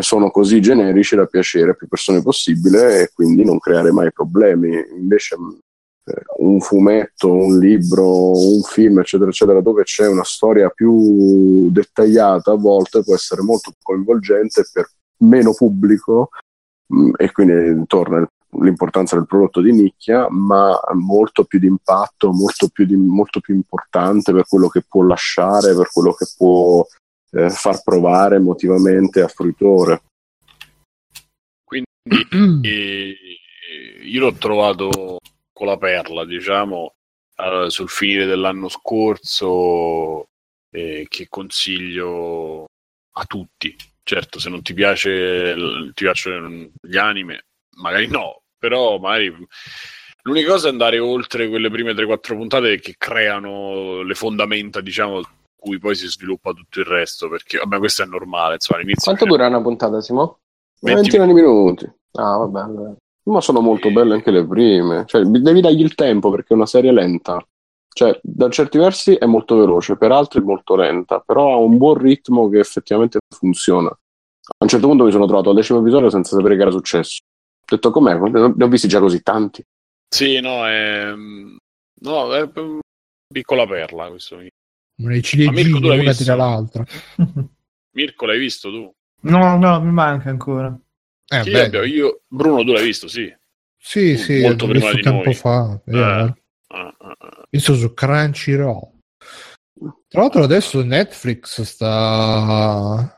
Sono così generici da piacere a più persone possibile e quindi non creare mai problemi. Invece un fumetto, un libro, un film, eccetera, eccetera, dove c'è una storia più dettagliata, a volte può essere molto coinvolgente per meno pubblico, e quindi torna l'importanza del prodotto di nicchia, ma molto più di impatto, molto più importante per quello che può lasciare, per quello che può far provare emotivamente a fruitore. Quindi io l'ho trovato con la perla, diciamo, sul finire dell'anno scorso, che consiglio a tutti. Certo, se non ti piace, ti piacciono gli anime, magari no, però magari l'unica cosa è andare oltre quelle prime 3-4 puntate che creano le fondamenta, diciamo, su cui poi si sviluppa tutto il resto, perché vabbè, questo è normale, insomma, all'inizio. Quanto dura una puntata, Simo? 20 minuti. Ah, vabbè. Ma sono molto belle anche le prime, cioè devi dargli il tempo, perché è una serie lenta, cioè da certi versi è molto veloce, per altri è molto lenta, però ha un buon ritmo che effettivamente funziona. A un certo punto mi sono trovato al 10° episodio senza sapere che era successo, ho detto com'è, ne ho visti già così tanti. Sì, no, è piccola perla questo. Le ciliegine una tira l'altra. Mirko, l'hai visto tu? No, mi manca ancora. Io, Bruno, tu l'hai visto, sì? Sì, molto prima di tempo noi. Fa. Visto su Crunchyroll. Tra l'altro adesso Netflix sta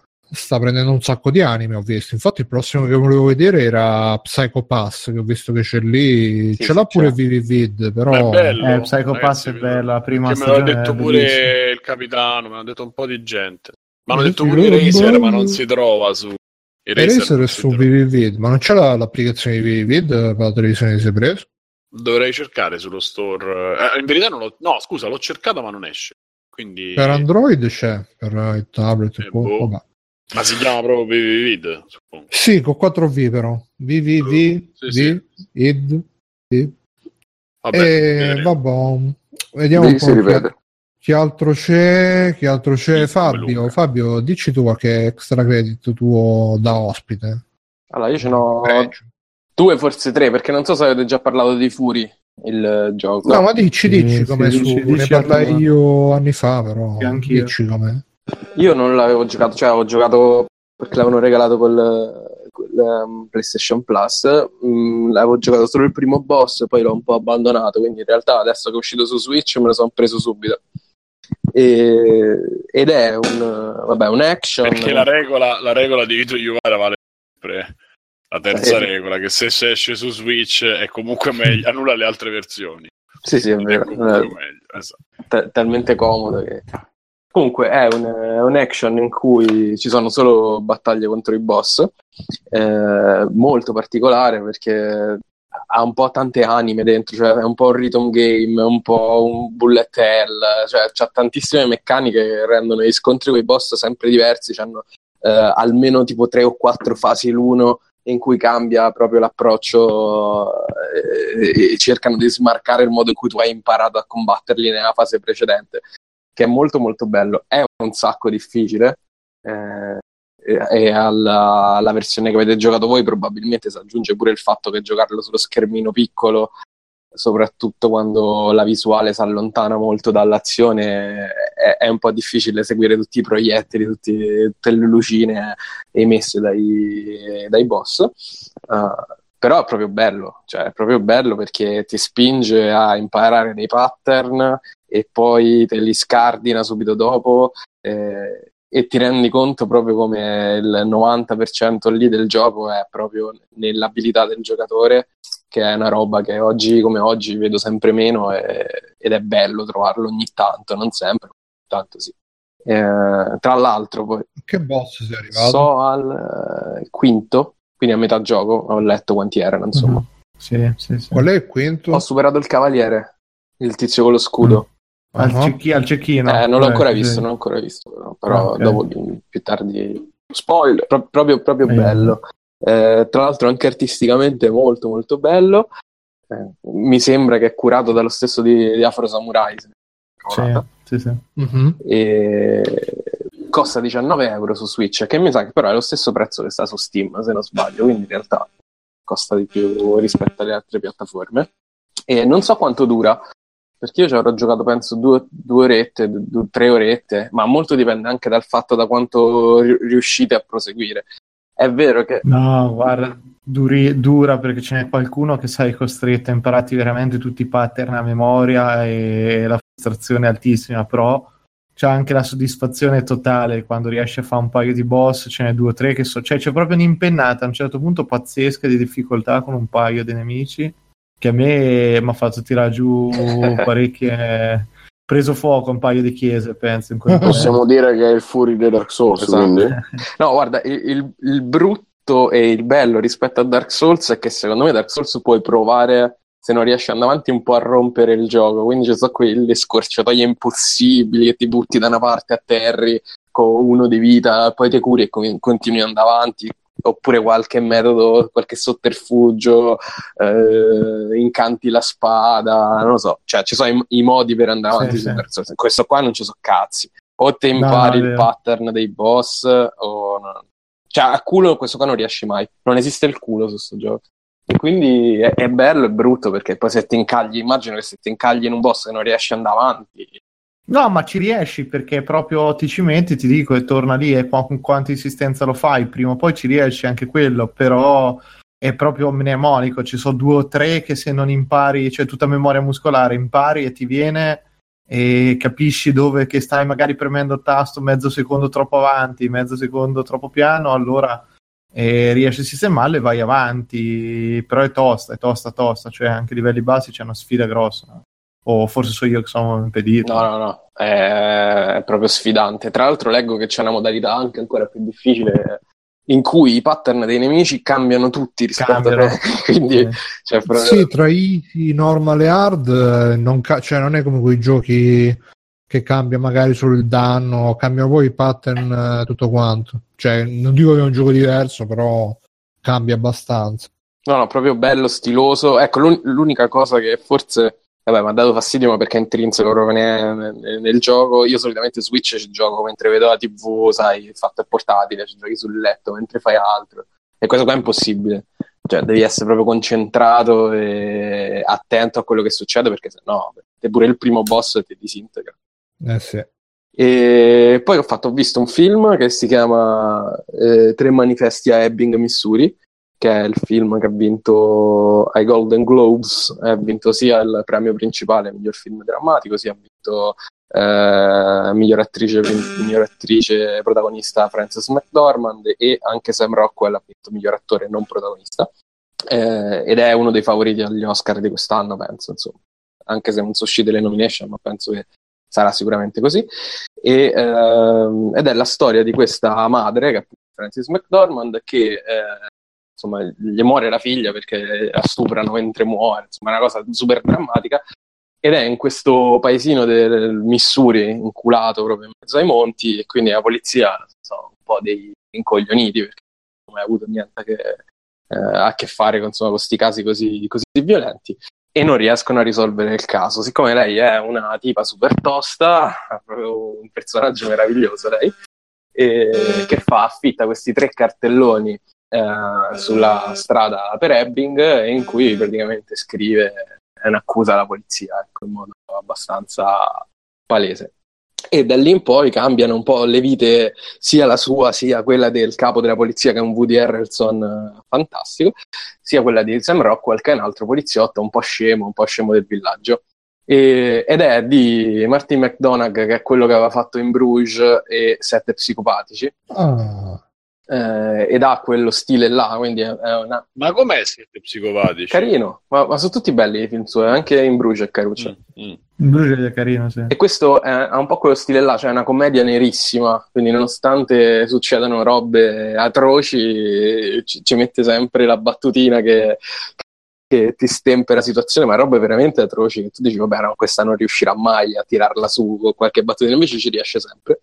prendendo un sacco di anime, ho visto. Infatti il prossimo che volevo vedere era Psycho Pass, che ho visto che c'è lì. Sì, ce l'ha pure Vivid, però è bello, Psycho Pass è bella, la prima stagione. Me l'ha detto pure il capitano, me l'ha detto un po' di gente. Ma hanno detto pure Razer, ma non si trova su Eraser su VVVid, ma non c'è l'applicazione di VVVid per la televisione che si è preso? Dovrei cercare sullo store. In verità non l'ho. No, scusa, l'ho cercata ma non esce. Quindi per Android c'è, per il tablet vabbè. Ma si chiama proprio VVVid, suppongo. Sì, con 4V però. VVVid. Vabbè. Vediamo un po'. Si ripete. Chi altro c'è? Fabio, dici tu qualche extra credit tuo da ospite. Allora, io ce n'ho 2, forse 3, perché non so se avete già parlato di Fury, il gioco. No, ma dici come ne parlai io anni fa, però. Anch'io. Dici come. Io non l'avevo giocato, cioè ho giocato perché l'avevano regalato col PlayStation Plus. L'avevo giocato solo il primo boss, poi l'ho un po' abbandonato, quindi in realtà adesso che è uscito su Switch me lo sono preso subito. Ed è un action, perché la regola di Vito Iuvara vale sempre, la terza regola, che se esce su Switch è comunque meglio, annulla le altre versioni. Sì, è vero, esatto. Talmente comodo che comunque è un action in cui ci sono solo battaglie contro i boss, molto particolare perché ha un po' tante anime dentro, cioè è un po' un rhythm game, un po' un bullet hell, cioè c'ha tantissime meccaniche che rendono gli scontri con i boss sempre diversi, hanno almeno tipo 3 o 4 fasi l'uno in cui cambia proprio l'approccio, e cercano di smarcare il modo in cui tu hai imparato a combatterli nella fase precedente, che è molto molto bello. È un sacco difficile, e alla versione che avete giocato voi probabilmente si aggiunge pure il fatto che giocarlo sullo schermino piccolo, soprattutto quando la visuale si allontana molto dall'azione, è un po' difficile seguire tutti i proiettili, tutte le lucine emesse dai boss, però è proprio bello, cioè è proprio bello perché ti spinge a imparare dei pattern e poi te li scardina subito dopo, e ti rendi conto proprio come il 90% lì del gioco è proprio nell'abilità del giocatore, che è una roba che oggi come oggi vedo sempre meno, ed è bello trovarlo ogni tanto, non sempre, tanto sì. Tra l'altro poi che boss sei arrivato? So al quinto, quindi a metà gioco, ho letto quanti erano, insomma. Sì, sì, sì. Qual è il quinto? Ho superato il cavaliere, il tizio con lo scudo. Al cecchino? Non l'ho ancora visto, sì. Però okay. Dopo, più tardi, spoiler, proprio bello. Tra l'altro anche artisticamente molto molto bello, mi sembra che è curato dallo stesso di Afro Samurai, sì. Mm-hmm. E costa €19 su Switch, che mi sa che però è lo stesso prezzo che sta su Steam, se non sbaglio, quindi in realtà costa di più rispetto alle altre piattaforme. E non so quanto dura, perché io ci avrò giocato penso tre orette, ma molto dipende anche dal fatto da quanto riuscite a proseguire. È vero che... No, guarda, dura perché ce n'è qualcuno che sei costretto a impararti veramente tutti i pattern a memoria, e la frustrazione è altissima, però c'è anche la soddisfazione totale quando riesci a fare un paio di boss, ce n'è 2 o 3 che so... Cioè c'è proprio un'impennata a un certo punto pazzesca di difficoltà con un paio di nemici che a me mi ha fatto tirare giù parecchie... preso fuoco un paio di chiese, penso. Possiamo dire che è il Fury di Dark Souls, quindi? No, guarda, il brutto e il bello rispetto a Dark Souls è che secondo me Dark Souls puoi provare, se non riesci andare avanti, un po' a rompere il gioco, quindi ci sono quelle scorciatoie impossibili che ti butti da una parte a terri con uno di vita, poi ti curi e continui ad andare avanti, oppure qualche metodo, qualche sotterfugio, incanti la spada, non lo so, cioè ci sono i modi per andare avanti. Sì. Questo qua non ci sono cazzi, o te impari il pattern dei boss o no. Cioè a culo questo qua non riesci mai, non esiste il culo su sto gioco, e quindi è bello e brutto, perché poi se ti incagli, immagino che se ti incagli in un boss che non riesci ad andare avanti. No, ma ci riesci, perché proprio ti cimenti, ti dico, e torna lì, e con quanta insistenza lo fai, prima o poi ci riesci anche quello, però è proprio mnemonico, ci sono 2 o 3 che se non impari, cioè tutta memoria muscolare, impari e ti viene, e capisci dove che stai magari premendo il tasto mezzo secondo troppo avanti, mezzo secondo troppo piano, allora riesci a sistemarlo e vai avanti, però è tosta, cioè anche a livelli bassi c'è una sfida grossa. O forse so io che sono impedito. No, è proprio sfidante. Tra l'altro leggo che c'è una modalità anche ancora più difficile in cui i pattern dei nemici cambiano tutti rispetto a te. Quindi cioè, proprio... Sì, tra easy, normal e hard non è come quei giochi che cambia magari solo il danno, cambiano poi i pattern, tutto quanto. Cioè non dico che è un gioco diverso, però cambia abbastanza. No, proprio bello, stiloso. Ecco, l'unica cosa che forse... Vabbè, mi ha dato fastidio, ma perché è intrinseco proprio nel gioco. Io solitamente Switch ci gioco mentre vedo la TV, sai, il fatto è portatile, ci giochi sul letto mentre fai altro, e questo qua è impossibile, cioè devi essere proprio concentrato e attento a quello che succede, perché sennò pure il primo boss ti disintegra. Sì. E poi ho visto un film che si chiama 3 manifesti a Ebbing, Missouri, che è il film che ha vinto ai Golden Globes, ha vinto sia il premio principale, miglior film drammatico, sia ha vinto miglior attrice protagonista Frances McDormand, e anche Sam Rockwell ha vinto miglior attore non protagonista, ed è uno dei favoriti agli Oscar di quest'anno, penso, insomma, anche se non sono uscite le nomination, ma penso che sarà sicuramente così, ed è la storia di questa madre, che è Frances McDormand, che... insomma, gli muore la figlia perché la stuprano mentre muore, insomma è una cosa super drammatica, ed è in questo paesino del Missouri, inculato proprio in mezzo ai monti, e quindi la polizia un po' dei incoglioniti, perché non ha avuto niente a che fare con questi casi così violenti, e non riescono a risolvere il caso. Siccome lei è una tipa super tosta, ha proprio un personaggio meraviglioso lei, che affitta questi 3 cartelloni sulla strada per Ebbing, in cui praticamente scrive un'accusa alla polizia, ecco, in modo abbastanza palese, e da lì in poi cambiano un po' le vite, sia la sua sia quella del capo della polizia, che è un Woody Harrelson fantastico, sia quella di Sam Rockwell, che è un altro poliziotto un po' scemo del villaggio, ed è di Martin McDonagh, che è quello che aveva fatto In Bruges e Sette psicopatici. Oh. Ed ha quello stile là, quindi è una... Ma com'è Sette psicopatici? Carino, ma sono tutti belli i film suoi, anche In Bruges è caruccio. In Bruges è carino, sì. E questo ha un po' quello stile là, cioè è una commedia nerissima, quindi nonostante succedano robe atroci ci mette sempre la battutina che ti stempera la situazione, ma robe veramente atroci che tu dici vabbè no, questa non riuscirà mai a tirarla su con qualche battuta, invece ci riesce sempre.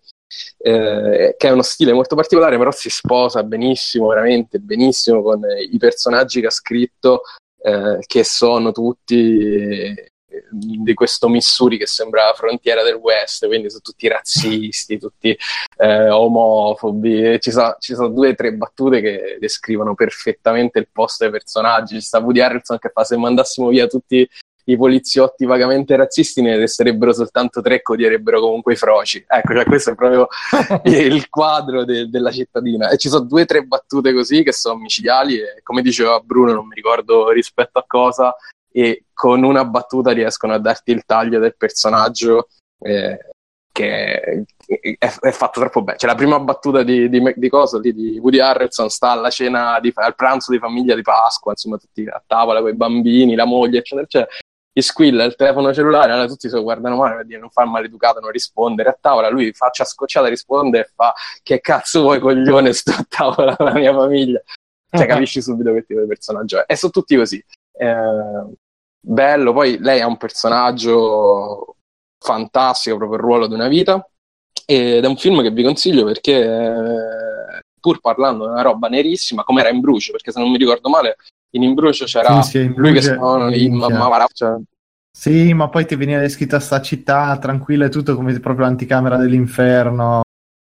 Che è uno stile molto particolare, però si sposa benissimo, veramente benissimo, con i personaggi che ha scritto, che sono tutti di questo Missouri che sembra la frontiera del West, quindi sono tutti razzisti, tutti omofobi. Ci sono due o tre battute che descrivono perfettamente il posto dei personaggi. Ci sta Woody Harrelson che fa: se mandassimo via tutti i poliziotti vagamente razzisti ne resterebbero soltanto tre che odierebbero comunque i froci. Ecco, cioè questo è proprio il quadro della cittadina. E ci sono due o tre battute così che sono micidiali e, come diceva Bruno, non mi ricordo rispetto a cosa, e con una battuta riescono a darti il taglio del personaggio che è fatto troppo bene. Cioè la prima battuta di Woody Harrelson sta alla cena, al pranzo di famiglia di Pasqua, insomma tutti a tavola con i bambini, la moglie, eccetera, eccetera. Gli squilla il telefono cellulare, allora tutti se guardano male per dire non far maleducato, non rispondere a tavola. Lui, faccia scocciata, risponde e fa: che cazzo vuoi coglione, sto a tavola con la mia famiglia. Cioè capisci subito che tipo di personaggio è, e sono tutti così. Bello, poi lei ha un personaggio fantastico, proprio il ruolo di una vita, ed è un film che vi consiglio perché pur parlando di una roba nerissima, come era In Bruges, perché se non mi ricordo male in Bruges c'era in lui Bruges, che sono in Mavaraccia. Sì, ma poi ti veniva descritta sta città tranquilla e tutto come proprio l'anticamera dell'inferno,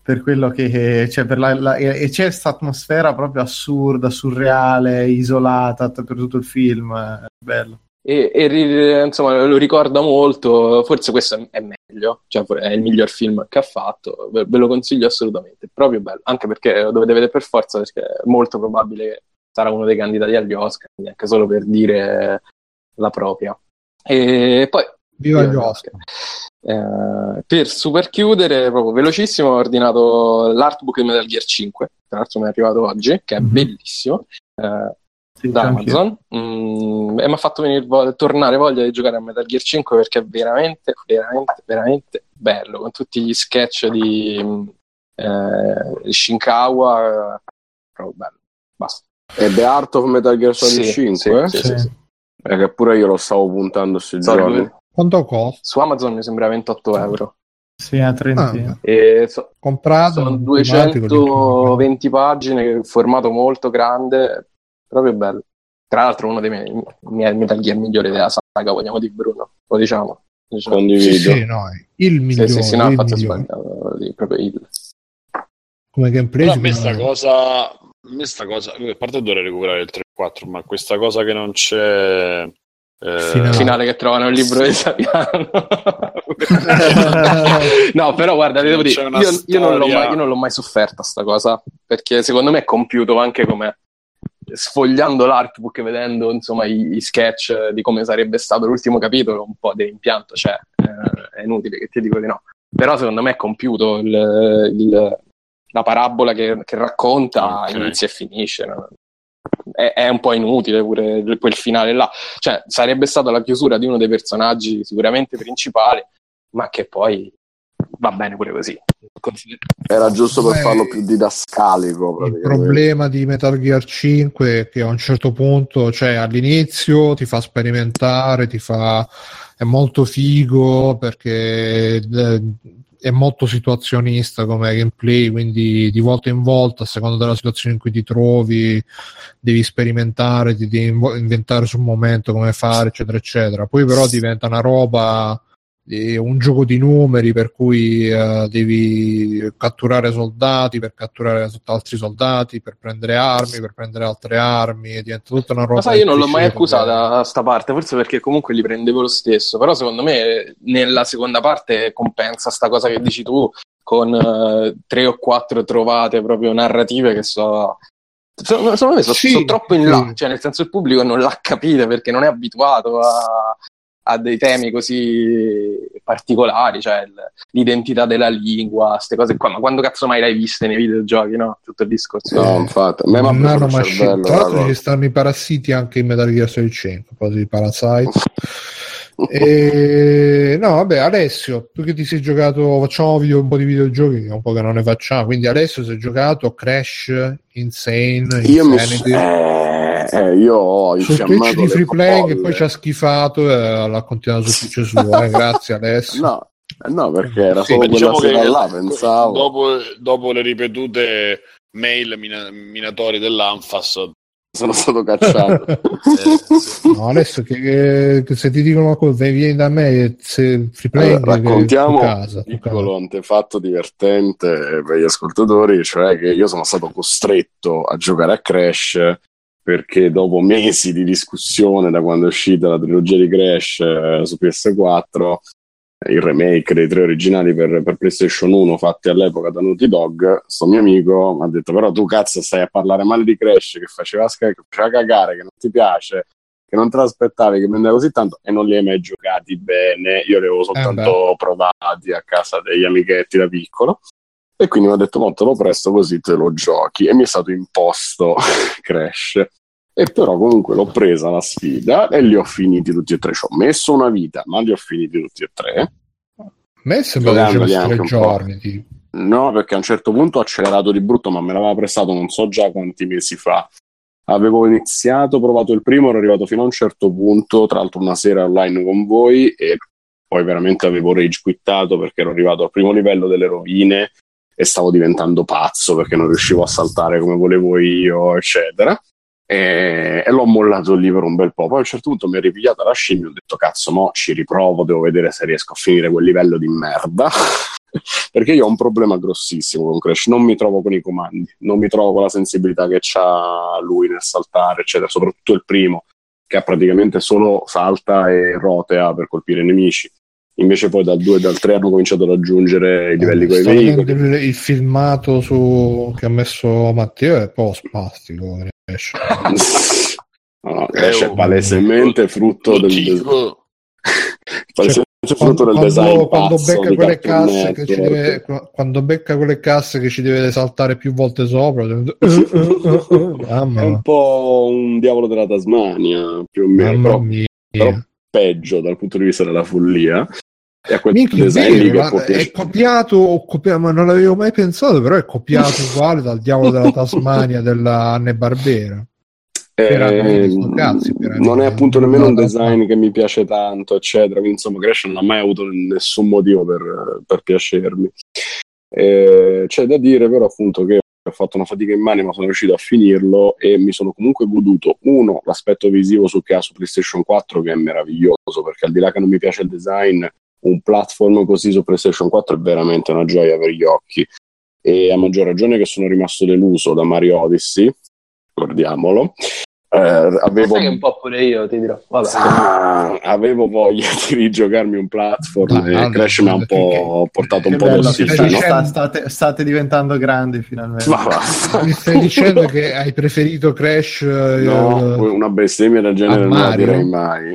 per quello che cioè per e c'è questa atmosfera proprio assurda, surreale, isolata per tutto il film, è bello. E insomma lo ricorda molto, forse questo è meglio, cioè è il miglior film che ha fatto, ve lo consiglio assolutamente, è proprio bello, anche perché lo dovete vedere per forza, perché è molto probabile che sarà uno dei candidati agli Oscar, quindi anche solo per dire la propria. E poi viva gli Oscar. Per super chiudere, proprio velocissimo, ho ordinanato l'artbook di Metal Gear 5, tra l'altro mi è arrivato oggi, che è bellissimo, sì, da Amazon, e mi ha fatto venire tornare voglia di giocare a Metal Gear 5 perché è veramente veramente veramente bello, con tutti gli sketch di Shinkawa, proprio bello, basta. E The Art of Metal Gear Solid 5, sì. Che pure io lo stavo puntando su giorni. Quanto costa? Su Amazon mi sembra €28. Sì, a 30. Comprato, sono 220 pagine, formato molto grande, proprio bello. Tra l'altro uno dei miei Metal Gear migliori della saga, vogliamo dire, Bruno, lo diciamo. Condivido. Sì, no, il migliore. Sì, no, ha fatto sbagliato, proprio il. Come gameplay. Però questa cosa, a parte dovrei recuperare il 3-4, ma questa cosa che non c'è finale che trovano il libro di Saviano. No, però guarda, devo dire, io non l'ho mai sofferta sta cosa, perché secondo me è compiuto anche come sfogliando l'artbook e vedendo insomma i sketch di come sarebbe stato l'ultimo capitolo, un po' di rimpianto, cioè è inutile che ti dico di no, però secondo me è compiuto la parabola che racconta, okay. Inizia e finisce, no? È un po' inutile pure quel finale là, cioè sarebbe stata la chiusura di uno dei personaggi sicuramente principali, ma che poi va bene pure così. Era giusto per farlo più didascalico. Il problema di Metal Gear 5 è che a un certo punto, cioè all'inizio ti fa sperimentare, è molto figo perché è molto situazionista come gameplay, quindi di volta in volta, a seconda della situazione in cui ti trovi, devi sperimentare, ti devi inventare sul momento come fare, eccetera eccetera. Poi però diventa una roba, un gioco di numeri, per cui devi catturare soldati per catturare altri soldati, per prendere armi per prendere altre armi, e diventa tutta una roba. Ma sai, io non l'ho mai accusata a sta parte, forse perché comunque li prendevo lo stesso, però secondo me nella seconda parte compensa sta cosa che dici tu con 3 o 4 trovate proprio narrative che secondo me sono troppo in là, cioè nel senso il pubblico non l'ha capita perché non è abituato a a dei temi così particolari, cioè l'identità della lingua, queste cose qua, ma quando cazzo mai l'hai viste nei videogiochi, no? Tutto il discorso. No, infatti. Ma tra l'altro ci stanno i parassiti anche in Metal Gear Solid 5, poi di Parasite. No, vabbè, Alessio, tu che ti sei giocato, facciamo un po' di videogiochi, che un po' che non ne facciamo, quindi Alessio si è giocato Crash, Insane, io ho su Twitch di Free Playing e poi ci ha schifato e l'ha continuato su Twitch sua, grazie Alessio. No, perché era solo diciamo quella sera là, pensavo. Dopo le ripetute mail minatori dell'Anfas sono stato cacciato. No, adesso che se ti dicono una cosa, vieni da me, se Free Playing, allora, raccontiamo un piccolo antefatto divertente per gli ascoltatori, cioè che io sono stato costretto a giocare a Crash perché dopo mesi di discussione da quando è uscita la trilogia di Crash su PS4, il remake dei tre originali per PlayStation 1 fatti all'epoca da Naughty Dog, sto mio amico mi ha detto: però tu cazzo stai a parlare male di Crash che faceva cagare, che non ti piace, che non te l'aspettavi, che prendeva così tanto, e non li hai mai giocati bene. Io li avevo soltanto provati a casa degli amichetti da piccolo, e quindi mi ha detto: molto lo presto così te lo giochi. E mi è stato imposto Crash. E però comunque l'ho presa la sfida e li ho finiti tutti e tre. Ci ho messo una vita, ma li ho finiti tutti e tre. A me sembra che ci fosse 3 giorni. Tipo. No, perché a un certo punto ho accelerato di brutto, ma me l'aveva prestato non so già quanti mesi fa. Avevo iniziato, provato il primo, ero arrivato fino a un certo punto, tra l'altro una sera online con voi, e poi veramente avevo rage quittato perché ero arrivato al primo livello delle rovine e stavo diventando pazzo perché non riuscivo a saltare come volevo io, eccetera. E l'ho mollato lì per un bel po'. Poi a un certo punto mi è ripigliata la scimmia, ho detto cazzo mo ci riprovo, devo vedere se riesco a finire quel livello di merda perché io ho un problema grossissimo con Crash, non mi trovo con i comandi, non mi trovo con la sensibilità che c'ha lui nel saltare eccetera, soprattutto il primo che praticamente solo salta e rotea per colpire i nemici. Invece poi dal 2 e dal 3 hanno cominciato ad aggiungere i livelli con i veicoli. Il filmato che ha messo Matteo è un po' spastico. Crash è palesemente frutto del design pazzo. Quando becca quelle casse che ci deve saltare più volte sopra è un po' un diavolo della Tasmania più o meno, però peggio dal punto di vista della follia. E a quel design è copiato, ma non l'avevo mai pensato, però è copiato uguale dal diavolo della Tasmania della Anne Barbera. Non è appunto nemmeno un design che mi piace tanto, eccetera. Quindi, insomma, Crash non ha mai avuto nessun motivo per piacermi. C'è da dire, però, appunto, che ho fatto una fatica in mano, ma sono riuscito a finirlo e mi sono comunque goduto uno l'aspetto visivo che ha su PlayStation 4, che è meraviglioso, perché al di là che non mi piace il design, un platform così su PlayStation 4 è veramente una gioia per gli occhi, e a maggior ragione che sono rimasto deluso da Mario Odyssey, ricordiamolo. Sai che un po' pure io ti dirò, vabbè. Avevo voglia di rigiocarmi un platform e Crash mi ha un po' portato un po' d'ossità. State diventando grandi finalmente. Mi stai dicendo che hai preferito Crash? No, una bestemmia del genere non la direi mai.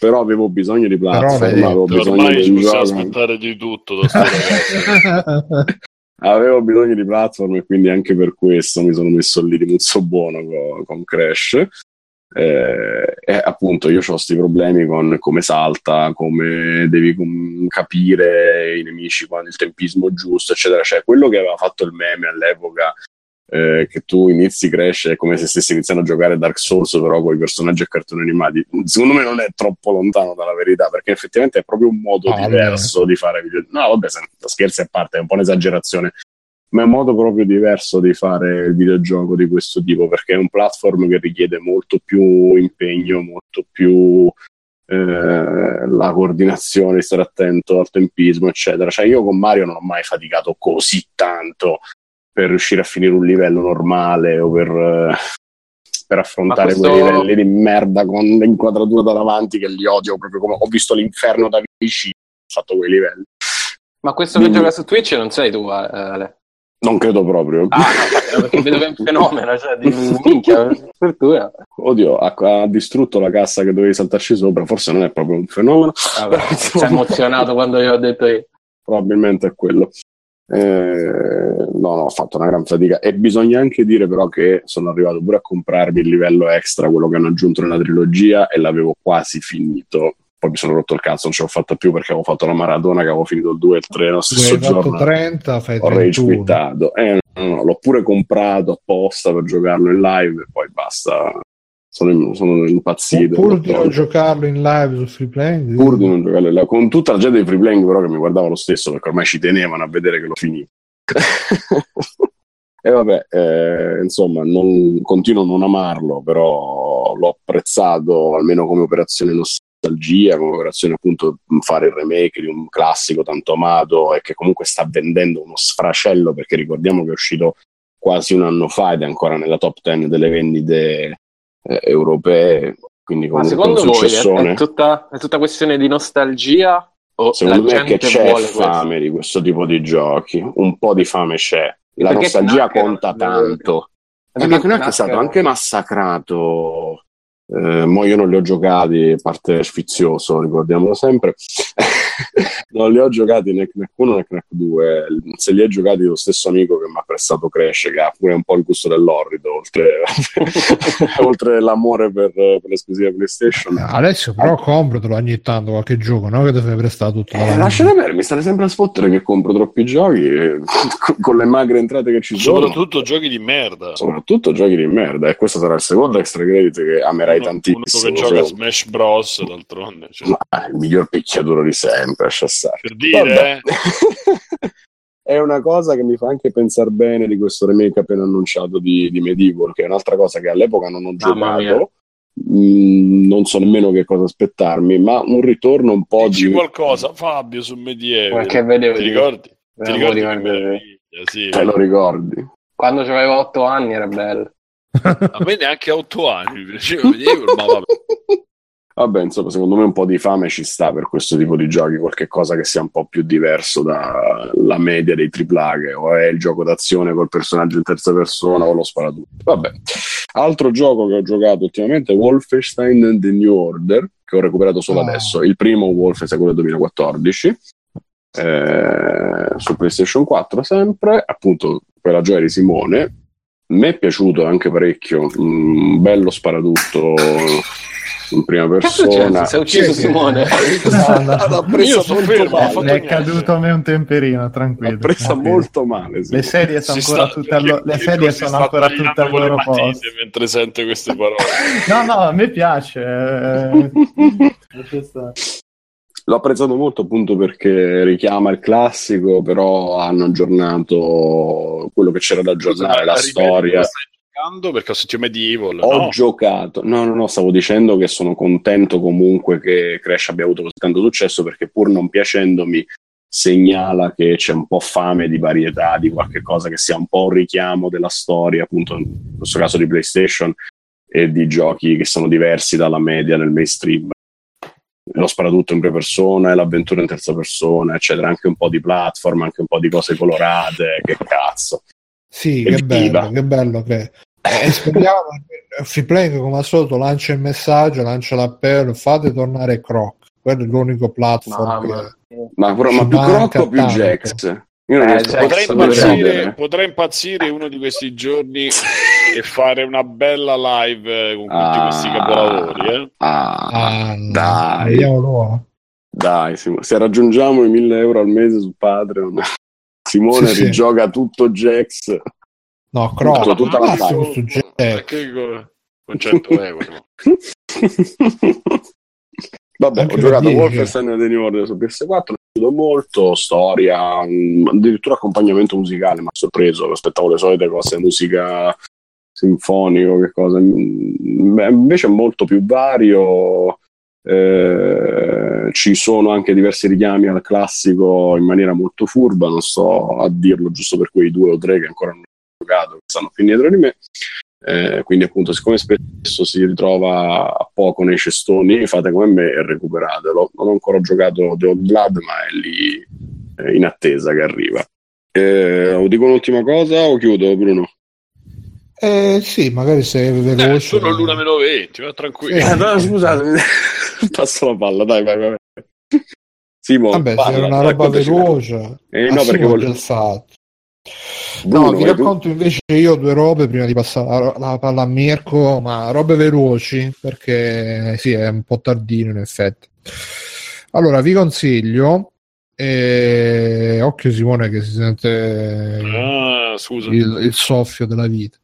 Però avevo bisogno di platform, avevo bisogno ormai di aspettare di tutto da avevo bisogno di platform e quindi anche per questo mi sono messo lì di muzzo buono con Crash. E appunto io ho sti problemi con come salta, come devi capire i nemici, quando il tempismo giusto, eccetera. Cioè quello che aveva fatto il meme all'epoca, che tu inizi Crash è come se stessi iniziando a giocare Dark Souls però con i personaggi e cartoni animati, secondo me non è troppo lontano dalla verità, perché effettivamente è proprio un modo diverso di fare video. No vabbè, scherzi a parte, è un po' un'esagerazione, ma è un modo proprio diverso di fare il videogioco di questo tipo, perché è un platform che richiede molto più impegno, molto più la coordinazione, stare attento al tempismo eccetera. Cioè io con Mario non ho mai faticato così tanto per riuscire a finire un livello normale o per affrontare quei livelli di merda con l'inquadratura da davanti che li odio proprio, come ho visto l'inferno da vicino, ho fatto quei livelli. Ma questo che gioca su Twitch non sei tu, Ale? Non credo proprio. Ah, no, perché vedo che è un fenomeno, cioè, di minchia, fortuna. Oddio, ha distrutto la cassa che dovevi saltarci sopra, forse non è proprio un fenomeno. Si è emozionato quando io ho detto io. Probabilmente è quello. No, ho fatto una gran fatica. E bisogna anche dire però che sono arrivato pure a comprarmi il livello extra, quello che hanno aggiunto nella trilogia, e l'avevo quasi finito. Poi mi sono rotto il cazzo, non ce l'ho fatta più perché avevo fatto la maratona, che avevo finito il 2 e il 3 nello stesso giorno. 30, fai 31. Ho rage quittato. No, l'ho pure comprato apposta per giocarlo in live e poi basta. Sono impazzito. Pur di non giocarlo in live su Free Playing? Pur di non giocarlo in live. Con tutta la gente di Free Playing però che mi guardava lo stesso, perché ormai ci tenevano a vedere che lo finivo. E vabbè, insomma, continuo a non amarlo, però l'ho apprezzato almeno come operazione nostalgia, come operazione appunto fare il remake di un classico tanto amato e che comunque sta vendendo uno sfracello, perché ricordiamo che è uscito quasi un anno fa ed è ancora nella top 10 delle vendite europee, quindi comunque ma secondo voi è tutta questione di nostalgia o secondo la me gente che c'è fame questo? Di questo tipo di giochi un po' di fame c'è, la perché nostalgia conta tanto, perché non è che è stato anche massacrato. Mo io non li ho giocati, parte sfizioso, ricordiamolo sempre. Non li ho giocati né Knack 1 né Knack 2. Se li ha giocati lo stesso amico che mi ha prestato Crash, che ha pure un po' il gusto dell'orrido, oltre l'amore per l'esclusiva PlayStation. Alessio, però compratelo ogni tanto qualche gioco, no? Che ti fai prestare tutto. Lasciate perdere, mi state sempre a sfottere che compro troppi giochi con le magre entrate che ci sono. Soprattutto giochi di merda. E questo sarà il secondo extra credit che amerai tantissimo. Uno che gioca Smash Bros, d'altronde. Cioè. Ma il miglior picchiaduro di sempre, lascia stare. Per dire, è una cosa che mi fa anche pensare bene di questo remake appena annunciato di Medieval, che è un'altra cosa che all'epoca non ho giocato, non so nemmeno che cosa aspettarmi, ma un ritorno un po' dici di... qualcosa, Fabio, su Medieval. Ti ricordi? Sì. Te lo ricordi? Quando avevo 8 anni era bello. A me neanche 8 anni, mi piaceva Medieval, ma vabbè. Vabbè, insomma, secondo me un po' di fame ci sta per questo tipo di giochi, qualche cosa che sia un po' più diverso dalla media dei AAA, che o è il gioco d'azione col personaggio in terza persona o lo sparatutto. Vabbè, altro gioco che ho giocato ultimamente è Wolfenstein and the New Order, che ho recuperato solo adesso. Il primo Wolfenstein, quello del 2014, su PlayStation 4 sempre, appunto per la gioia di Simone. Mi è piaciuto anche parecchio, bello sparatutto... in prima persona. Si è ucciso Simone. Io sono fermo. È caduto a me un temperino, tranquillo. L'ho presa molto male. Le sedie sono ancora tutte al loro posto. Mentre sento queste parole. No, a me piace. L'ho apprezzato molto appunto perché richiama il classico, però hanno aggiornato quello che c'era da aggiornare, la storia. Perché ho sentito Medieval. Giocato. No, stavo dicendo che sono contento comunque che Crash abbia avuto così tanto successo, perché pur non piacendomi segnala che c'è un po' fame di varietà, di qualche cosa che sia un po' un richiamo della storia, appunto in questo caso di PlayStation, e di giochi che sono diversi dalla media del mainstream. Lo sparatutto in prima persona e l'avventura in terza persona, eccetera, anche un po' di platform, anche un po' di cose colorate, che cazzo. Sì, che bello. Speriamo che Free Playing come al solito lancia il messaggio, lancia l'appello, fate tornare Croc, quello è l'unico platform ma più Croc o più Jax? Potrei impazzire uno di questi giorni e fare una bella live con tutti questi capolavori dai, dai se raggiungiamo i 1.000 euro al mese su Patreon Simone rigioca tutto Jax. No, Croc, tutta la su Jax. Con 100 euro. Vabbè, ho giocato Wolfenstein The New Order su PS4, mi è piaciuto molto, storia, addirittura accompagnamento musicale, mi ha sorpreso, mi aspettavo le solite cose, musica sinfonico, che cosa. Invece è molto più vario. Ci sono anche diversi richiami al classico in maniera molto furba, non sto a dirlo giusto per quei 2 o 3 che ancora non hanno giocato, che stanno più indietro di me, quindi appunto siccome spesso si ritrova a poco nei cestoni, fate come me e recuperatelo. Non ho ancora giocato The Old Blood, ma è lì in attesa che arriva. O dico un'ultima cosa o chiudo, Bruno? Sì, magari se è veloce. Sono l'1:20, ma tranquillo. No, scusatemi, passo la palla, dai. Simone, vabbè, parla, se era una roba veloce. No, perché voglio... Bruno, no, vi racconto invece io due robe prima di passare la palla a Mirko, ma robe veloci perché sì, è un po' tardino in effetti. Allora, vi consiglio occhio Simone che si sente scusa. Il soffio della vita.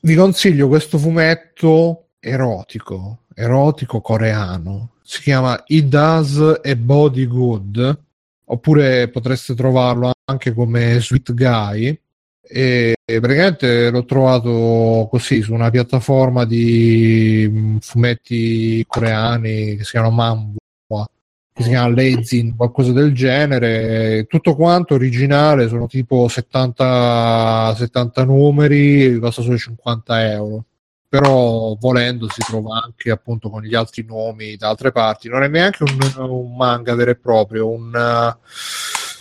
Vi consiglio questo fumetto erotico coreano, si chiama It Does a Body Good, oppure potreste trovarlo anche come Sweet Guy, e praticamente l'ho trovato così su una piattaforma di fumetti coreani che si chiamano Manhwa, che si chiama Lezin, qualcosa del genere, tutto quanto originale, sono tipo 70 numeri, costa solo €50, però volendo si trova anche appunto con gli altri nomi da altre parti. Non è neanche un manga vero e proprio,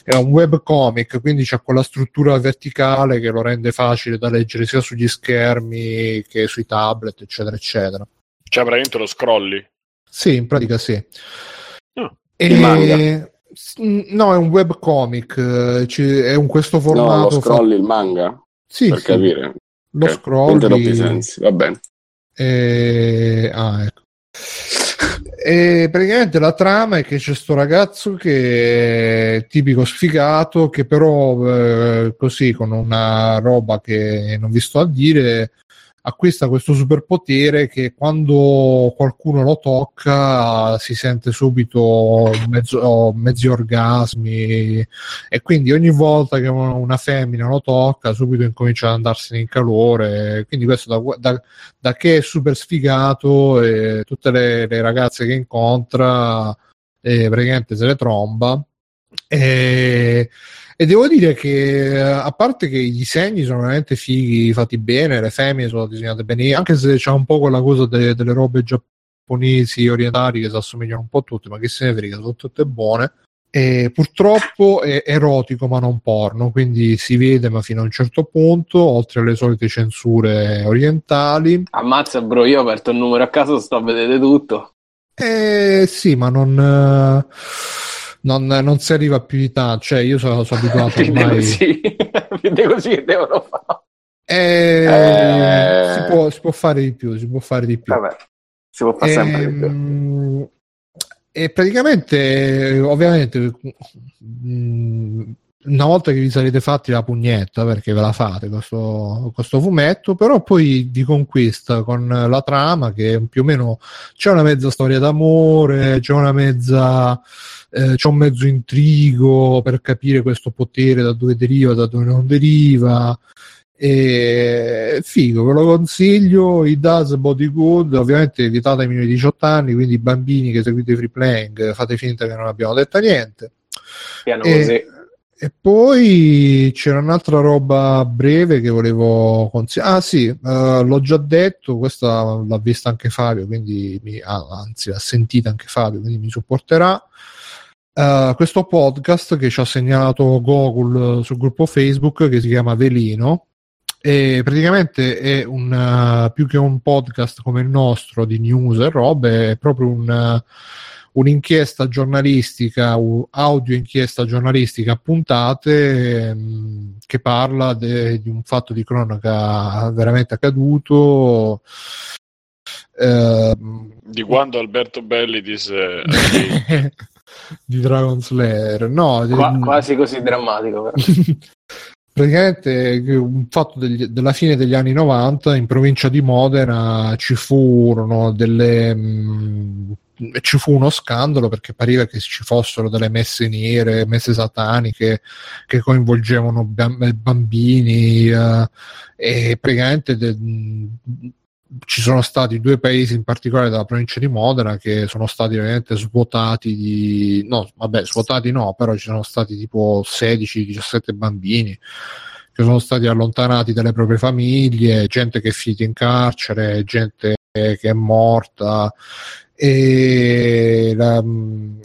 è un webcomic, quindi c'ha quella struttura verticale che lo rende facile da leggere sia sugli schermi che sui tablet, eccetera eccetera. Cioè veramente lo scrolli? Sì, in pratica sì. Oh, e manga? No, è un webcomic, è un questo formato. No, lo scrolli il manga? Sì, per capire. Lo scrolli, va bene. Ecco. E praticamente la trama è che c'è sto ragazzo che è tipico sfigato, che però così con una roba che non vi sto a dire acquista questo superpotere che quando qualcuno lo tocca si sente subito mezzi orgasmi, e quindi ogni volta che una femmina lo tocca subito incomincia ad andarsene in calore, quindi questo da che è super sfigato, e tutte le ragazze che incontra praticamente se le tromba. E devo dire che, a parte che i disegni sono veramente fighi, fatti bene, le femmine sono disegnate bene, anche se c'è un po' quella cosa delle robe giapponesi orientali che si assomigliano un po' a tutte, ma che se ne frega, sono tutte buone. E purtroppo è erotico ma non porno, quindi si vede ma fino a un certo punto, oltre alle solite censure orientali. Ammazza bro, io ho aperto il numero a caso, sto a vedere tutto. Sì, ma non si arriva più di tanto, cioè io sono abituato ormai. Vede così che devono fare. Si può fare di più, Vabbè, si può fare sempre di più. E praticamente, ovviamente, una volta che vi sarete fatti la pugnetta, perché ve la fate questo fumetto, però poi vi conquista con la trama che più o meno c'è una mezza storia d'amore, c'è un mezzo intrigo per capire questo potere da dove deriva, da dove non deriva. E figo, ve lo consiglio, It Does Body Good. Ovviamente vietate ai minori di 18 anni, quindi bambini che seguite Free Playing fate finta che non abbiamo detto niente. E poi c'era un'altra roba breve che volevo consigliare. Ah sì, l'ho già detto, questa l'ha vista anche Fabio, quindi anzi l'ha sentita anche Fabio, quindi mi supporterà. Questo podcast che ci ha segnalato Gogol sul gruppo Facebook, che si chiama Velino, e praticamente è più che un podcast come il nostro di news e robe, è proprio un'inchiesta giornalistica, audio inchiesta giornalistica a puntate, che parla di un fatto di cronaca veramente accaduto. Di quando Alberto Belli disse di Dragon Slayer, no, quasi così drammatico praticamente un fatto della fine degli anni 90 in provincia di Modena. Ci fu uno scandalo perché pareva che ci fossero delle messe nere, messe sataniche che coinvolgevano bambini, e praticamente ci sono stati due paesi in particolare della provincia di Modena che sono stati veramente svuotati, però ci sono stati tipo 16-17 bambini che sono stati allontanati dalle proprie famiglie, gente che è finita in carcere, gente che è morta, e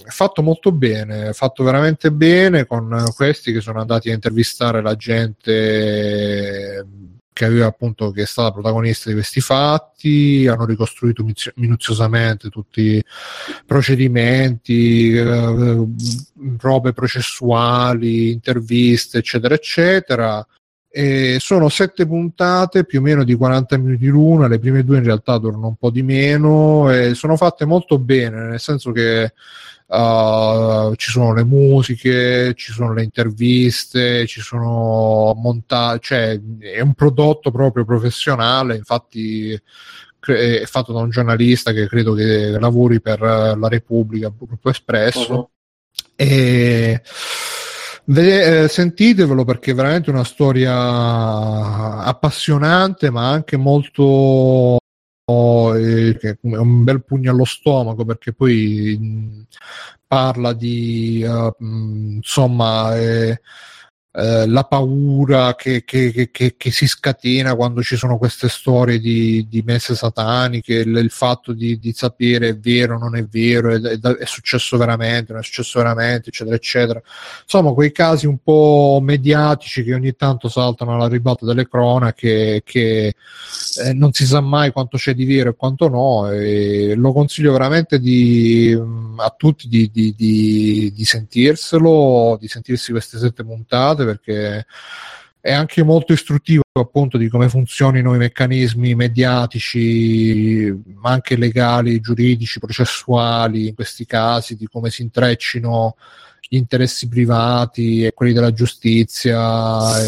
fatto molto bene, fatto veramente bene, con questi che sono andati a intervistare la gente che aveva appunto, che è stata protagonista di questi fatti. Hanno ricostruito minuziosamente tutti i procedimenti, robe processuali, interviste, eccetera eccetera. E sono 7 puntate più o meno di 40 minuti l'una, le prime 2 in realtà durano un po' di meno, e sono fatte molto bene, nel senso che ci sono le musiche, ci sono le interviste, ci sono montaggi, cioè è un prodotto proprio professionale. Infatti è fatto da un giornalista che credo che lavori per La Repubblica, Gruppo Espresso. Uh-huh. E sentitevelo, perché è veramente una storia appassionante, ma anche molto un bel pugno allo stomaco, perché poi parla di insomma la paura che si scatena quando ci sono queste storie di messe sataniche, il fatto di sapere è vero o non è vero, è successo veramente, non è successo veramente, eccetera eccetera. Insomma, quei casi un po' mediatici che ogni tanto saltano alla ribalta delle cronache, che non si sa mai quanto c'è di vero e quanto no. E lo consiglio veramente a tutti di sentirselo, di sentirsi queste 7 puntate, perché è anche molto istruttivo appunto di come funzionino i meccanismi mediatici, ma anche legali, giuridici, processuali in questi casi, di come si intreccino gli interessi privati e quelli della giustizia.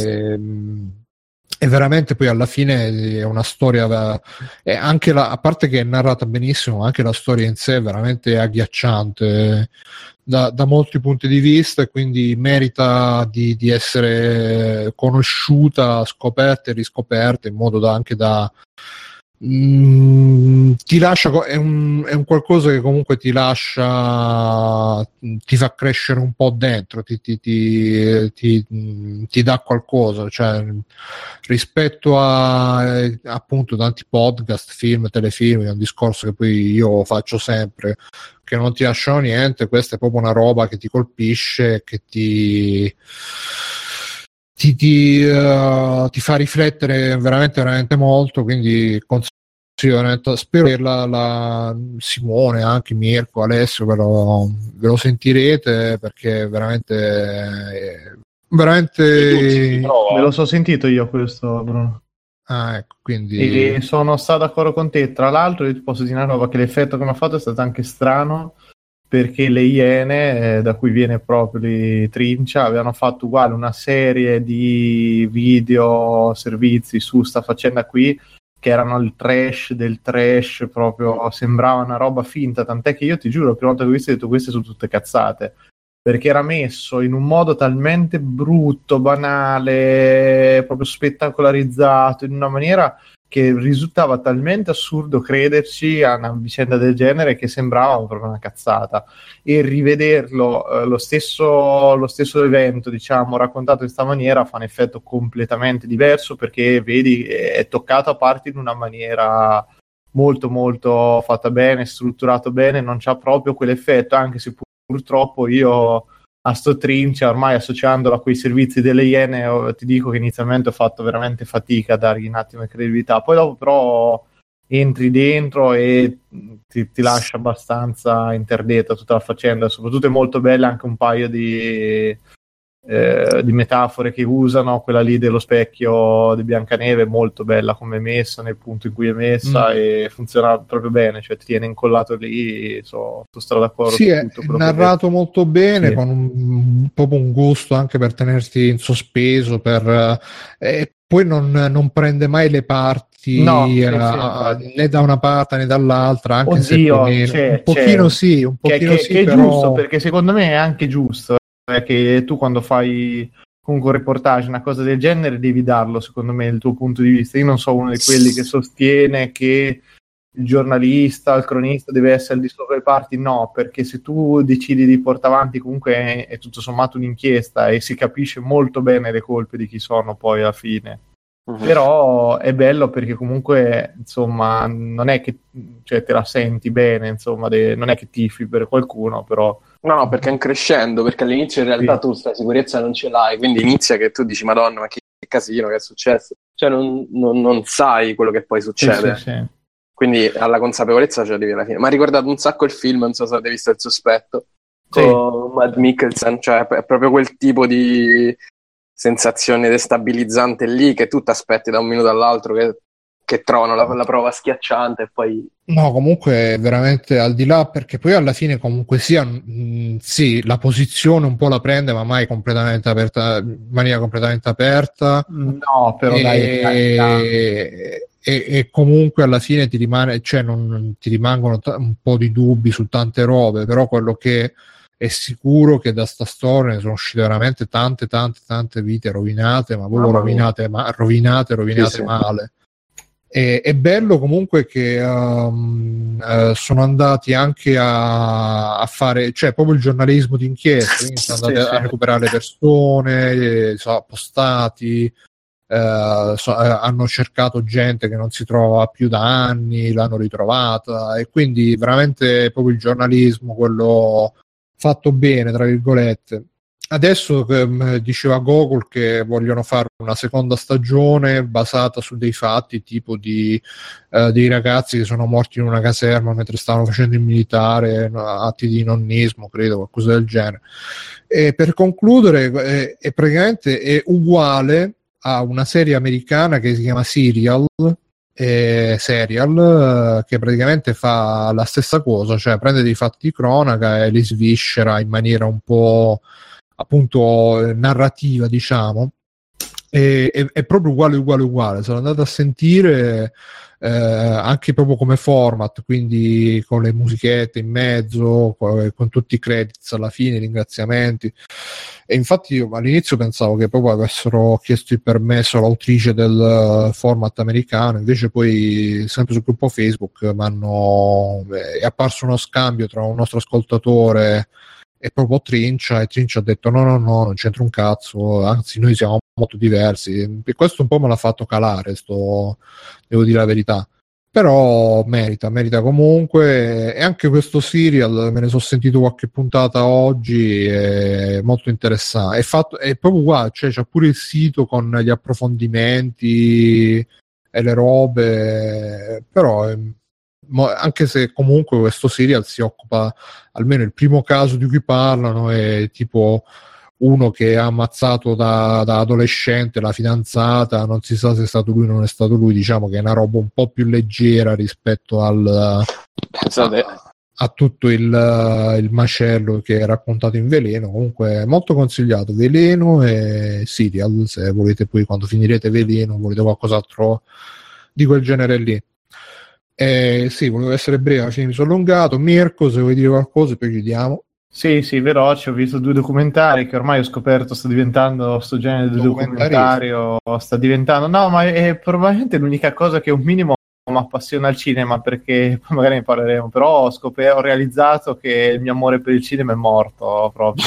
E veramente poi alla fine è una storia, è anche a parte che è narrata benissimo, anche la storia in sé è veramente agghiacciante da molti punti di vista, e quindi merita di essere conosciuta, scoperta e riscoperta, in modo da anche da ti lascia, è un qualcosa che comunque ti lascia, ti fa crescere un po' dentro, ti dà qualcosa, cioè rispetto a appunto tanti podcast, film, telefilm, che è un discorso che poi io faccio sempre, che non ti lasciano niente. Questa è proprio una roba che ti colpisce, che ti fa riflettere veramente veramente molto. Quindi consiglio, spero che la Simone, anche Mirko, Alessio ve lo sentirete, perché veramente me lo so sentito io questo, Bruno. Ah, ecco, quindi e sono stato d'accordo con te. Tra l'altro io ti posso dire una roba, che l'effetto che mi ha fatto è stato anche strano, perché le Iene, da cui viene proprio le Trincia, avevano fatto uguale una serie di video servizi su sta faccenda qui, che erano il trash del trash, proprio sembrava una roba finta, tant'è che io ti giuro la prima volta che ho visto ho detto queste sono tutte cazzate, perché era messo in un modo talmente brutto, banale, proprio spettacolarizzato in una maniera che risultava talmente assurdo crederci a una vicenda del genere che sembrava proprio una cazzata. E rivederlo, lo stesso evento, diciamo, raccontato in questa maniera, fa un effetto completamente diverso, perché vedi è toccato a parte in una maniera molto molto fatta bene, strutturato bene, non c'ha proprio quell'effetto, anche se purtroppo io a sto Trincia, ormai associandolo a quei servizi delle Iene, ti dico che inizialmente ho fatto veramente fatica a dargli un attimo di credibilità, poi dopo però entri dentro e ti lascia abbastanza interdetta tutta la faccenda. Soprattutto è molto bella anche un paio di metafore che usano, quella lì dello specchio di Biancaneve, molto bella come è messa, nel punto in cui è messa, e funziona proprio bene, cioè ti tiene incollato lì. Sono d'accordo. Sì, è tutto narrato molto bene, sì. Con proprio un gusto anche per tenerti in sospeso, poi non prende mai le parti, no, sì. Né da una parte né dall'altra, anche oddio, se un pochino sì, un pochino sì, che però è giusto, perché secondo me è anche giusto. È che tu quando fai comunque un reportage, una cosa del genere, devi darlo, secondo me, il tuo punto di vista. Io non sono uno di quelli che sostiene che il giornalista, il cronista deve essere al di sopra delle parti, no, perché se tu decidi di portare avanti comunque è tutto sommato un'inchiesta, e si capisce molto bene le colpe di chi sono poi alla fine. Però è bello perché comunque, insomma, non è che, cioè, te la senti bene, insomma, non è che tifi per qualcuno, però... No, perché è un crescendo, perché all'inizio in realtà tu sta sicurezza non ce l'hai, quindi inizia che tu dici, madonna, ma che casino che è successo. Cioè non sai quello che poi succede. Sì. Quindi alla consapevolezza ci arrivi alla fine. Mi ha ricordato un sacco il film, non so se avete visto Il Sospetto, con Mad Mikkelsen, cioè è proprio quel tipo di... sensazione destabilizzante lì che tu ti aspetti da un minuto all'altro che trovano la prova schiacciante e poi... No, comunque veramente al di là, perché poi alla fine comunque sia sì, la posizione un po' la prende, ma mai completamente aperta, in maniera completamente aperta. No, però e comunque alla fine ti rimane, cioè non ti rimangono un po' di dubbi su tante robe, però quello che è sicuro che da sta storia ne sono uscite veramente tante vite rovinate, ma proprio rovinate sì, male. È bello comunque che sono andati anche a fare, cioè proprio il giornalismo d'inchiesta, quindi sono andati a recuperare le persone, postati, hanno cercato gente che non si trova più da anni, l'hanno ritrovata, e quindi veramente proprio il giornalismo, quello fatto bene, tra virgolette. Adesso diceva Google che vogliono fare una seconda stagione basata su dei fatti, tipo di dei ragazzi che sono morti in una caserma mentre stavano facendo il militare, atti di nonnismo, credo, qualcosa del genere. E per concludere, praticamente è uguale a una serie americana che si chiama Serial, che praticamente fa la stessa cosa, cioè prende dei fatti di cronaca e li sviscera in maniera un po' appunto narrativa, diciamo, è proprio uguale. Sono andato a sentire anche proprio come format, quindi con le musichette in mezzo, con tutti i credits alla fine, i ringraziamenti. E infatti io all'inizio pensavo che proprio avessero chiesto il permesso all'autrice del format americano, invece poi sempre sul gruppo Facebook è apparso uno scambio tra un nostro ascoltatore e proprio Trincia ha detto no, non c'entra un cazzo, anzi noi siamo molto diversi, e questo un po' me l'ha fatto calare, devo dire la verità, però merita comunque. E anche questo Serial me ne sono sentito qualche puntata oggi, è molto interessante, è proprio qua, cioè c'ha pure il sito con gli approfondimenti e le robe, però anche se comunque questo Serial si occupa, almeno il primo caso di cui parlano è tipo uno che ha ammazzato da adolescente la fidanzata, non si sa se è stato lui o non è stato lui, diciamo che è una roba un po' più leggera rispetto a tutto il macello che è raccontato in Veleno. Comunque molto consigliato Veleno e Serial, se volete, poi quando finirete Veleno volete qualcos'altro di quel genere lì. Sì, volevo essere breve, ma mi sono allungato. Mirko, se vuoi dire qualcosa, poi chiudiamo. Sì, veloce. Ho visto due documentari che ormai ho scoperto sta diventando sto genere di documentario. Sta diventando, no, ma è probabilmente l'unica cosa che un minimo mi appassiona al cinema, perché magari ne parleremo. Però ho realizzato che il mio amore per il cinema è morto proprio.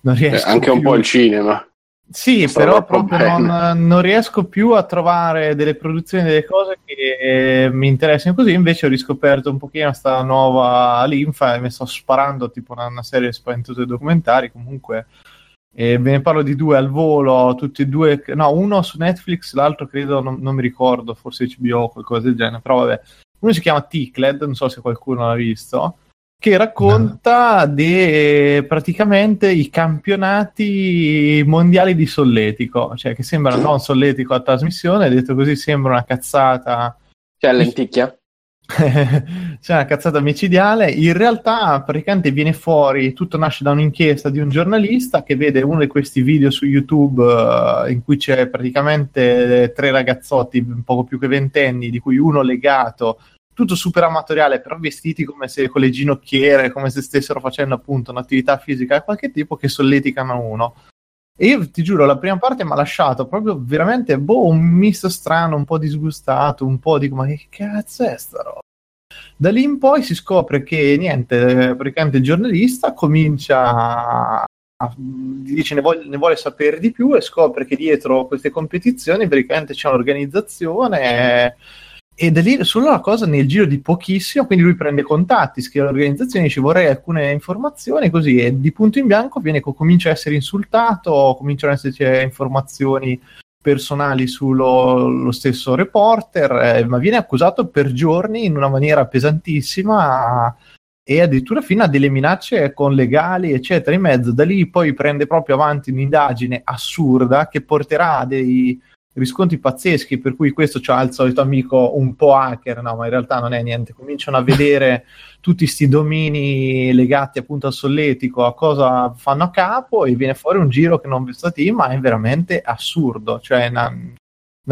Non riesco anche più. Un po' il cinema. Sì, però proprio non riesco più a trovare delle produzioni, delle cose che mi interessano così. Invece ho riscoperto un pochino questa nuova linfa e mi sto sparando tipo una serie spaventosa di documentari. Comunque ve ne parlo di due al volo, tutti e due, no, uno su Netflix, l'altro credo, non mi ricordo, forse HBO o qualcosa del genere, però vabbè. Uno si chiama Tickled, non so se qualcuno l'ha visto, che racconta praticamente i campionati mondiali di solletico, cioè che sembra non solletico a trasmissione, detto così sembra una cazzata... Cioè lenticchia? Cioè una cazzata micidiale. In realtà praticamente viene fuori, tutto nasce da un'inchiesta di un giornalista che vede uno di questi video su YouTube in cui c'è praticamente tre ragazzotti, poco più che ventenni, di cui uno legato, tutto super amatoriale, però vestiti come se con le ginocchiere, come se stessero facendo appunto un'attività fisica di qualche tipo, che solleticano uno. E io ti giuro, la prima parte mi ha lasciato proprio veramente un misto strano, un po' disgustato, un po' dico ma che cazzo è sta roba? Da lì in poi si scopre che niente, praticamente il giornalista comincia dice ne vuole sapere di più e scopre che dietro queste competizioni praticamente c'è un'organizzazione ed è lì solo la cosa nel giro di pochissimo, quindi lui prende contatti, scrive all'organizzazione, dice vorrei alcune informazioni così, e di punto in bianco viene, comincia a essere insultato, cominciano ad esserci informazioni personali sullo stesso reporter, ma viene accusato per giorni in una maniera pesantissima e addirittura fino a delle minacce con legali eccetera in mezzo. Da lì poi prende proprio avanti un'indagine assurda che porterà a dei riscontri pazzeschi, per cui questo c'ha il solito amico un po' hacker, no ma in realtà non è niente, cominciano a vedere tutti sti domini legati appunto al solletico, a cosa fanno a capo, e viene fuori un giro che non pensate, ma è veramente assurdo, cioè una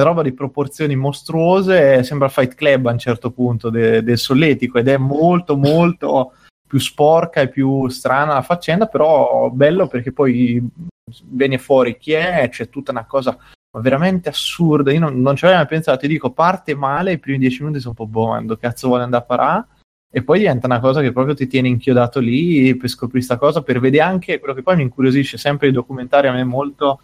roba di proporzioni mostruose, sembra Fight Club a un certo punto del solletico, ed è molto molto più sporca e più strana la faccenda, però bello perché poi viene fuori chi è, c'è tutta una cosa veramente assurda, io non ci avevo mai pensato, ti dico, parte male, i primi 10 minuti sono un po' bondo, cazzo vuole andare a parà, e poi diventa una cosa che proprio ti tiene inchiodato lì per scoprire sta cosa, per vedere anche quello che poi mi incuriosisce sempre i documentari a me molto,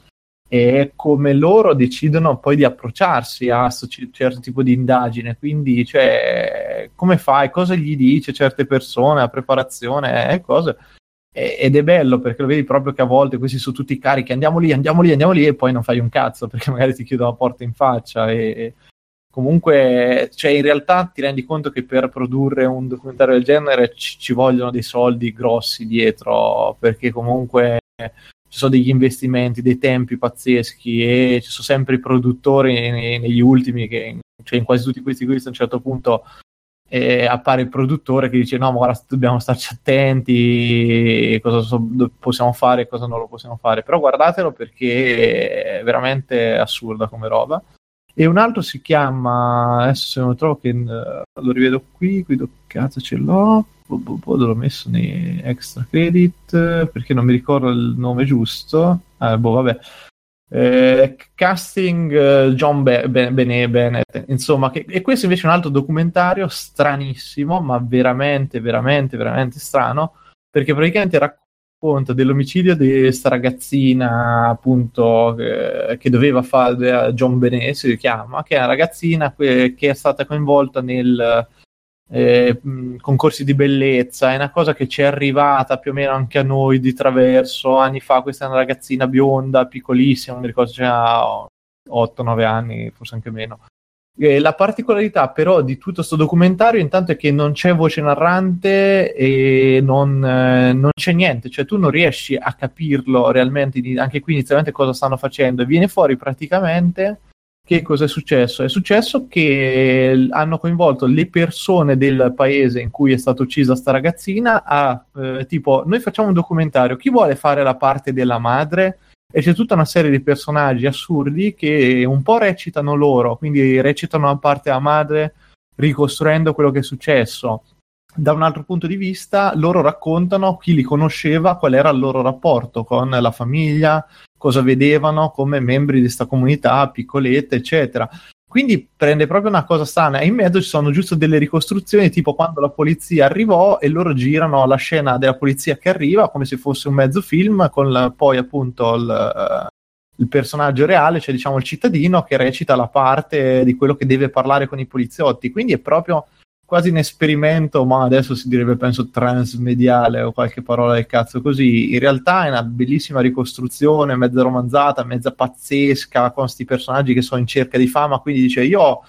è come loro decidono poi di approcciarsi a questo certo tipo di indagine, quindi cioè come fai, cosa gli dice certe persone, la preparazione e cose, ed è bello perché lo vedi proprio che a volte questi sono tutti carichi, andiamo lì e poi non fai un cazzo perché magari ti chiudono la porta in faccia e comunque cioè in realtà ti rendi conto che per produrre un documentario del genere ci vogliono dei soldi grossi dietro, perché comunque ci sono degli investimenti, dei tempi pazzeschi e ci sono sempre i produttori negli ultimi che, cioè in quasi tutti questi a un certo punto appare il produttore che dice no ma guarda dobbiamo starci attenti, cosa possiamo fare e cosa non lo possiamo fare, però guardatelo perché è veramente assurda come roba. E un altro si chiama, adesso se non lo trovo che lo rivedo qui dove cazzo ce l'ho, dove l'ho messo nei extra credit perché non mi ricordo il nome giusto, vabbè. Casting John Bennett, insomma, e questo invece è un altro documentario stranissimo, ma veramente veramente veramente strano, perché praticamente racconta dell'omicidio di sta ragazzina appunto che doveva fare, John Bennett si chiama, che è una ragazzina che è stata coinvolta nel concorsi di bellezza, è una cosa che ci è arrivata più o meno anche a noi di traverso anni fa. Questa è una ragazzina bionda piccolissima, non mi ricordo, c'era 8-9 anni, forse anche meno. La particolarità però di tutto sto documentario intanto è che non c'è voce narrante e non c'è niente, cioè tu non riesci a capirlo realmente, anche qui inizialmente cosa stanno facendo, e viene fuori praticamente che cosa è successo? È successo che hanno coinvolto le persone del paese in cui è stata uccisa sta ragazzina tipo noi facciamo un documentario, chi vuole fare la parte della madre? E c'è tutta una serie di personaggi assurdi che un po' recitano loro, quindi recitano la parte della madre ricostruendo quello che è successo. Da un altro punto di vista loro raccontano chi li conosceva, qual era il loro rapporto con la famiglia, cosa vedevano come membri di questa comunità piccoletta eccetera, quindi prende proprio una cosa strana, e in mezzo ci sono giusto delle ricostruzioni tipo quando la polizia arrivò e loro girano la scena della polizia che arriva come se fosse un mezzo film con poi appunto il personaggio reale, cioè diciamo il cittadino che recita la parte di quello che deve parlare con i poliziotti, quindi è proprio quasi un esperimento, ma adesso si direbbe penso transmediale o qualche parola del cazzo così. In realtà è una bellissima ricostruzione, mezza romanzata, mezza pazzesca, con sti personaggi che sono in cerca di fama, quindi dice io